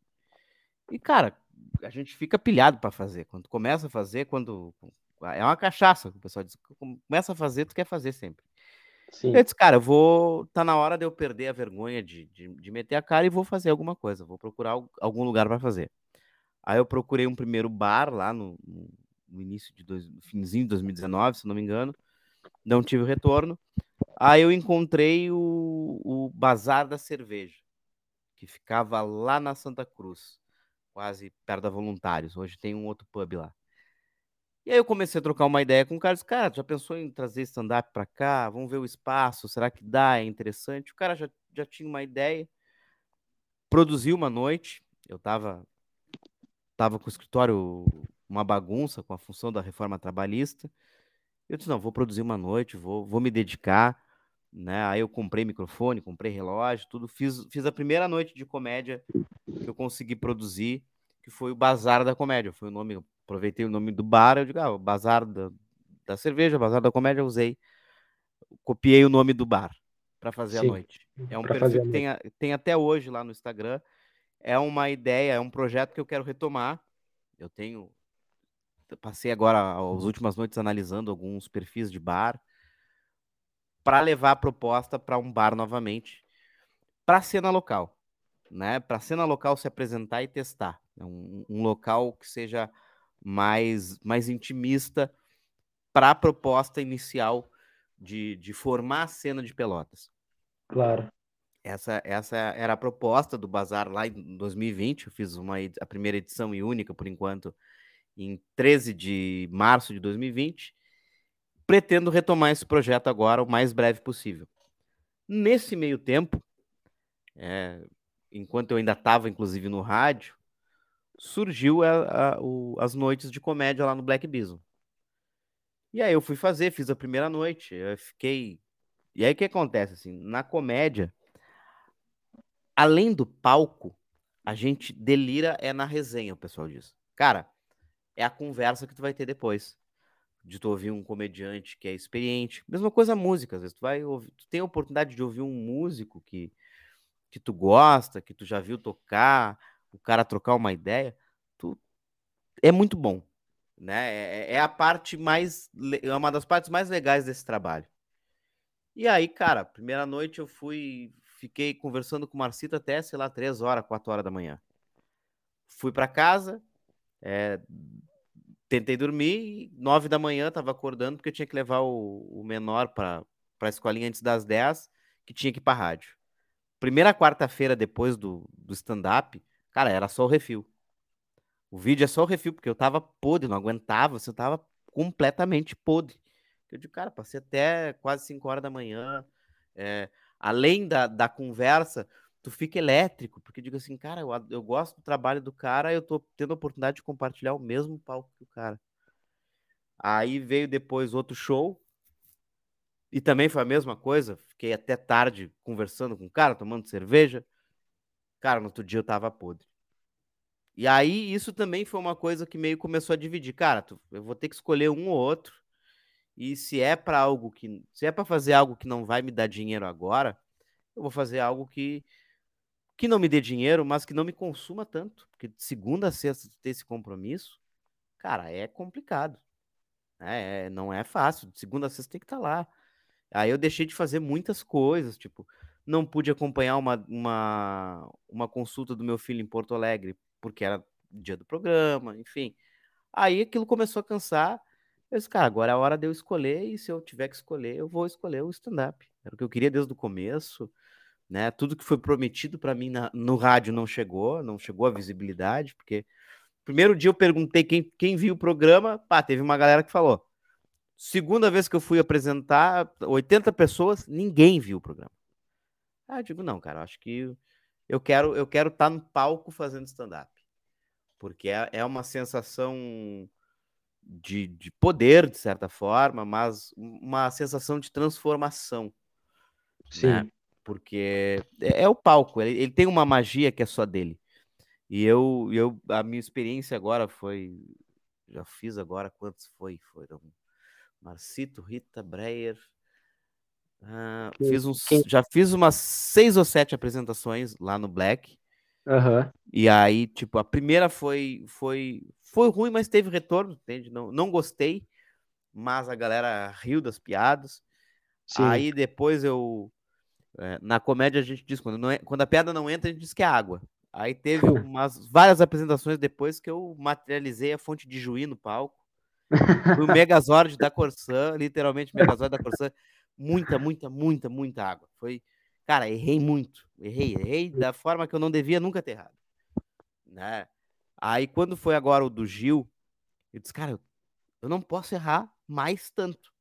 E, cara, a gente fica pilhado para fazer. Quando começa a fazer, quando... É uma cachaça, o pessoal diz. Começa a fazer, tu quer fazer sempre. Sim. Eu disse, cara, eu vou... Tá na hora de eu perder a vergonha de, de, de meter a cara e vou fazer alguma coisa. Vou procurar algum lugar para fazer. Aí eu procurei um primeiro bar lá no, no início de... Dois, no finzinho de dois mil e dezenove, se não me engano. Não tive o retorno. Aí eu encontrei o, o Bazar da Cerveja, que ficava lá na Santa Cruz, quase perto da Voluntários. Hoje tem um outro pub lá. E aí eu comecei a trocar uma ideia com o cara. Disse, cara, já pensou em trazer stand-up para cá? Vamos ver o espaço, será que dá? É interessante? O cara já, já tinha uma ideia. Produziu uma noite. Eu tava, tava com o escritório uma bagunça com a função da reforma trabalhista. Eu disse, não, vou produzir uma noite, vou, vou me dedicar. Né? Aí eu comprei microfone, comprei relógio, tudo. Fiz, fiz a primeira noite de comédia que eu consegui produzir, que foi o Bazar da Comédia. Foi o nome, eu aproveitei o nome do bar, eu digo, ah, o Bazar da, da Cerveja, Bazar da Comédia, eu usei. Copiei o nome do bar para fazer Sim, a noite. É um perfil que tem, tem até hoje lá no Instagram. É uma ideia, é um projeto que eu quero retomar. Eu tenho passei agora as últimas noites analisando alguns perfis de bar para levar a proposta para um bar novamente, para a cena local, né? Para a cena local se apresentar e testar. Um, um local que seja mais, mais intimista para a proposta inicial de, de formar a cena de Pelotas. Claro. Essa, essa era a proposta do Bazar lá em dois mil e vinte. Eu fiz uma, a primeira edição e única, por enquanto, em treze de março de dois mil e vinte. Pretendo retomar esse projeto agora o mais breve possível. Nesse meio tempo, é, enquanto eu ainda estava, inclusive, no rádio, surgiu a, a, o, as noites de comédia lá no Black Bison. E aí eu fui fazer, fiz a primeira noite, eu fiquei... E aí o que acontece? Assim, na comédia, além do palco, a gente delira é na resenha, o pessoal diz. Cara, é a conversa que tu vai ter depois. De tu ouvir um comediante que é experiente. Mesma coisa a música, às vezes. Tu, vai ouvir, tu tem a oportunidade de ouvir um músico que, que tu gosta, que tu já viu tocar, o cara trocar uma ideia. Tu... É muito bom. Né? É, é a parte mais... É uma das partes mais legais desse trabalho. E aí, cara, primeira noite eu fui... Fiquei conversando com o Marcito até, sei lá, três horas, quatro horas da manhã. Fui para casa, é, tentei dormir, nove da manhã estava acordando, porque eu tinha que levar o, o menor para a escolinha antes das dez, que tinha que ir para a rádio. Primeira quarta-feira, depois do, do stand-up, cara, era só o refil. O vídeo é só o refil, porque eu estava podre, não aguentava, eu estava completamente podre. Eu digo, cara, passei até quase cinco horas da manhã, é... Além da, da conversa, tu fica elétrico, porque eu digo assim, cara, eu, eu gosto do trabalho do cara, eu tô tendo a oportunidade de compartilhar o mesmo palco que o cara. Aí veio depois outro show, e também foi a mesma coisa, fiquei até tarde conversando com o cara, tomando cerveja. Cara, no outro dia eu tava podre. E aí isso também foi uma coisa que meio começou a dividir. Cara, tu, eu vou ter que escolher um ou outro. E se é para algo que, se é para fazer algo que não vai me dar dinheiro agora, eu vou fazer algo que, que não me dê dinheiro, mas que não me consuma tanto. Porque de segunda a sexta ter esse compromisso, cara, é complicado. É, não é fácil. De segunda a sexta tem que estar lá. Aí eu deixei de fazer muitas coisas, tipo, não pude acompanhar uma, uma, uma consulta do meu filho em Porto Alegre, porque era dia do programa, enfim. Aí aquilo começou a cansar. Eu disse, cara, agora é a hora de eu escolher, e se eu tiver que escolher, eu vou escolher o stand-up. Era o que eu queria desde o começo, né? Tudo que foi prometido para mim na, no rádio não chegou, não chegou a visibilidade, porque primeiro dia eu perguntei quem, quem viu o programa, pá, teve uma galera que falou. Segunda vez que eu fui apresentar, oitenta pessoas, ninguém viu o programa. Ah, eu digo, não, cara, acho que eu quero eu quero estar no palco fazendo stand-up, porque é, é uma sensação... De, de poder, de certa forma, mas uma sensação de transformação. Sim. Né? Porque é, é o palco, ele, ele tem uma magia que é só dele. E eu, eu, a minha experiência agora foi... Já fiz agora, quantos foi? Foram Marcito, Rita, Breyer... Ah, fiz uns, já fiz umas seis ou sete apresentações lá no Black. Uhum. E aí, tipo, a primeira foi... foi Foi ruim, mas teve retorno, entende? Não, não gostei, mas a galera riu das piadas. Sim. Aí depois eu... É, na comédia a gente diz, quando, não é, quando a piada não entra, a gente diz que é água. Aí teve umas, várias apresentações depois que eu materializei a fonte de Juí no palco. O Megazord da Corsã, literalmente Megazord da Corsã. Muita, muita, muita, muita água. Foi, cara, errei muito. Errei, errei da forma que eu não devia nunca ter errado. Né? Aí, quando foi agora o do Gil, eu disse, cara, eu não posso errar mais tanto.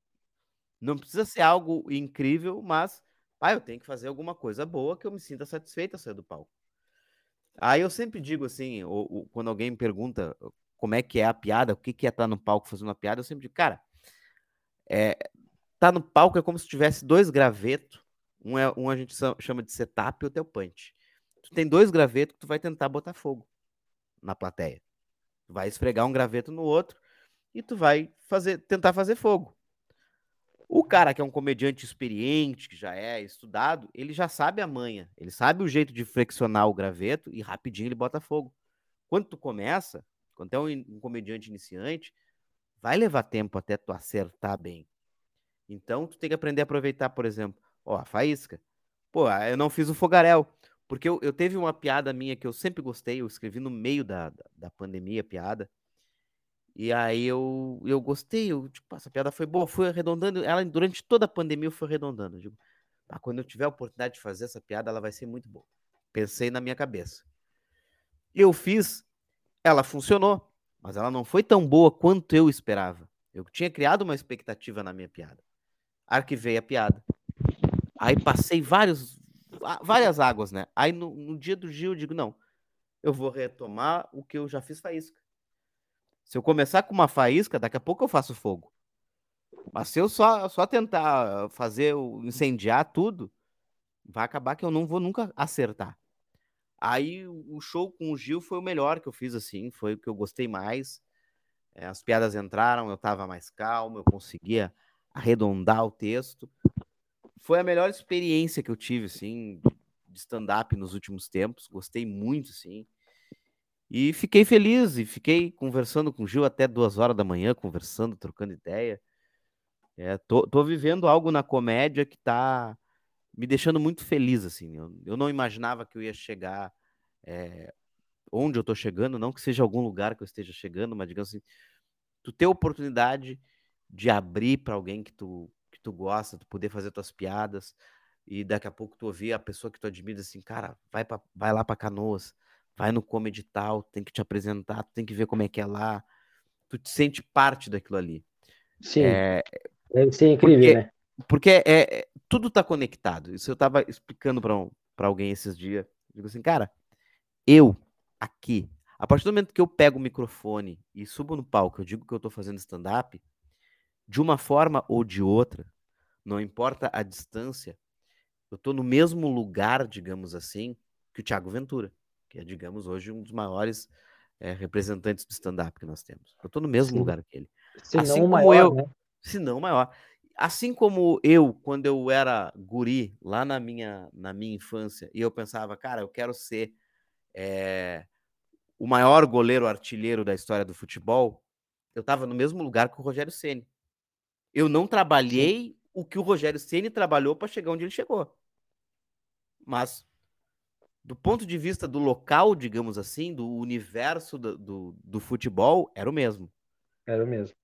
Não precisa ser algo incrível, mas, pai, eu tenho que fazer alguma coisa boa que eu me sinta satisfeita saindo do palco. Aí eu sempre digo assim, ou, ou, quando alguém me pergunta como é que é a piada, o que, que é estar no palco fazendo uma piada, eu sempre digo, cara, é, tá no palco é como se tivesse dois gravetos, um, é, um a gente chama de setup e outro é o punch. Tu tem dois gravetos que tu vai tentar botar fogo na plateia. Tu vai esfregar um graveto no outro e tu vai fazer, tentar fazer fogo. O cara que é um comediante experiente, que já é estudado, ele já sabe a manha, ele sabe o jeito de flexionar o graveto e rapidinho ele bota fogo. Quando tu começa, quando tu é um comediante iniciante, vai levar tempo até tu acertar bem. Então, tu tem que aprender a aproveitar, por exemplo, ó, a faísca. Pô, eu não fiz o fogaréu, porque eu, eu teve uma piada minha que eu sempre gostei, eu escrevi no meio da, da, da pandemia, piada, e aí eu, eu gostei, eu, tipo, essa piada foi boa, fui arredondando, ela durante toda a pandemia eu fui arredondando. Eu digo, ah, quando eu tiver a oportunidade de fazer essa piada, ela vai ser muito boa. Pensei na minha cabeça. Eu fiz, ela funcionou, mas ela não foi tão boa quanto eu esperava. Eu tinha criado uma expectativa na minha piada. Arquivei a piada. Aí passei vários, várias águas, né? Aí no, no dia do Gil eu digo, não, eu vou retomar o que eu já fiz faísca. Se eu começar com uma faísca, daqui a pouco eu faço fogo. Mas se eu só, só tentar fazer, incendiar tudo, vai acabar que eu não vou nunca acertar. Aí o show com o Gil foi o melhor que eu fiz, assim, foi o que eu gostei mais. É, as piadas entraram, eu estava mais calmo, eu conseguia arredondar o texto. Foi a melhor experiência que eu tive, assim, de stand-up nos últimos tempos. Gostei muito, assim. E fiquei feliz, e fiquei conversando com o Gil até duas horas da manhã, conversando, trocando ideia. É, tô, tô vivendo algo na comédia que tá me deixando muito feliz, assim. Eu, eu não imaginava que eu ia chegar é, onde eu tô chegando, não que seja algum lugar que eu esteja chegando, mas digamos assim, tu ter a oportunidade de abrir para alguém que tu, que tu gosta, tu poder fazer tuas piadas, e daqui a pouco tu ouvir a pessoa que tu admira assim, cara, vai, pra, vai lá para Canoas, vai no comedy tal, tem que te apresentar, tu tem que ver como é que é lá, tu te sente parte daquilo ali. Sim. É, deve ser incrível, porque, né? Porque é, é, tudo tá conectado. Isso eu tava explicando pra, um, pra alguém esses dias. Eu digo assim, cara, eu, aqui, a partir do momento que eu pego o microfone e subo no palco, eu digo que eu tô fazendo stand-up, de uma forma ou de outra, não importa a distância, eu tô no mesmo lugar, digamos assim, que o Thiago Ventura, que é, digamos, hoje um dos maiores é, representantes do stand-up que nós temos. Eu tô no mesmo Sim. lugar que ele. Se assim não como maior, eu... Né? Se não maior. Assim como eu, quando eu era guri, lá na minha, na minha infância, e eu pensava, cara, eu quero ser é, o maior goleiro artilheiro da história do futebol, eu estava no mesmo lugar que o Rogério Ceni. Eu não trabalhei Sim. o que o Rogério Ceni trabalhou para chegar onde ele chegou. Mas, do ponto de vista do local, digamos assim, do universo do, do, do futebol, era o mesmo. Era o mesmo.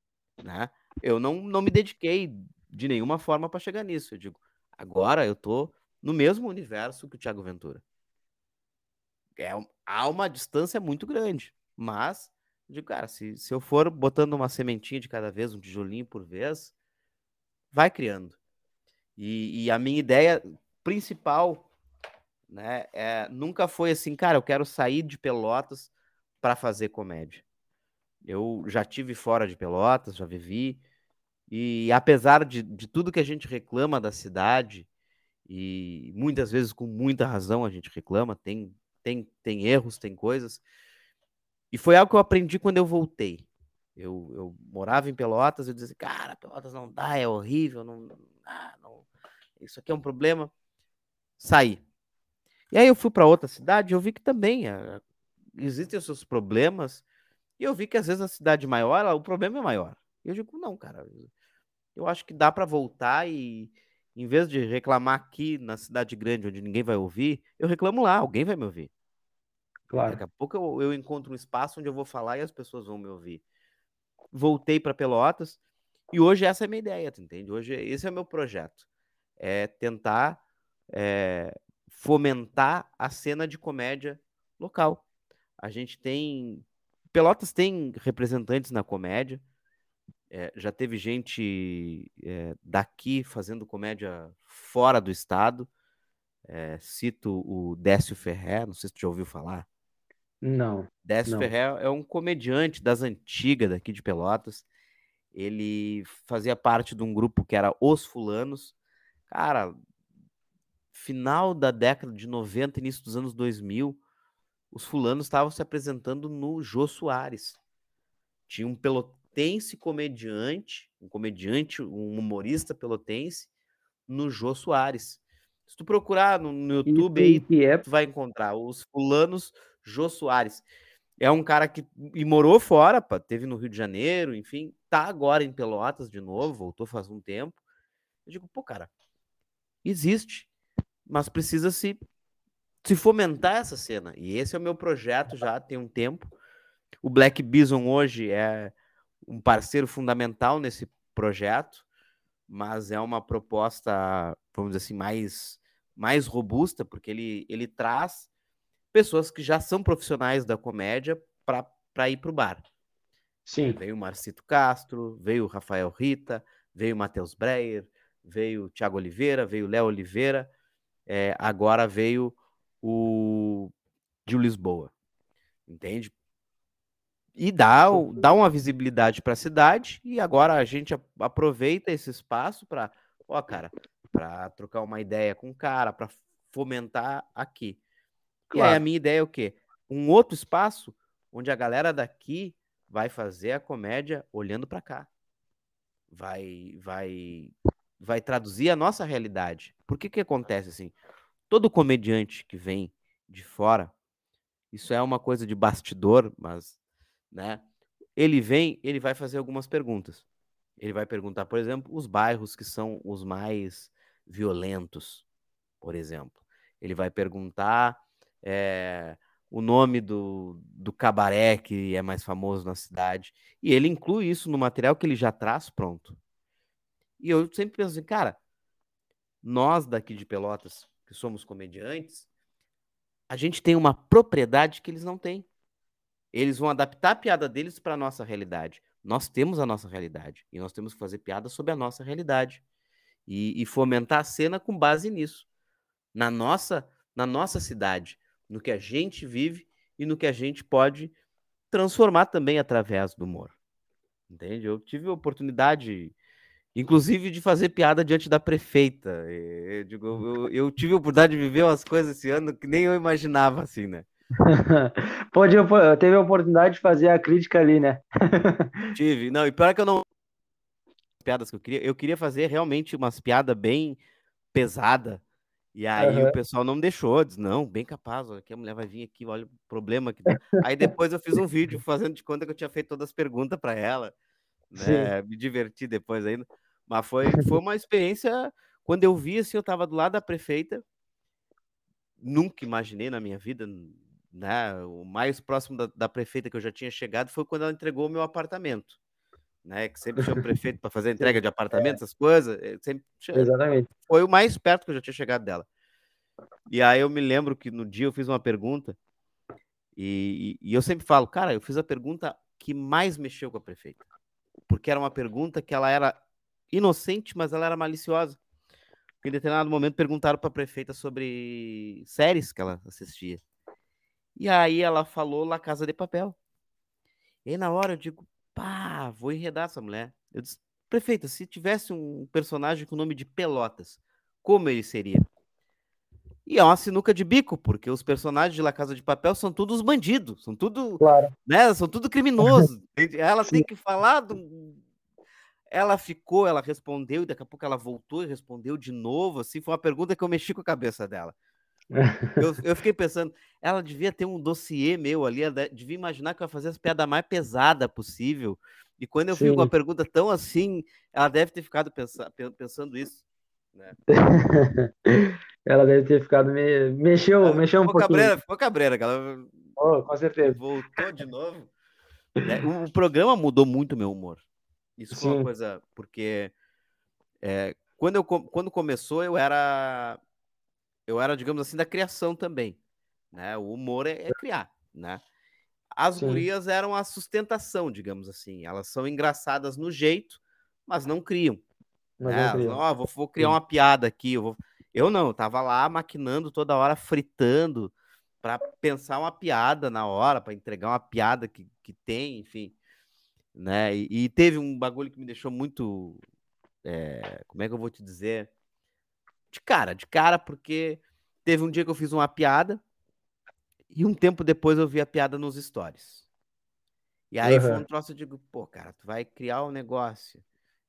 Né? Eu não, não me dediquei de nenhuma forma para chegar nisso. Eu digo, agora eu tô no mesmo universo que o Thiago Ventura. É, há uma distância muito grande, mas eu digo, cara, se, se eu for botando uma sementinha de cada vez, um tijolinho por vez, vai criando. E, e a minha ideia principal, né, é, nunca foi assim, cara, eu quero sair de Pelotas para fazer comédia. Eu já estive fora de Pelotas, já vivi, e apesar de, de tudo que a gente reclama da cidade, e muitas vezes com muita razão a gente reclama, tem, tem, tem erros, tem coisas, e foi algo que eu aprendi quando eu voltei. Eu, eu morava em Pelotas, eu dizia, cara, Pelotas não dá, é horrível, não, não, não, isso aqui é um problema. Saí. E aí eu fui para outra cidade, eu vi que também é, existem os seus problemas. E eu vi que às vezes na cidade maior, o problema é maior. E eu digo, não, cara, eu acho que dá para voltar e em vez de reclamar aqui na cidade grande, onde ninguém vai ouvir, eu reclamo lá, alguém vai me ouvir. Claro. Daqui a pouco eu, eu encontro um espaço onde eu vou falar e as pessoas vão me ouvir. Voltei para Pelotas e hoje essa é a minha ideia, tu entende? Hoje esse é o meu projeto. É tentar é, fomentar a cena de comédia local. A gente tem... Pelotas tem representantes na comédia, é, já teve gente é, daqui fazendo comédia fora do estado, é, cito o Décio Ferré, não sei se tu já ouviu falar. Não. Décio não. Ferré é um comediante das antigas daqui de Pelotas, ele fazia parte de um grupo que era Os Fulanos, cara, final da década de noventa, início dos anos dois mil, os fulanos estavam se apresentando no Jô Soares. Tinha um pelotense comediante, um comediante, um humorista pelotense, no Jô Soares. Se tu procurar no, no YouTube, aí, tu vai encontrar Os Fulanos Jô Soares. é um cara que e morou fora, pá, teve no Rio de Janeiro, enfim, tá agora em Pelotas de novo, voltou faz um tempo. Eu digo, pô, cara, existe, mas precisa se, se fomentar essa cena. E esse é o meu projeto já tem um tempo. O Black Bison hoje é um parceiro fundamental nesse projeto, mas é uma proposta, vamos dizer assim, mais, mais robusta, porque ele, ele traz pessoas que já são profissionais da comédia para ir para o bar. Sim. Veio o Marcito Castro, veio o Rafael Rita, veio o Matheus Breyer, veio o Thiago Oliveira, veio o Léo Oliveira, é, agora veio o Gil Lisboa, entende? E dá, dá uma visibilidade para a cidade, e agora a gente aproveita esse espaço para, ó, cara, para trocar uma ideia com o cara, para fomentar aqui. Claro. E aí a minha ideia é o quê? Um outro espaço onde a galera daqui vai fazer a comédia olhando para cá. Vai, vai, vai traduzir a nossa realidade. Por que que acontece assim? Todo comediante que vem de fora, isso é uma coisa de bastidor, mas, né? Ele vem, ele vai fazer algumas perguntas. Ele vai perguntar, por exemplo, os bairros que são os mais violentos, por exemplo. Ele vai perguntar é, o nome do, do cabaré que é mais famoso na cidade. E ele inclui isso no material que ele já traz pronto. E eu sempre penso assim, cara, nós daqui de Pelotas, que somos comediantes, a gente tem uma propriedade que eles não têm. Eles vão adaptar a piada deles para a nossa realidade. Nós temos a nossa realidade. E nós temos que fazer piada sobre a nossa realidade. E, e fomentar a cena com base nisso. Na nossa, na nossa cidade. No que a gente vive e no que a gente pode transformar também através do humor. Entende? Eu tive a oportunidade, inclusive, de fazer piada diante da prefeita. Eu, digo, eu, eu tive a oportunidade de viver umas coisas esse ano que nem eu imaginava, assim, né? Pode, eu teve a oportunidade de fazer a crítica ali, né? Tive, não, e pior que eu não piadas que eu queria, eu queria fazer realmente umas piadas bem pesada. E aí uhum. o pessoal não me deixou, disse, não, bem capaz, olha que a mulher vai vir aqui, olha o problema que dá. Aí depois eu fiz um vídeo fazendo de conta que eu tinha feito todas as perguntas para ela, né? Me diverti depois ainda, mas foi, foi uma experiência, quando eu vi assim, eu tava do lado da prefeita, nunca imaginei na minha vida, né? O mais próximo da, da prefeita que eu já tinha chegado foi quando ela entregou o meu apartamento, né? Que sempre chama o prefeito para fazer entrega de apartamento, é. essas coisas. Sempre... Exatamente. Foi o mais perto que eu já tinha chegado dela. E aí eu me lembro que no dia eu fiz uma pergunta e, e, e eu sempre falo, cara, eu fiz a pergunta que mais mexeu com a prefeita, porque era uma pergunta que ela era inocente, mas ela era maliciosa. Porque em determinado momento perguntaram para a prefeita sobre séries que ela assistia. E aí ela falou La Casa de Papel. E aí na hora eu digo, pá, vou enredar essa mulher. Eu disse, prefeita, se tivesse um personagem com o nome de Pelotas, como ele seria? E é uma sinuca de bico, porque os personagens de La Casa de Papel são todos bandidos, são tudo, claro, né, são tudo criminosos. Ela tem que falar do... Ela ficou, ela respondeu, e daqui a pouco ela voltou e respondeu de novo, assim, foi uma pergunta que eu mexi com a cabeça dela. Eu, eu fiquei pensando, ela devia ter um dossiê meu ali, ela devia imaginar que eu ia fazer as piadas mais pesadas possível, e quando eu Sim. fico com uma pergunta tão assim, ela deve ter ficado pensa, pensando isso, né? Ela deve ter ficado meio... mexeu, ela mexeu um pouquinho, cabreira, ficou cabreira, ela... oh, com certeza voltou de novo. O programa mudou muito o meu humor, isso Sim. foi uma coisa, porque é, quando, eu, quando começou eu era... Eu era, digamos assim, da criação também, né? O humor é, é criar, né? As Sim. gurias eram a sustentação, digamos assim. Elas são engraçadas no jeito, mas não criam. Mas né? não criam. Oh, vou, vou criar Sim. uma piada aqui. Eu, vou... eu não, eu tava lá maquinando toda hora, fritando, para pensar uma piada na hora, para entregar uma piada que, que tem, enfim. Né? E, e teve um bagulho que me deixou muito... É... Como é que eu vou te dizer... De cara, de cara, porque teve um dia que eu fiz uma piada e um tempo depois eu vi a piada nos stories. E aí uhum. foi um troço, eu digo, pô, cara, tu vai criar um negócio.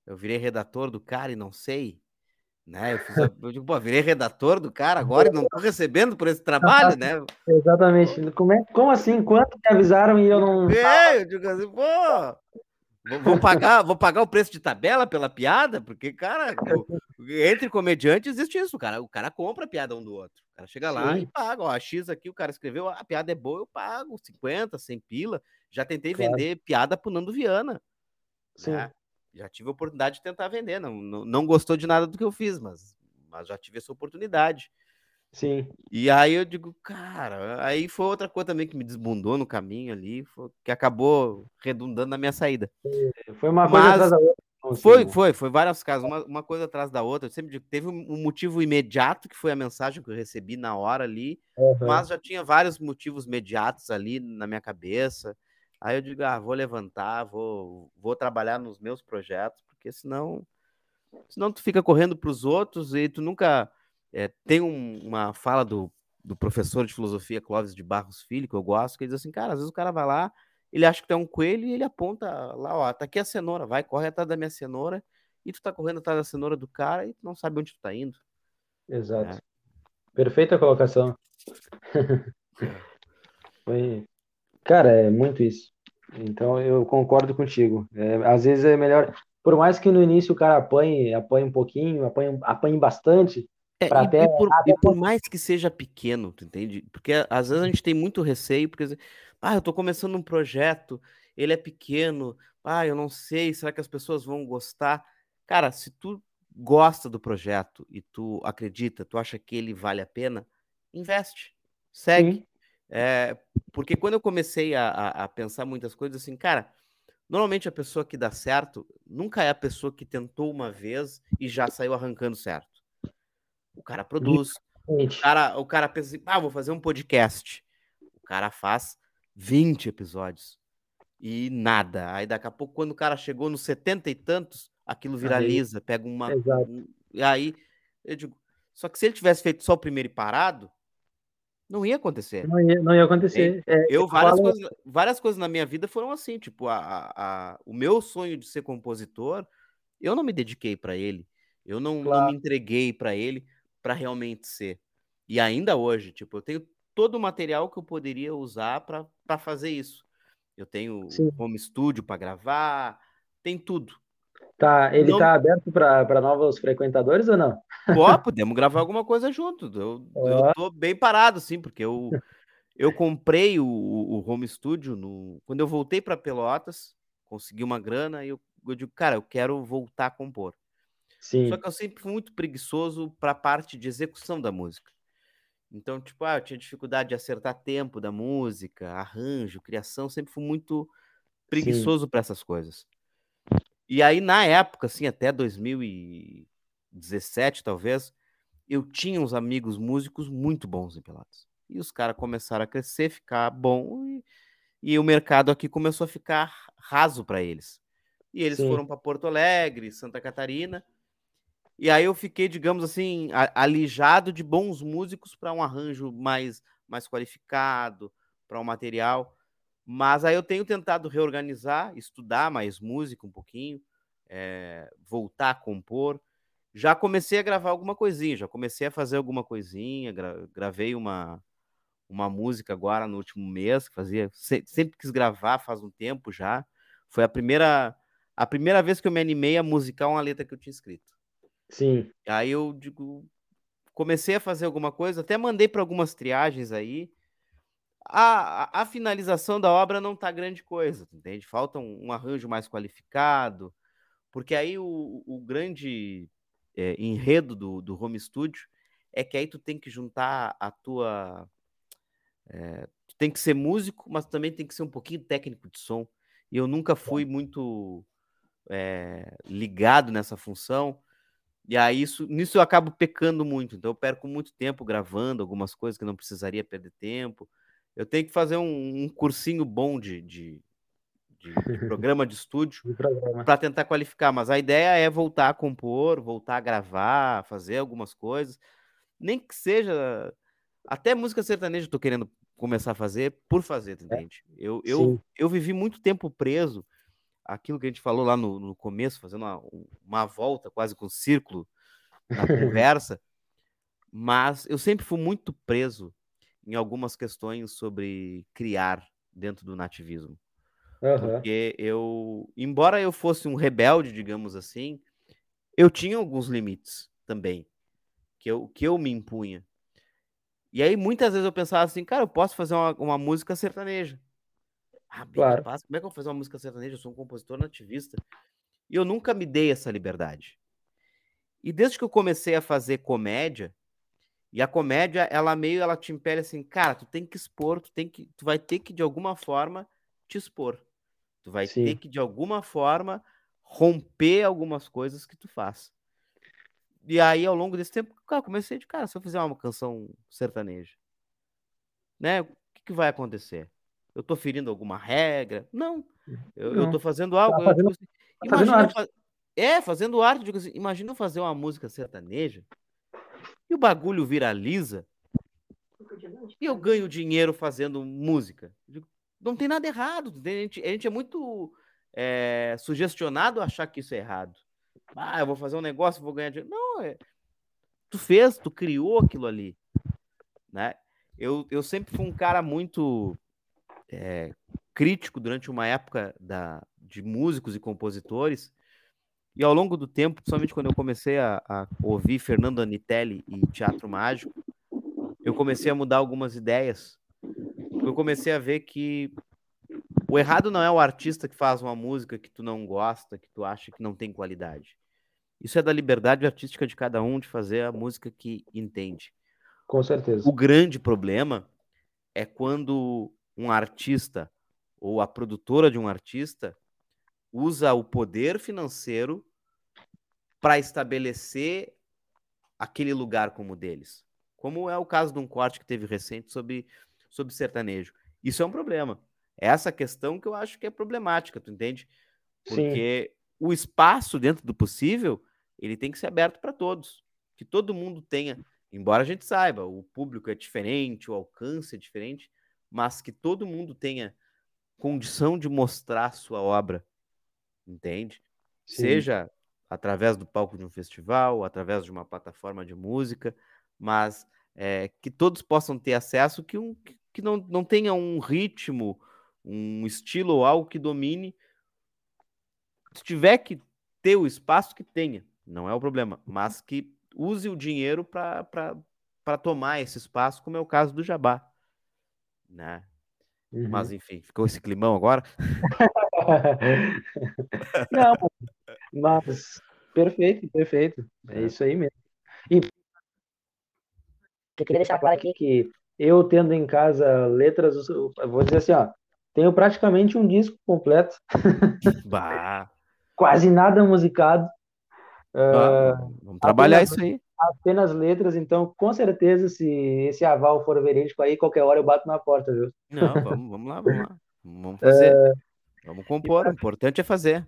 Eu virei redator do cara e não sei. Né? Eu, fiz, eu digo, pô, virei redator do cara agora e não estou recebendo por esse trabalho, né? Exatamente. Como, é, como assim? Quanto me avisaram e eu não... É, eu digo assim, pô... Vou, vou, pagar, vou pagar o preço de tabela pela piada? Porque, cara, entre comediantes existe isso, cara. O cara compra a piada um do outro. O cara chega lá Sim. e paga. Ó, a X aqui, o cara escreveu, a piada é boa, eu pago. cinquenta, cem pila. Já tentei claro. vender piada pro Nando Viana. Sim. Né? Já tive a oportunidade de tentar vender. Não, não, não gostou de nada do que eu fiz, mas, mas já tive essa oportunidade. Sim. E aí eu digo, cara, aí foi outra coisa também que me desbundou no caminho ali, foi, que acabou redundando na minha saída. Foi uma coisa Mas, atrás da outra. Assim, foi, foi, foi vários casos, uma, uma coisa atrás da outra. Eu sempre digo, teve um motivo imediato, que foi a mensagem que eu recebi na hora ali, uhum. mas já tinha vários motivos imediatos ali na minha cabeça. Aí eu digo, ah, vou levantar, vou, vou trabalhar nos meus projetos, porque senão, senão tu fica correndo pros outros e tu nunca... É, tem um, uma fala do, do professor de filosofia Clóvis de Barros Filho, que eu gosto, que ele diz assim, cara, às vezes o cara vai lá, ele acha que tu é um coelho e ele aponta lá, ó, tá aqui a cenoura, vai, corre atrás da minha cenoura, e tu tá correndo atrás da cenoura do cara e tu não sabe onde tu tá indo. Exato. É. Perfeita colocação. Foi... Cara, é muito isso. Então eu concordo contigo. É, às vezes é melhor, por mais que no início o cara apanhe, apanhe um pouquinho, apanhe, apanhe bastante, É, e, até, e, por, até... e por mais que seja pequeno, tu entende? Porque às vezes a gente tem muito receio, porque ah, eu tô começando um projeto, ele é pequeno, ah, eu não sei, será que as pessoas vão gostar? Cara, se tu gosta do projeto e tu acredita, tu acha que ele vale a pena, investe, segue. É, porque quando eu comecei a, a, a pensar muitas coisas, assim, cara, normalmente a pessoa que dá certo nunca é a pessoa que tentou uma vez e já saiu arrancando certo. O cara produz, o cara, o cara pensa assim, ah, vou fazer um podcast. O cara faz vinte episódios e nada. Aí daqui a pouco, quando o cara chegou nos setenta e tantos, aquilo viraliza, pega uma... Um, e aí, eu digo, só que se ele tivesse feito só o primeiro e parado, não ia acontecer. Não ia, não ia acontecer. É, eu, várias, falo... coisas, várias coisas na minha vida foram assim, tipo, a, a, a, o meu sonho de ser compositor, eu não me dediquei para ele, eu não, claro. não me entreguei para ele, para realmente ser. E ainda hoje, tipo, eu tenho todo o material que eu poderia usar para fazer isso. Eu tenho Sim. home studio para gravar, tem tudo. Tá, ele não... tá aberto para novos frequentadores ou não? Pô, podemos gravar alguma coisa junto. Eu, oh. eu tô bem parado, assim, porque eu, eu comprei o, o home studio no... quando eu voltei para Pelotas, consegui uma grana e eu, eu digo, cara, eu quero voltar a compor. Sim. Só que eu sempre fui muito preguiçoso para a parte de execução da música. Então, tipo, ah, eu tinha dificuldade de acertar tempo da música, arranjo, criação, sempre fui muito preguiçoso para essas coisas. E aí, na época, assim, até dois mil e dezessete, talvez, eu tinha uns amigos músicos muito bons em Pelotas. E os caras começaram a crescer, ficar bom, e, e o mercado aqui começou a ficar raso para eles. E eles Sim. foram para Porto Alegre, Santa Catarina... E aí eu fiquei, digamos assim, alijado de bons músicos para um arranjo mais, mais qualificado, para um material. Mas aí eu tenho tentado reorganizar, estudar mais música um pouquinho, é, voltar a compor. Já comecei a gravar alguma coisinha, já comecei a fazer alguma coisinha. Gra- gravei uma, uma música agora no último mês, que fazia, se- sempre quis gravar faz um tempo já. Foi a primeira, a primeira vez que eu me animei a musicar uma letra que eu tinha escrito. Sim. Aí eu digo, comecei a fazer alguma coisa, até mandei para algumas triagens aí. A, a, a finalização da obra não tá grande coisa, entende? Falta um, um arranjo mais qualificado, porque aí o, o grande é, enredo do, do home studio é que aí tu tem que juntar a tua... É, tu tem que ser músico, mas também tem que ser um pouquinho técnico de som. E eu nunca fui muito é, ligado nessa função. E aí, isso, nisso eu acabo pecando muito. Então, eu perco muito tempo gravando algumas coisas que eu não precisaria perder tempo. Eu tenho que fazer um, um cursinho bom de, de, de, de programa de estúdio para tentar qualificar. Mas a ideia é voltar a compor, voltar a gravar, fazer algumas coisas. Nem que seja... Até música sertaneja eu tô querendo começar a fazer por fazer, tá entende? Eu, eu, eu vivi muito tempo preso... Aquilo que a gente falou lá no, no começo, fazendo uma, uma volta quase com um círculo na conversa, mas eu sempre fui muito preso em algumas questões sobre criar dentro do nativismo. Uhum. Porque eu, embora eu fosse um rebelde, digamos assim, eu tinha alguns limites também, que eu, que eu me impunha. E aí muitas vezes eu pensava assim, cara, eu posso fazer uma, uma música sertaneja. Ah, claro. Rapaz, como é que eu vou fazer uma música sertaneja? Eu sou um compositor nativista. E eu nunca me dei essa liberdade. E desde que eu comecei a fazer comédia, e a comédia, ela meio, ela te impele assim, cara, tu tem que expor, tu, tem que, tu vai ter que, de alguma forma, te expor. Tu vai Sim. ter que, de alguma forma, romper algumas coisas que tu faz. E aí, ao longo desse tempo, cara, comecei de, cara, se eu fizer uma canção sertaneja, né, o que, que vai acontecer? Eu tô ferindo alguma regra? Não. Eu, Não. eu tô fazendo algo... Tá fazendo, eu, assim, tá fazendo arte. Faz... É, fazendo arte. Digo assim, imagina eu fazer uma música sertaneja e o bagulho viraliza e eu ganho dinheiro fazendo música. Digo, não tem nada errado. A gente, a gente é muito é, sugestionado a achar que isso é errado. Ah, eu vou fazer um negócio, vou ganhar dinheiro. Não, é... tu fez, tu criou aquilo ali. Né? Eu, eu sempre fui um cara muito... É, crítico durante uma época da, de músicos e compositores, e ao longo do tempo, principalmente quando eu comecei a, a ouvir Fernando Anitelli e Teatro Mágico, eu comecei a mudar algumas ideias. Eu comecei a ver que o errado não é o artista que faz uma música que tu não gosta, que tu acha que não tem qualidade. Isso é da liberdade artística de cada um de fazer a música que entende. Com certeza. O grande problema é quando um artista ou a produtora de um artista usa o poder financeiro para estabelecer aquele lugar como deles. Como é o caso de um corte que teve recente sobre, sobre sertanejo. Isso é um problema. É essa questão que eu acho que é problemática, tu entende? Porque Sim. o espaço dentro do possível, ele tem que ser aberto para todos. Que todo mundo tenha, embora a gente saiba, o público é diferente, o alcance é diferente, mas que todo mundo tenha condição de mostrar sua obra, entende? Sim. Seja através do palco de um festival, através de uma plataforma de música, mas é, que todos possam ter acesso, que, um, que não, não tenha um ritmo, um estilo ou algo que domine. Se tiver que ter o espaço, que tenha, não é o problema, mas que use o dinheiro para tomar esse espaço, como é o caso do Jabá. Né? Uhum. Mas enfim, ficou esse climão agora? Não, mas perfeito, perfeito. É, é isso aí mesmo. E eu queria deixar claro aqui que eu tendo em casa letras, eu vou dizer assim, ó, tenho praticamente um disco completo. Bah. Quase nada musicado. Ah, uh, vamos trabalhar apenas, isso aí. Apenas letras, então com certeza se esse aval for verídico aí, qualquer hora eu bato na porta, viu? Não, vamos, vamos lá, vamos lá. Vamos fazer. Uh, vamos compor, e, o importante é fazer.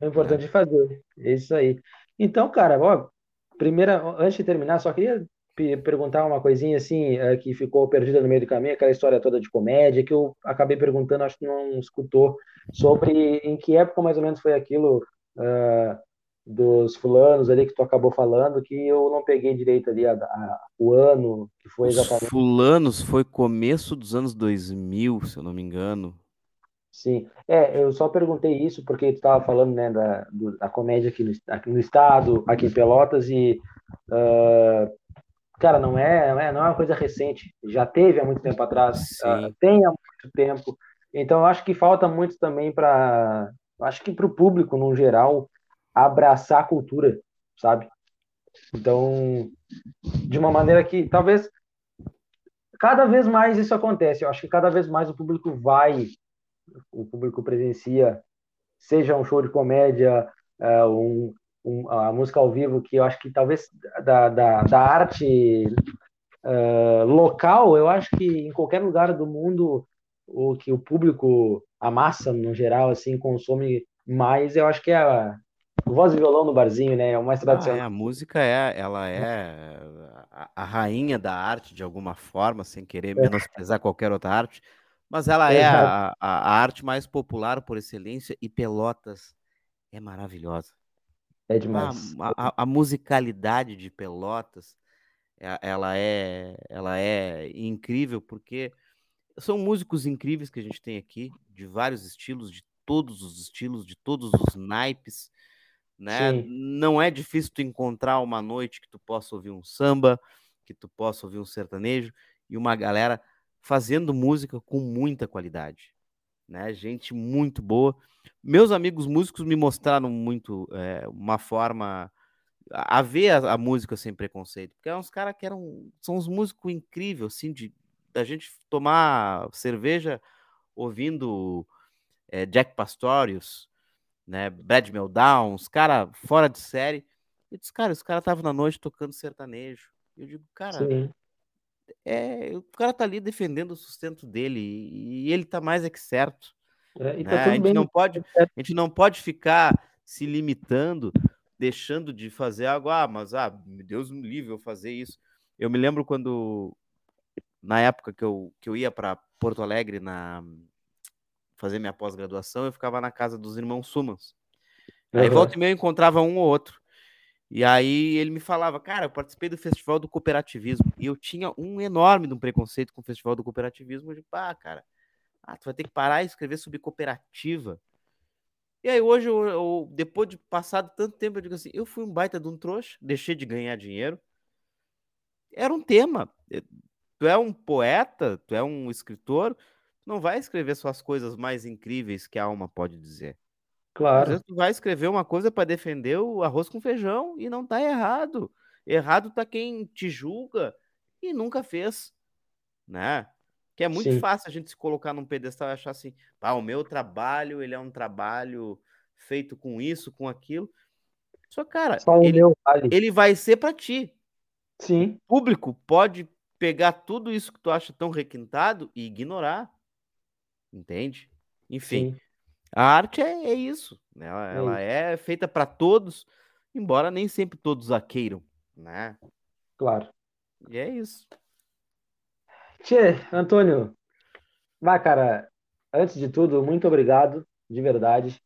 O importante é, é fazer, é isso aí. Então, cara, ó, primeira, antes de terminar, só queria perguntar uma coisinha assim, uh, que ficou perdida no meio do caminho, aquela história toda de comédia, que eu acabei perguntando, acho que não escutou, sobre em que época mais ou menos foi aquilo... Uh, dos fulanos ali que tu acabou falando, que eu não peguei direito ali a, a, o ano que foi exatamente. Os fulanos foi começo dos anos dois mil, se eu não me engano. Sim, é, eu só perguntei isso porque tu tava falando, né, da, do, da comédia aqui no, aqui no estado, aqui em Pelotas, e uh, cara, não é, não é não é uma coisa recente, já teve há muito tempo atrás, uh, tem há muito tempo, então eu acho que falta muito também para, acho que para o público no geral, abraçar a cultura, sabe? Então, de uma maneira que talvez cada vez mais isso acontece. Eu acho que cada vez mais o público vai, o público presencia, seja um show de comédia, um, um, a música ao vivo, que eu acho que talvez da, da, da arte uh, local, eu acho que em qualquer lugar do mundo, o que o público, a massa no geral, assim, consome mais, eu acho que é a voz e violão no barzinho, né? É o mais tradicional. Ah, é, a música é, ela é a, a rainha da arte, de alguma forma, sem querer menosprezar qualquer outra arte, mas ela é, é a, a, a arte mais popular por excelência, e Pelotas é maravilhosa. É demais. A, a, a musicalidade de Pelotas, ela é, ela é incrível, porque são músicos incríveis que a gente tem aqui, de vários estilos, de todos os estilos, de todos os naipes, né? Não é difícil tu encontrar uma noite que tu possa ouvir um samba, que tu possa ouvir um sertanejo, e uma galera fazendo música com muita qualidade, né? Gente muito boa. Meus amigos músicos me mostraram muito é, uma forma a ver a, a música sem preconceito, porque eram uns caras que eram, são uns músicos incríveis, assim, de da gente tomar cerveja ouvindo é, Jack Pastorius, né, Brad Meldau, uns caras fora de série. E disse, cara, os caras estavam na noite tocando sertanejo. Eu digo, cara, é, o cara tá ali defendendo o sustento dele e, e ele tá mais é que certo. É, e tá né? tudo a, gente bem. Não pode, a gente não pode ficar se limitando, deixando de fazer algo. Ah, mas ah, Deus me livre eu fazer isso. Eu me lembro quando, na época que eu, que eu ia para Porto Alegre na, fazer minha pós-graduação, eu ficava na casa dos irmãos Sumas. Uhum. Aí volta e meia eu encontrava um ou outro. E aí ele me falava, cara, eu participei do Festival do Cooperativismo. E eu tinha um enorme de um preconceito com o Festival do Cooperativismo. De pá, cara, ah, tu vai ter que parar e escrever sobre cooperativa. E aí hoje, eu, eu, depois de passado tanto tempo, eu digo assim, eu fui um baita de um trouxa, deixei de ganhar dinheiro. Era um tema. Tu é um poeta, tu é um escritor, tu não vai escrever só as coisas mais incríveis que a alma pode dizer. Claro. Às vezes tu vai escrever uma coisa para defender o arroz com feijão e não tá errado. Errado tá quem te julga e nunca fez, né? Que é muito Sim. fácil a gente se colocar num pedestal e achar assim, ah, o meu trabalho, ele é um trabalho feito com isso, com aquilo. Só, cara, só ele, meu, vale. ele vai ser para ti. Sim. O público pode pegar tudo isso que tu acha tão requintado e ignorar, entende? Enfim, Sim. a arte é, é isso, né? ela, é. ela é feita para todos, embora nem sempre todos a queiram, né? Claro. E é isso. Tchê, Antônio, vai, cara, antes de tudo, muito obrigado, de verdade,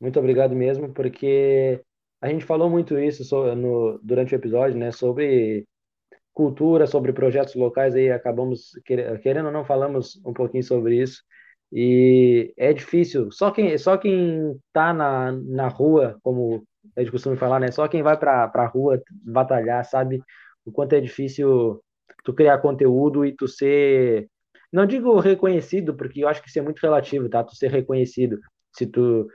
muito obrigado mesmo, porque a gente falou muito isso sobre, no, durante o episódio, né, sobre cultura, sobre projetos locais, aí acabamos, querendo ou não, falamos um pouquinho sobre isso, e é difícil, só quem só quem tá na, na rua, como a gente costuma falar, né, só quem vai pra, pra rua batalhar, sabe o quanto é difícil tu criar conteúdo e tu ser, não digo reconhecido, porque eu acho que isso é muito relativo, tá, tu ser reconhecido, se tu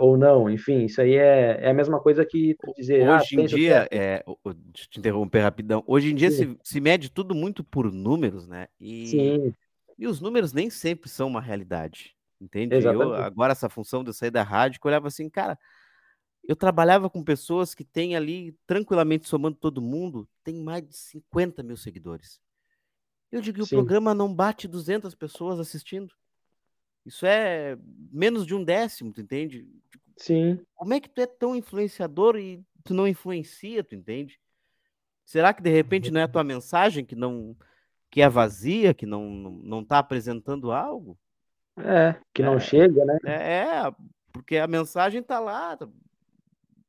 ou não, enfim, isso aí é, é a mesma coisa que dizer... Hoje ah, em dia, é, deixa eu te interromper rapidão, hoje em dia se, se mede tudo muito por números, né? E, Sim. e os números nem sempre são uma realidade, entende? Eu, agora essa função de eu sair da rádio, que eu olhava assim, cara, eu trabalhava com pessoas que têm ali, tranquilamente somando todo mundo, tem mais de cinquenta mil seguidores. Eu digo que Sim. o programa não bate duzentas pessoas assistindo. Isso é menos de um décimo, tu entende? Sim. Como é que tu é tão influenciador e tu não influencia, tu entende? Será que de repente não é a tua mensagem que, não, que é vazia, que não, não tá apresentando algo? É, que é, não chega, né? É, é, porque a mensagem tá lá,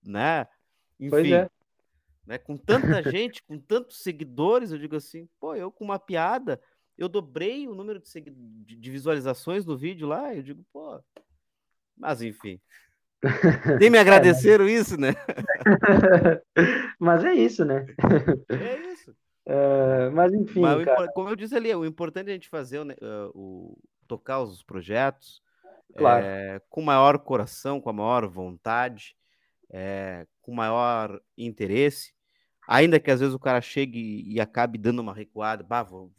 né? Enfim, pois é. Né? Com tanta gente, com tantos seguidores, eu digo assim, pô, eu com uma piada... Eu dobrei o número de, segui... de visualizações do vídeo lá, eu digo, pô... Mas, enfim. Nem me agradeceram é, isso, né? Mas é isso, né? É isso. Uh, mas, enfim, mas, cara... Como eu disse ali, o importante é a gente fazer, uh, o... tocar os projetos claro. é, com maior coração, com a maior vontade, é, com maior interesse. Ainda que, às vezes, o cara chegue e acabe dando uma recuada, bah, vou...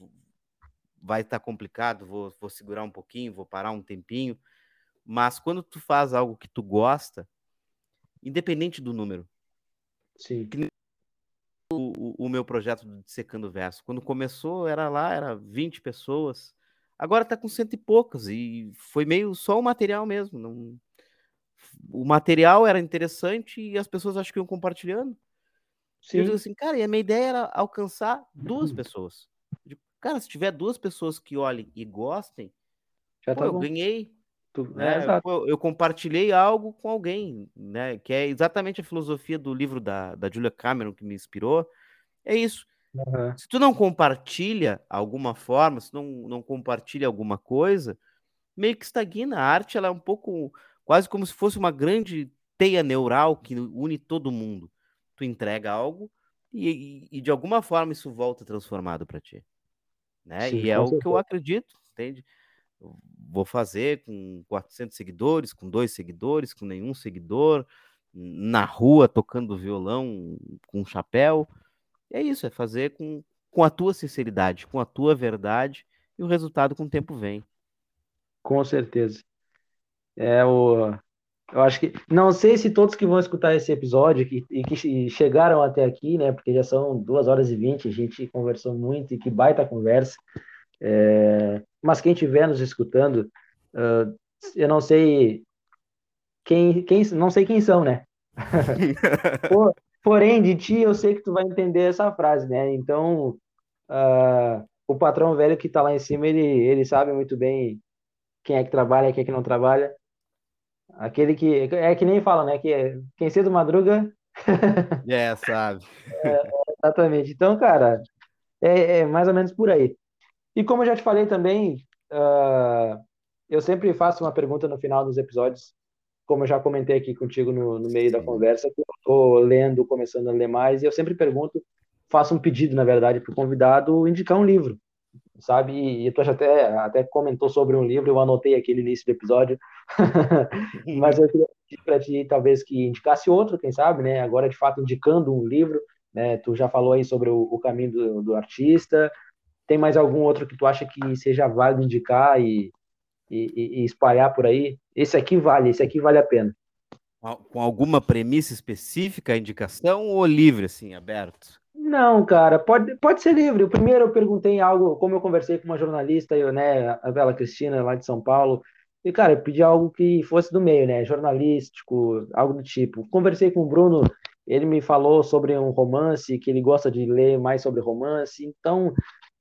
vai estar complicado, vou, vou segurar um pouquinho, vou parar um tempinho, mas quando tu faz algo que tu gosta, independente do número, Sim. que nem o, o, o meu projeto do Dissecando Versos, quando começou, era lá, era vinte pessoas, agora tá com cento e poucas, e foi meio só o material mesmo, não... o material era interessante e as pessoas acho que iam compartilhando, Sim. eu digo assim, cara, e a minha ideia era alcançar duas pessoas. Cara, se tiver duas pessoas que olhem e gostem, já pô, tá eu ganhei, Tu, né? É, eu, eu compartilhei algo com alguém, né? Que é exatamente a filosofia do livro da, da Julia Cameron que me inspirou. É isso. Uhum. Se tu não compartilha alguma forma, se não, não compartilha alguma coisa, meio que estagna. A arte, ela é um pouco, quase como se fosse uma grande teia neural que une todo mundo. Tu entrega algo e, e, e de alguma forma isso volta transformado para ti. Né? Sim, e é o que eu acredito, entende? Eu vou fazer com quatrocentos seguidores, com dois seguidores, com nenhum seguidor, na rua tocando violão com chapéu. É isso, é fazer com, com a tua sinceridade, com a tua verdade, e o resultado com o tempo vem. Com certeza. É o... Eu acho que... Não sei se todos que vão escutar esse episódio que, e que chegaram até aqui, né? Porque já são duas horas e vinte, a gente conversou muito, e que baita conversa. É... Mas quem estiver nos escutando, uh, eu não sei quem, quem... Não sei quem são, né? Por, porém, de ti, eu sei que tu vai entender essa frase, né? Então, uh, o patrão velho que tá lá em cima, ele, ele sabe muito bem quem é que trabalha, quem é que não trabalha. Aquele que... É que nem falam, né? Que é, quem cedo madruga... É, sabe. É, exatamente. Então, cara, é, é mais ou menos por aí. E como eu já te falei também, uh, eu sempre faço uma pergunta no final dos episódios, como eu já comentei aqui contigo no, no meio Sim. da conversa, que eu tô lendo, começando a ler mais, e eu sempre pergunto, faço um pedido, na verdade, pro convidado indicar um livro, sabe? E tu até, até comentou sobre um livro, eu anotei aqui no início do episódio, mas eu queria pedir para ti, talvez, que indicasse outro, quem sabe, né? Agora, de fato, indicando um livro, né? Tu já falou aí sobre o, o caminho do, do artista, tem mais algum outro que tu acha que seja válido indicar e, e, e espalhar por aí? Esse aqui vale, esse aqui vale a pena. Com alguma premissa específica a indicação ou livre, assim, aberto? Não, cara, pode, pode ser livre. O primeiro eu perguntei algo, como eu conversei com uma jornalista, eu, né, a Bela Cristina, lá de São Paulo, e, cara, eu pedi algo que fosse do meio, né, jornalístico, algo do tipo. Conversei com o Bruno, ele me falou sobre um romance, que ele gosta de ler mais sobre romance, então,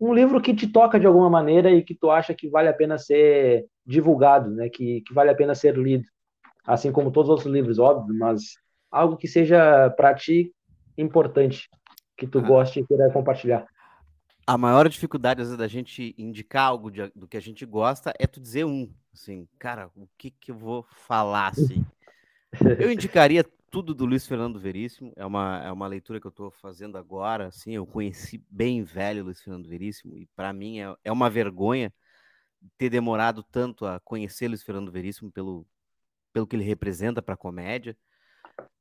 um livro que te toca de alguma maneira e que tu acha que vale a pena ser divulgado, né, que, que vale a pena ser lido, assim como todos os outros livros, óbvio, mas algo que seja, para ti, importante, que tu goste e queira compartilhar. A maior dificuldade, às vezes, da gente indicar algo de, do que a gente gosta é tu dizer um, assim, cara, o que que eu vou falar, assim? Eu indicaria tudo do Luiz Fernando Veríssimo, é uma, é uma leitura que eu tô fazendo agora, assim, eu conheci bem velho o Luiz Fernando Veríssimo, e para mim é, é uma vergonha ter demorado tanto a conhecer Luiz Fernando Veríssimo pelo, pelo que ele representa para a comédia,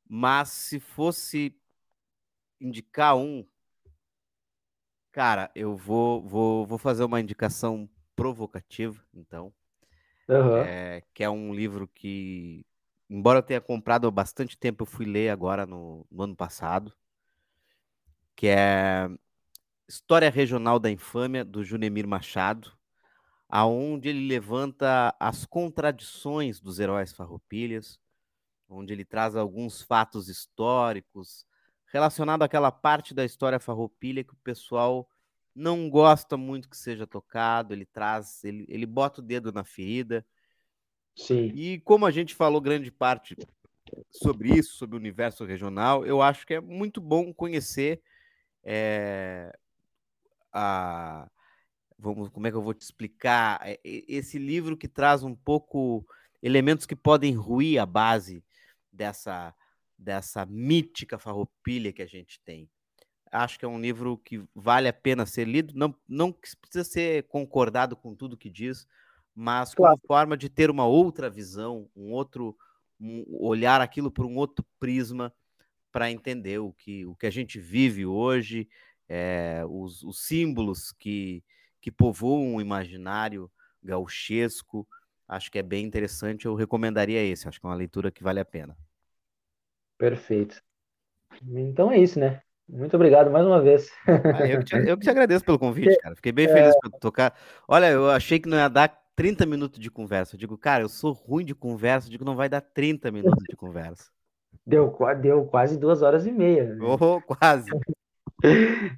mas se fosse indicar um, cara, eu vou, vou, vou fazer uma indicação provocativa, então, uhum. é, que é um livro que, embora eu tenha comprado há bastante tempo, eu fui ler agora no, no ano passado, que é História Regional da Infâmia, do Junemir Machado, aonde ele levanta as contradições dos heróis farroupilhas, onde ele traz alguns fatos históricos, relacionado àquela parte da história farroupilha que o pessoal não gosta muito que seja tocado, ele traz, ele, ele bota o dedo na ferida. Sim. E como a gente falou grande parte sobre isso, sobre o universo regional, eu acho que é muito bom conhecer é, a... Vamos, como é que eu vou te explicar? Esse livro que traz um pouco elementos que podem ruir a base dessa... dessa mítica farroupilha que a gente tem. Acho que é um livro que vale a pena ser lido, não, não precisa ser concordado com tudo que diz, mas como claro. Forma de ter uma outra visão, um outro um, olhar aquilo por um outro prisma para entender o que, o que a gente vive hoje, é, os, os símbolos que, que povoam o imaginário gauchesco. Acho que é bem interessante, eu recomendaria esse, acho que é uma leitura que vale a pena. Perfeito. Então é isso, né? Muito obrigado mais uma vez. Ah, eu, que te, eu que te agradeço pelo convite, cara. Fiquei bem feliz é... por tocar. Olha, eu achei que não ia dar trinta minutos de conversa. Eu digo, cara, eu sou ruim de conversa. Eu digo, não vai dar trinta minutos de conversa. Deu, deu quase duas horas e meia. Oh, quase.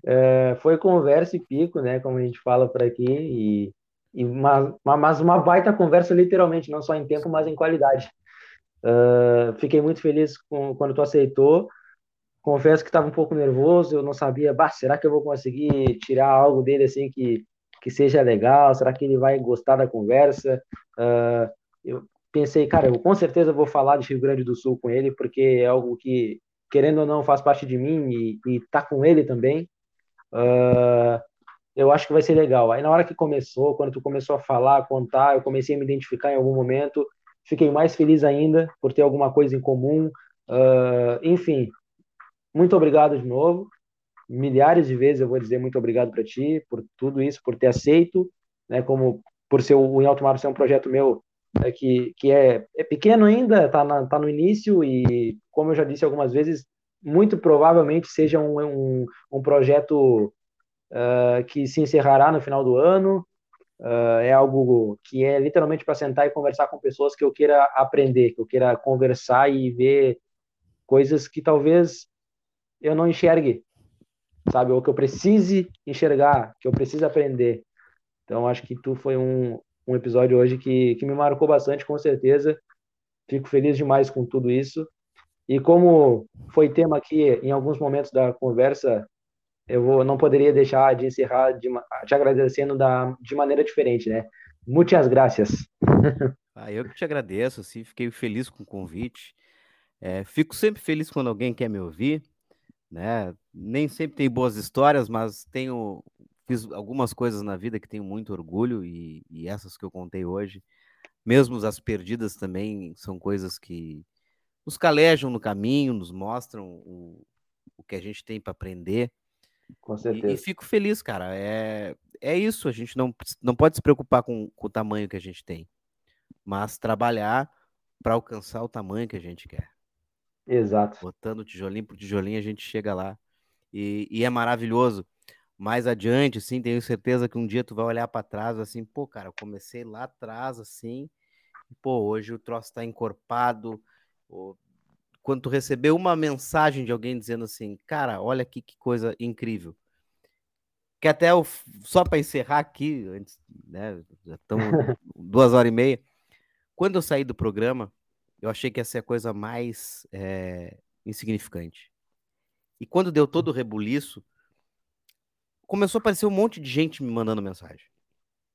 É, foi conversa e pico, né? Como a gente fala por aqui. E E uma, uma, mas uma baita conversa, literalmente, não só em tempo, mas em qualidade. Uh, fiquei muito feliz com, quando tu aceitou. Confesso que estava um pouco nervoso, eu não sabia, bah, será que eu vou conseguir tirar algo dele assim que, que seja legal? Será que ele vai gostar da conversa? Uh, eu pensei, cara, eu com certeza vou falar de Rio Grande do Sul com ele, porque é algo que, querendo ou não, faz parte de mim e, e tá com ele também. Uh, eu acho que vai ser legal. Aí na hora que começou, quando tu começou a falar, a contar, eu comecei a me identificar em algum momento, fiquei mais feliz ainda por ter alguma coisa em comum. Uh, enfim... Muito obrigado de novo, milhares de vezes eu vou dizer muito obrigado para ti, por tudo isso, por ter aceito, né, como por ser o Em Alto Mar ser um projeto meu é, que, que é, é pequeno ainda, está tá no início e, como eu já disse algumas vezes, muito provavelmente seja um, um, um projeto uh, que se encerrará no final do ano, uh, é algo que é literalmente para sentar e conversar com pessoas que eu queira aprender, que eu queira conversar e ver coisas que talvez eu não enxergue, sabe? Ou que eu precise enxergar, que eu preciso aprender. Então, acho que tu foi um, um episódio hoje que, que me marcou bastante, com certeza. Fico feliz demais com tudo isso. E como foi tema aqui em alguns momentos da conversa, eu vou, não poderia deixar de encerrar de, te agradecendo da, de maneira diferente, né? Muitas graças. Ah, eu que te agradeço, sim. Fiquei feliz com o convite. É, fico sempre feliz quando alguém quer me ouvir. Né? Nem sempre tem boas histórias, mas tenho, fiz algumas coisas na vida que tenho muito orgulho e, e essas que eu contei hoje, mesmo as perdidas também, são coisas que nos calejam no caminho, nos mostram o, o que a gente tem para aprender. Com certeza. E, e fico feliz, cara. É, é isso, a gente não, não pode se preocupar com, com o tamanho que a gente tem, mas trabalhar para alcançar o tamanho que a gente quer. Exato. Botando tijolinho por tijolinho, a gente chega lá. E, e é maravilhoso. Mais adiante, assim, tenho certeza que um dia tu vai olhar para trás assim, pô, cara, eu comecei lá atrás, assim, e, pô, hoje o troço tá encorpado. Ou... Quando tu receber uma mensagem de alguém dizendo assim, cara, olha aqui que coisa incrível. Que até eu, só para encerrar aqui, antes, né, já estamos duas horas e meia. Quando eu saí do programa, eu achei que essa é a coisa mais é, insignificante. E quando deu todo o rebuliço, começou a aparecer um monte de gente me mandando mensagem.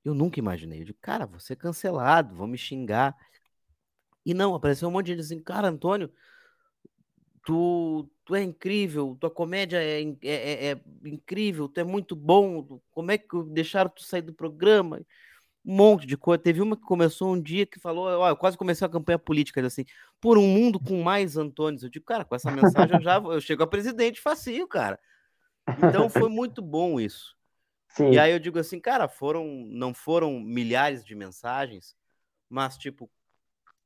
Eu nunca imaginei. Eu digo, cara, vou ser cancelado, vão me xingar. E não, apareceu um monte de gente assim, cara, Antônio, tu, tu é incrível, tua comédia é, é, é incrível, tu é muito bom, como é que deixaram tu sair do programa? Um monte de coisa. Teve uma que começou um dia que falou, ó, eu quase comecei a campanha política, assim, por um mundo com mais Antônios. Eu digo, cara, com essa mensagem eu já eu chego a presidente facinho, cara. Então foi muito bom isso. Sim. E aí eu digo assim, cara, foram, não foram milhares de mensagens, mas, tipo,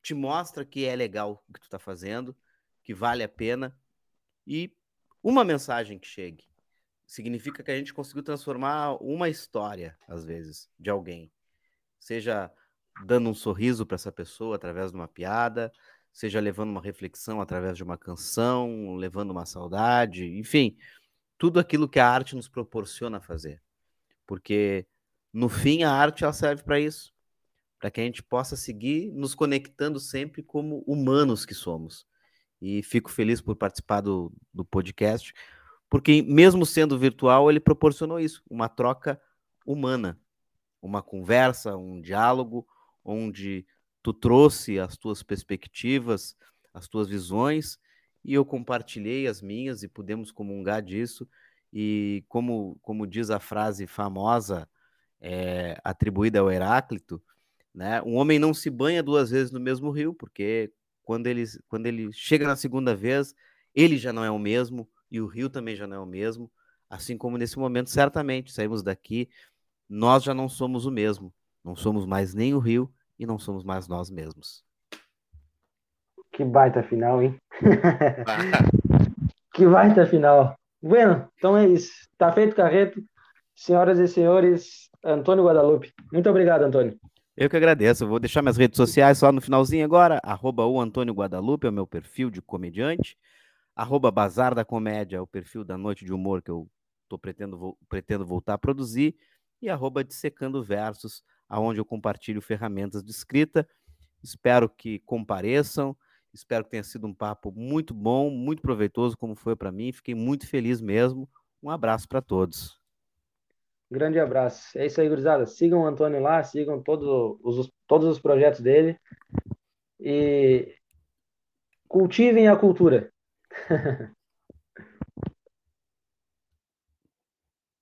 te mostra que é legal o que tu tá fazendo, que vale a pena. E uma mensagem que chegue significa que a gente conseguiu transformar uma história, às vezes, de alguém. Seja dando um sorriso para essa pessoa através de uma piada, seja levando uma reflexão através de uma canção, levando uma saudade, enfim, tudo aquilo que a arte nos proporciona fazer. Porque, no fim, a arte ela serve para isso, para que a gente possa seguir nos conectando sempre como humanos que somos. E fico feliz por participar do, do podcast, porque, mesmo sendo virtual, ele proporcionou isso, uma troca humana. Uma conversa, um diálogo, onde tu trouxe as tuas perspectivas, as tuas visões, e eu compartilhei as minhas e pudemos comungar disso. E como, como diz a frase famosa é, atribuída ao Heráclito, né, um homem não se banha duas vezes no mesmo rio, porque quando ele, quando ele chega na segunda vez, ele já não é o mesmo e o rio também já não é o mesmo, assim como nesse momento, certamente, saímos daqui... Nós já não somos o mesmo. Não somos mais nem o Rio e não somos mais nós mesmos. Que baita final, hein? Que baita final. Bueno, então é isso. Tá feito, Carreto. Senhoras e senhores, Antônio Guadalupe. Muito obrigado, Antônio. Eu que agradeço. Eu vou deixar minhas redes sociais só no finalzinho agora. Arroba o Antônio Guadalupe é o meu perfil de comediante. Arroba Bazar da Comédia é o perfil da Noite de Humor que eu tô pretendo, pretendo voltar a produzir. E arroba Dissecando Versos, onde eu compartilho ferramentas de escrita. Espero que compareçam, espero que tenha sido um papo muito bom, muito proveitoso, como foi para mim. Fiquei muito feliz mesmo. Um abraço para todos. Grande abraço. É isso aí, gurizada. Sigam o Antônio lá, sigam todo os, todos os projetos dele e cultivem a cultura.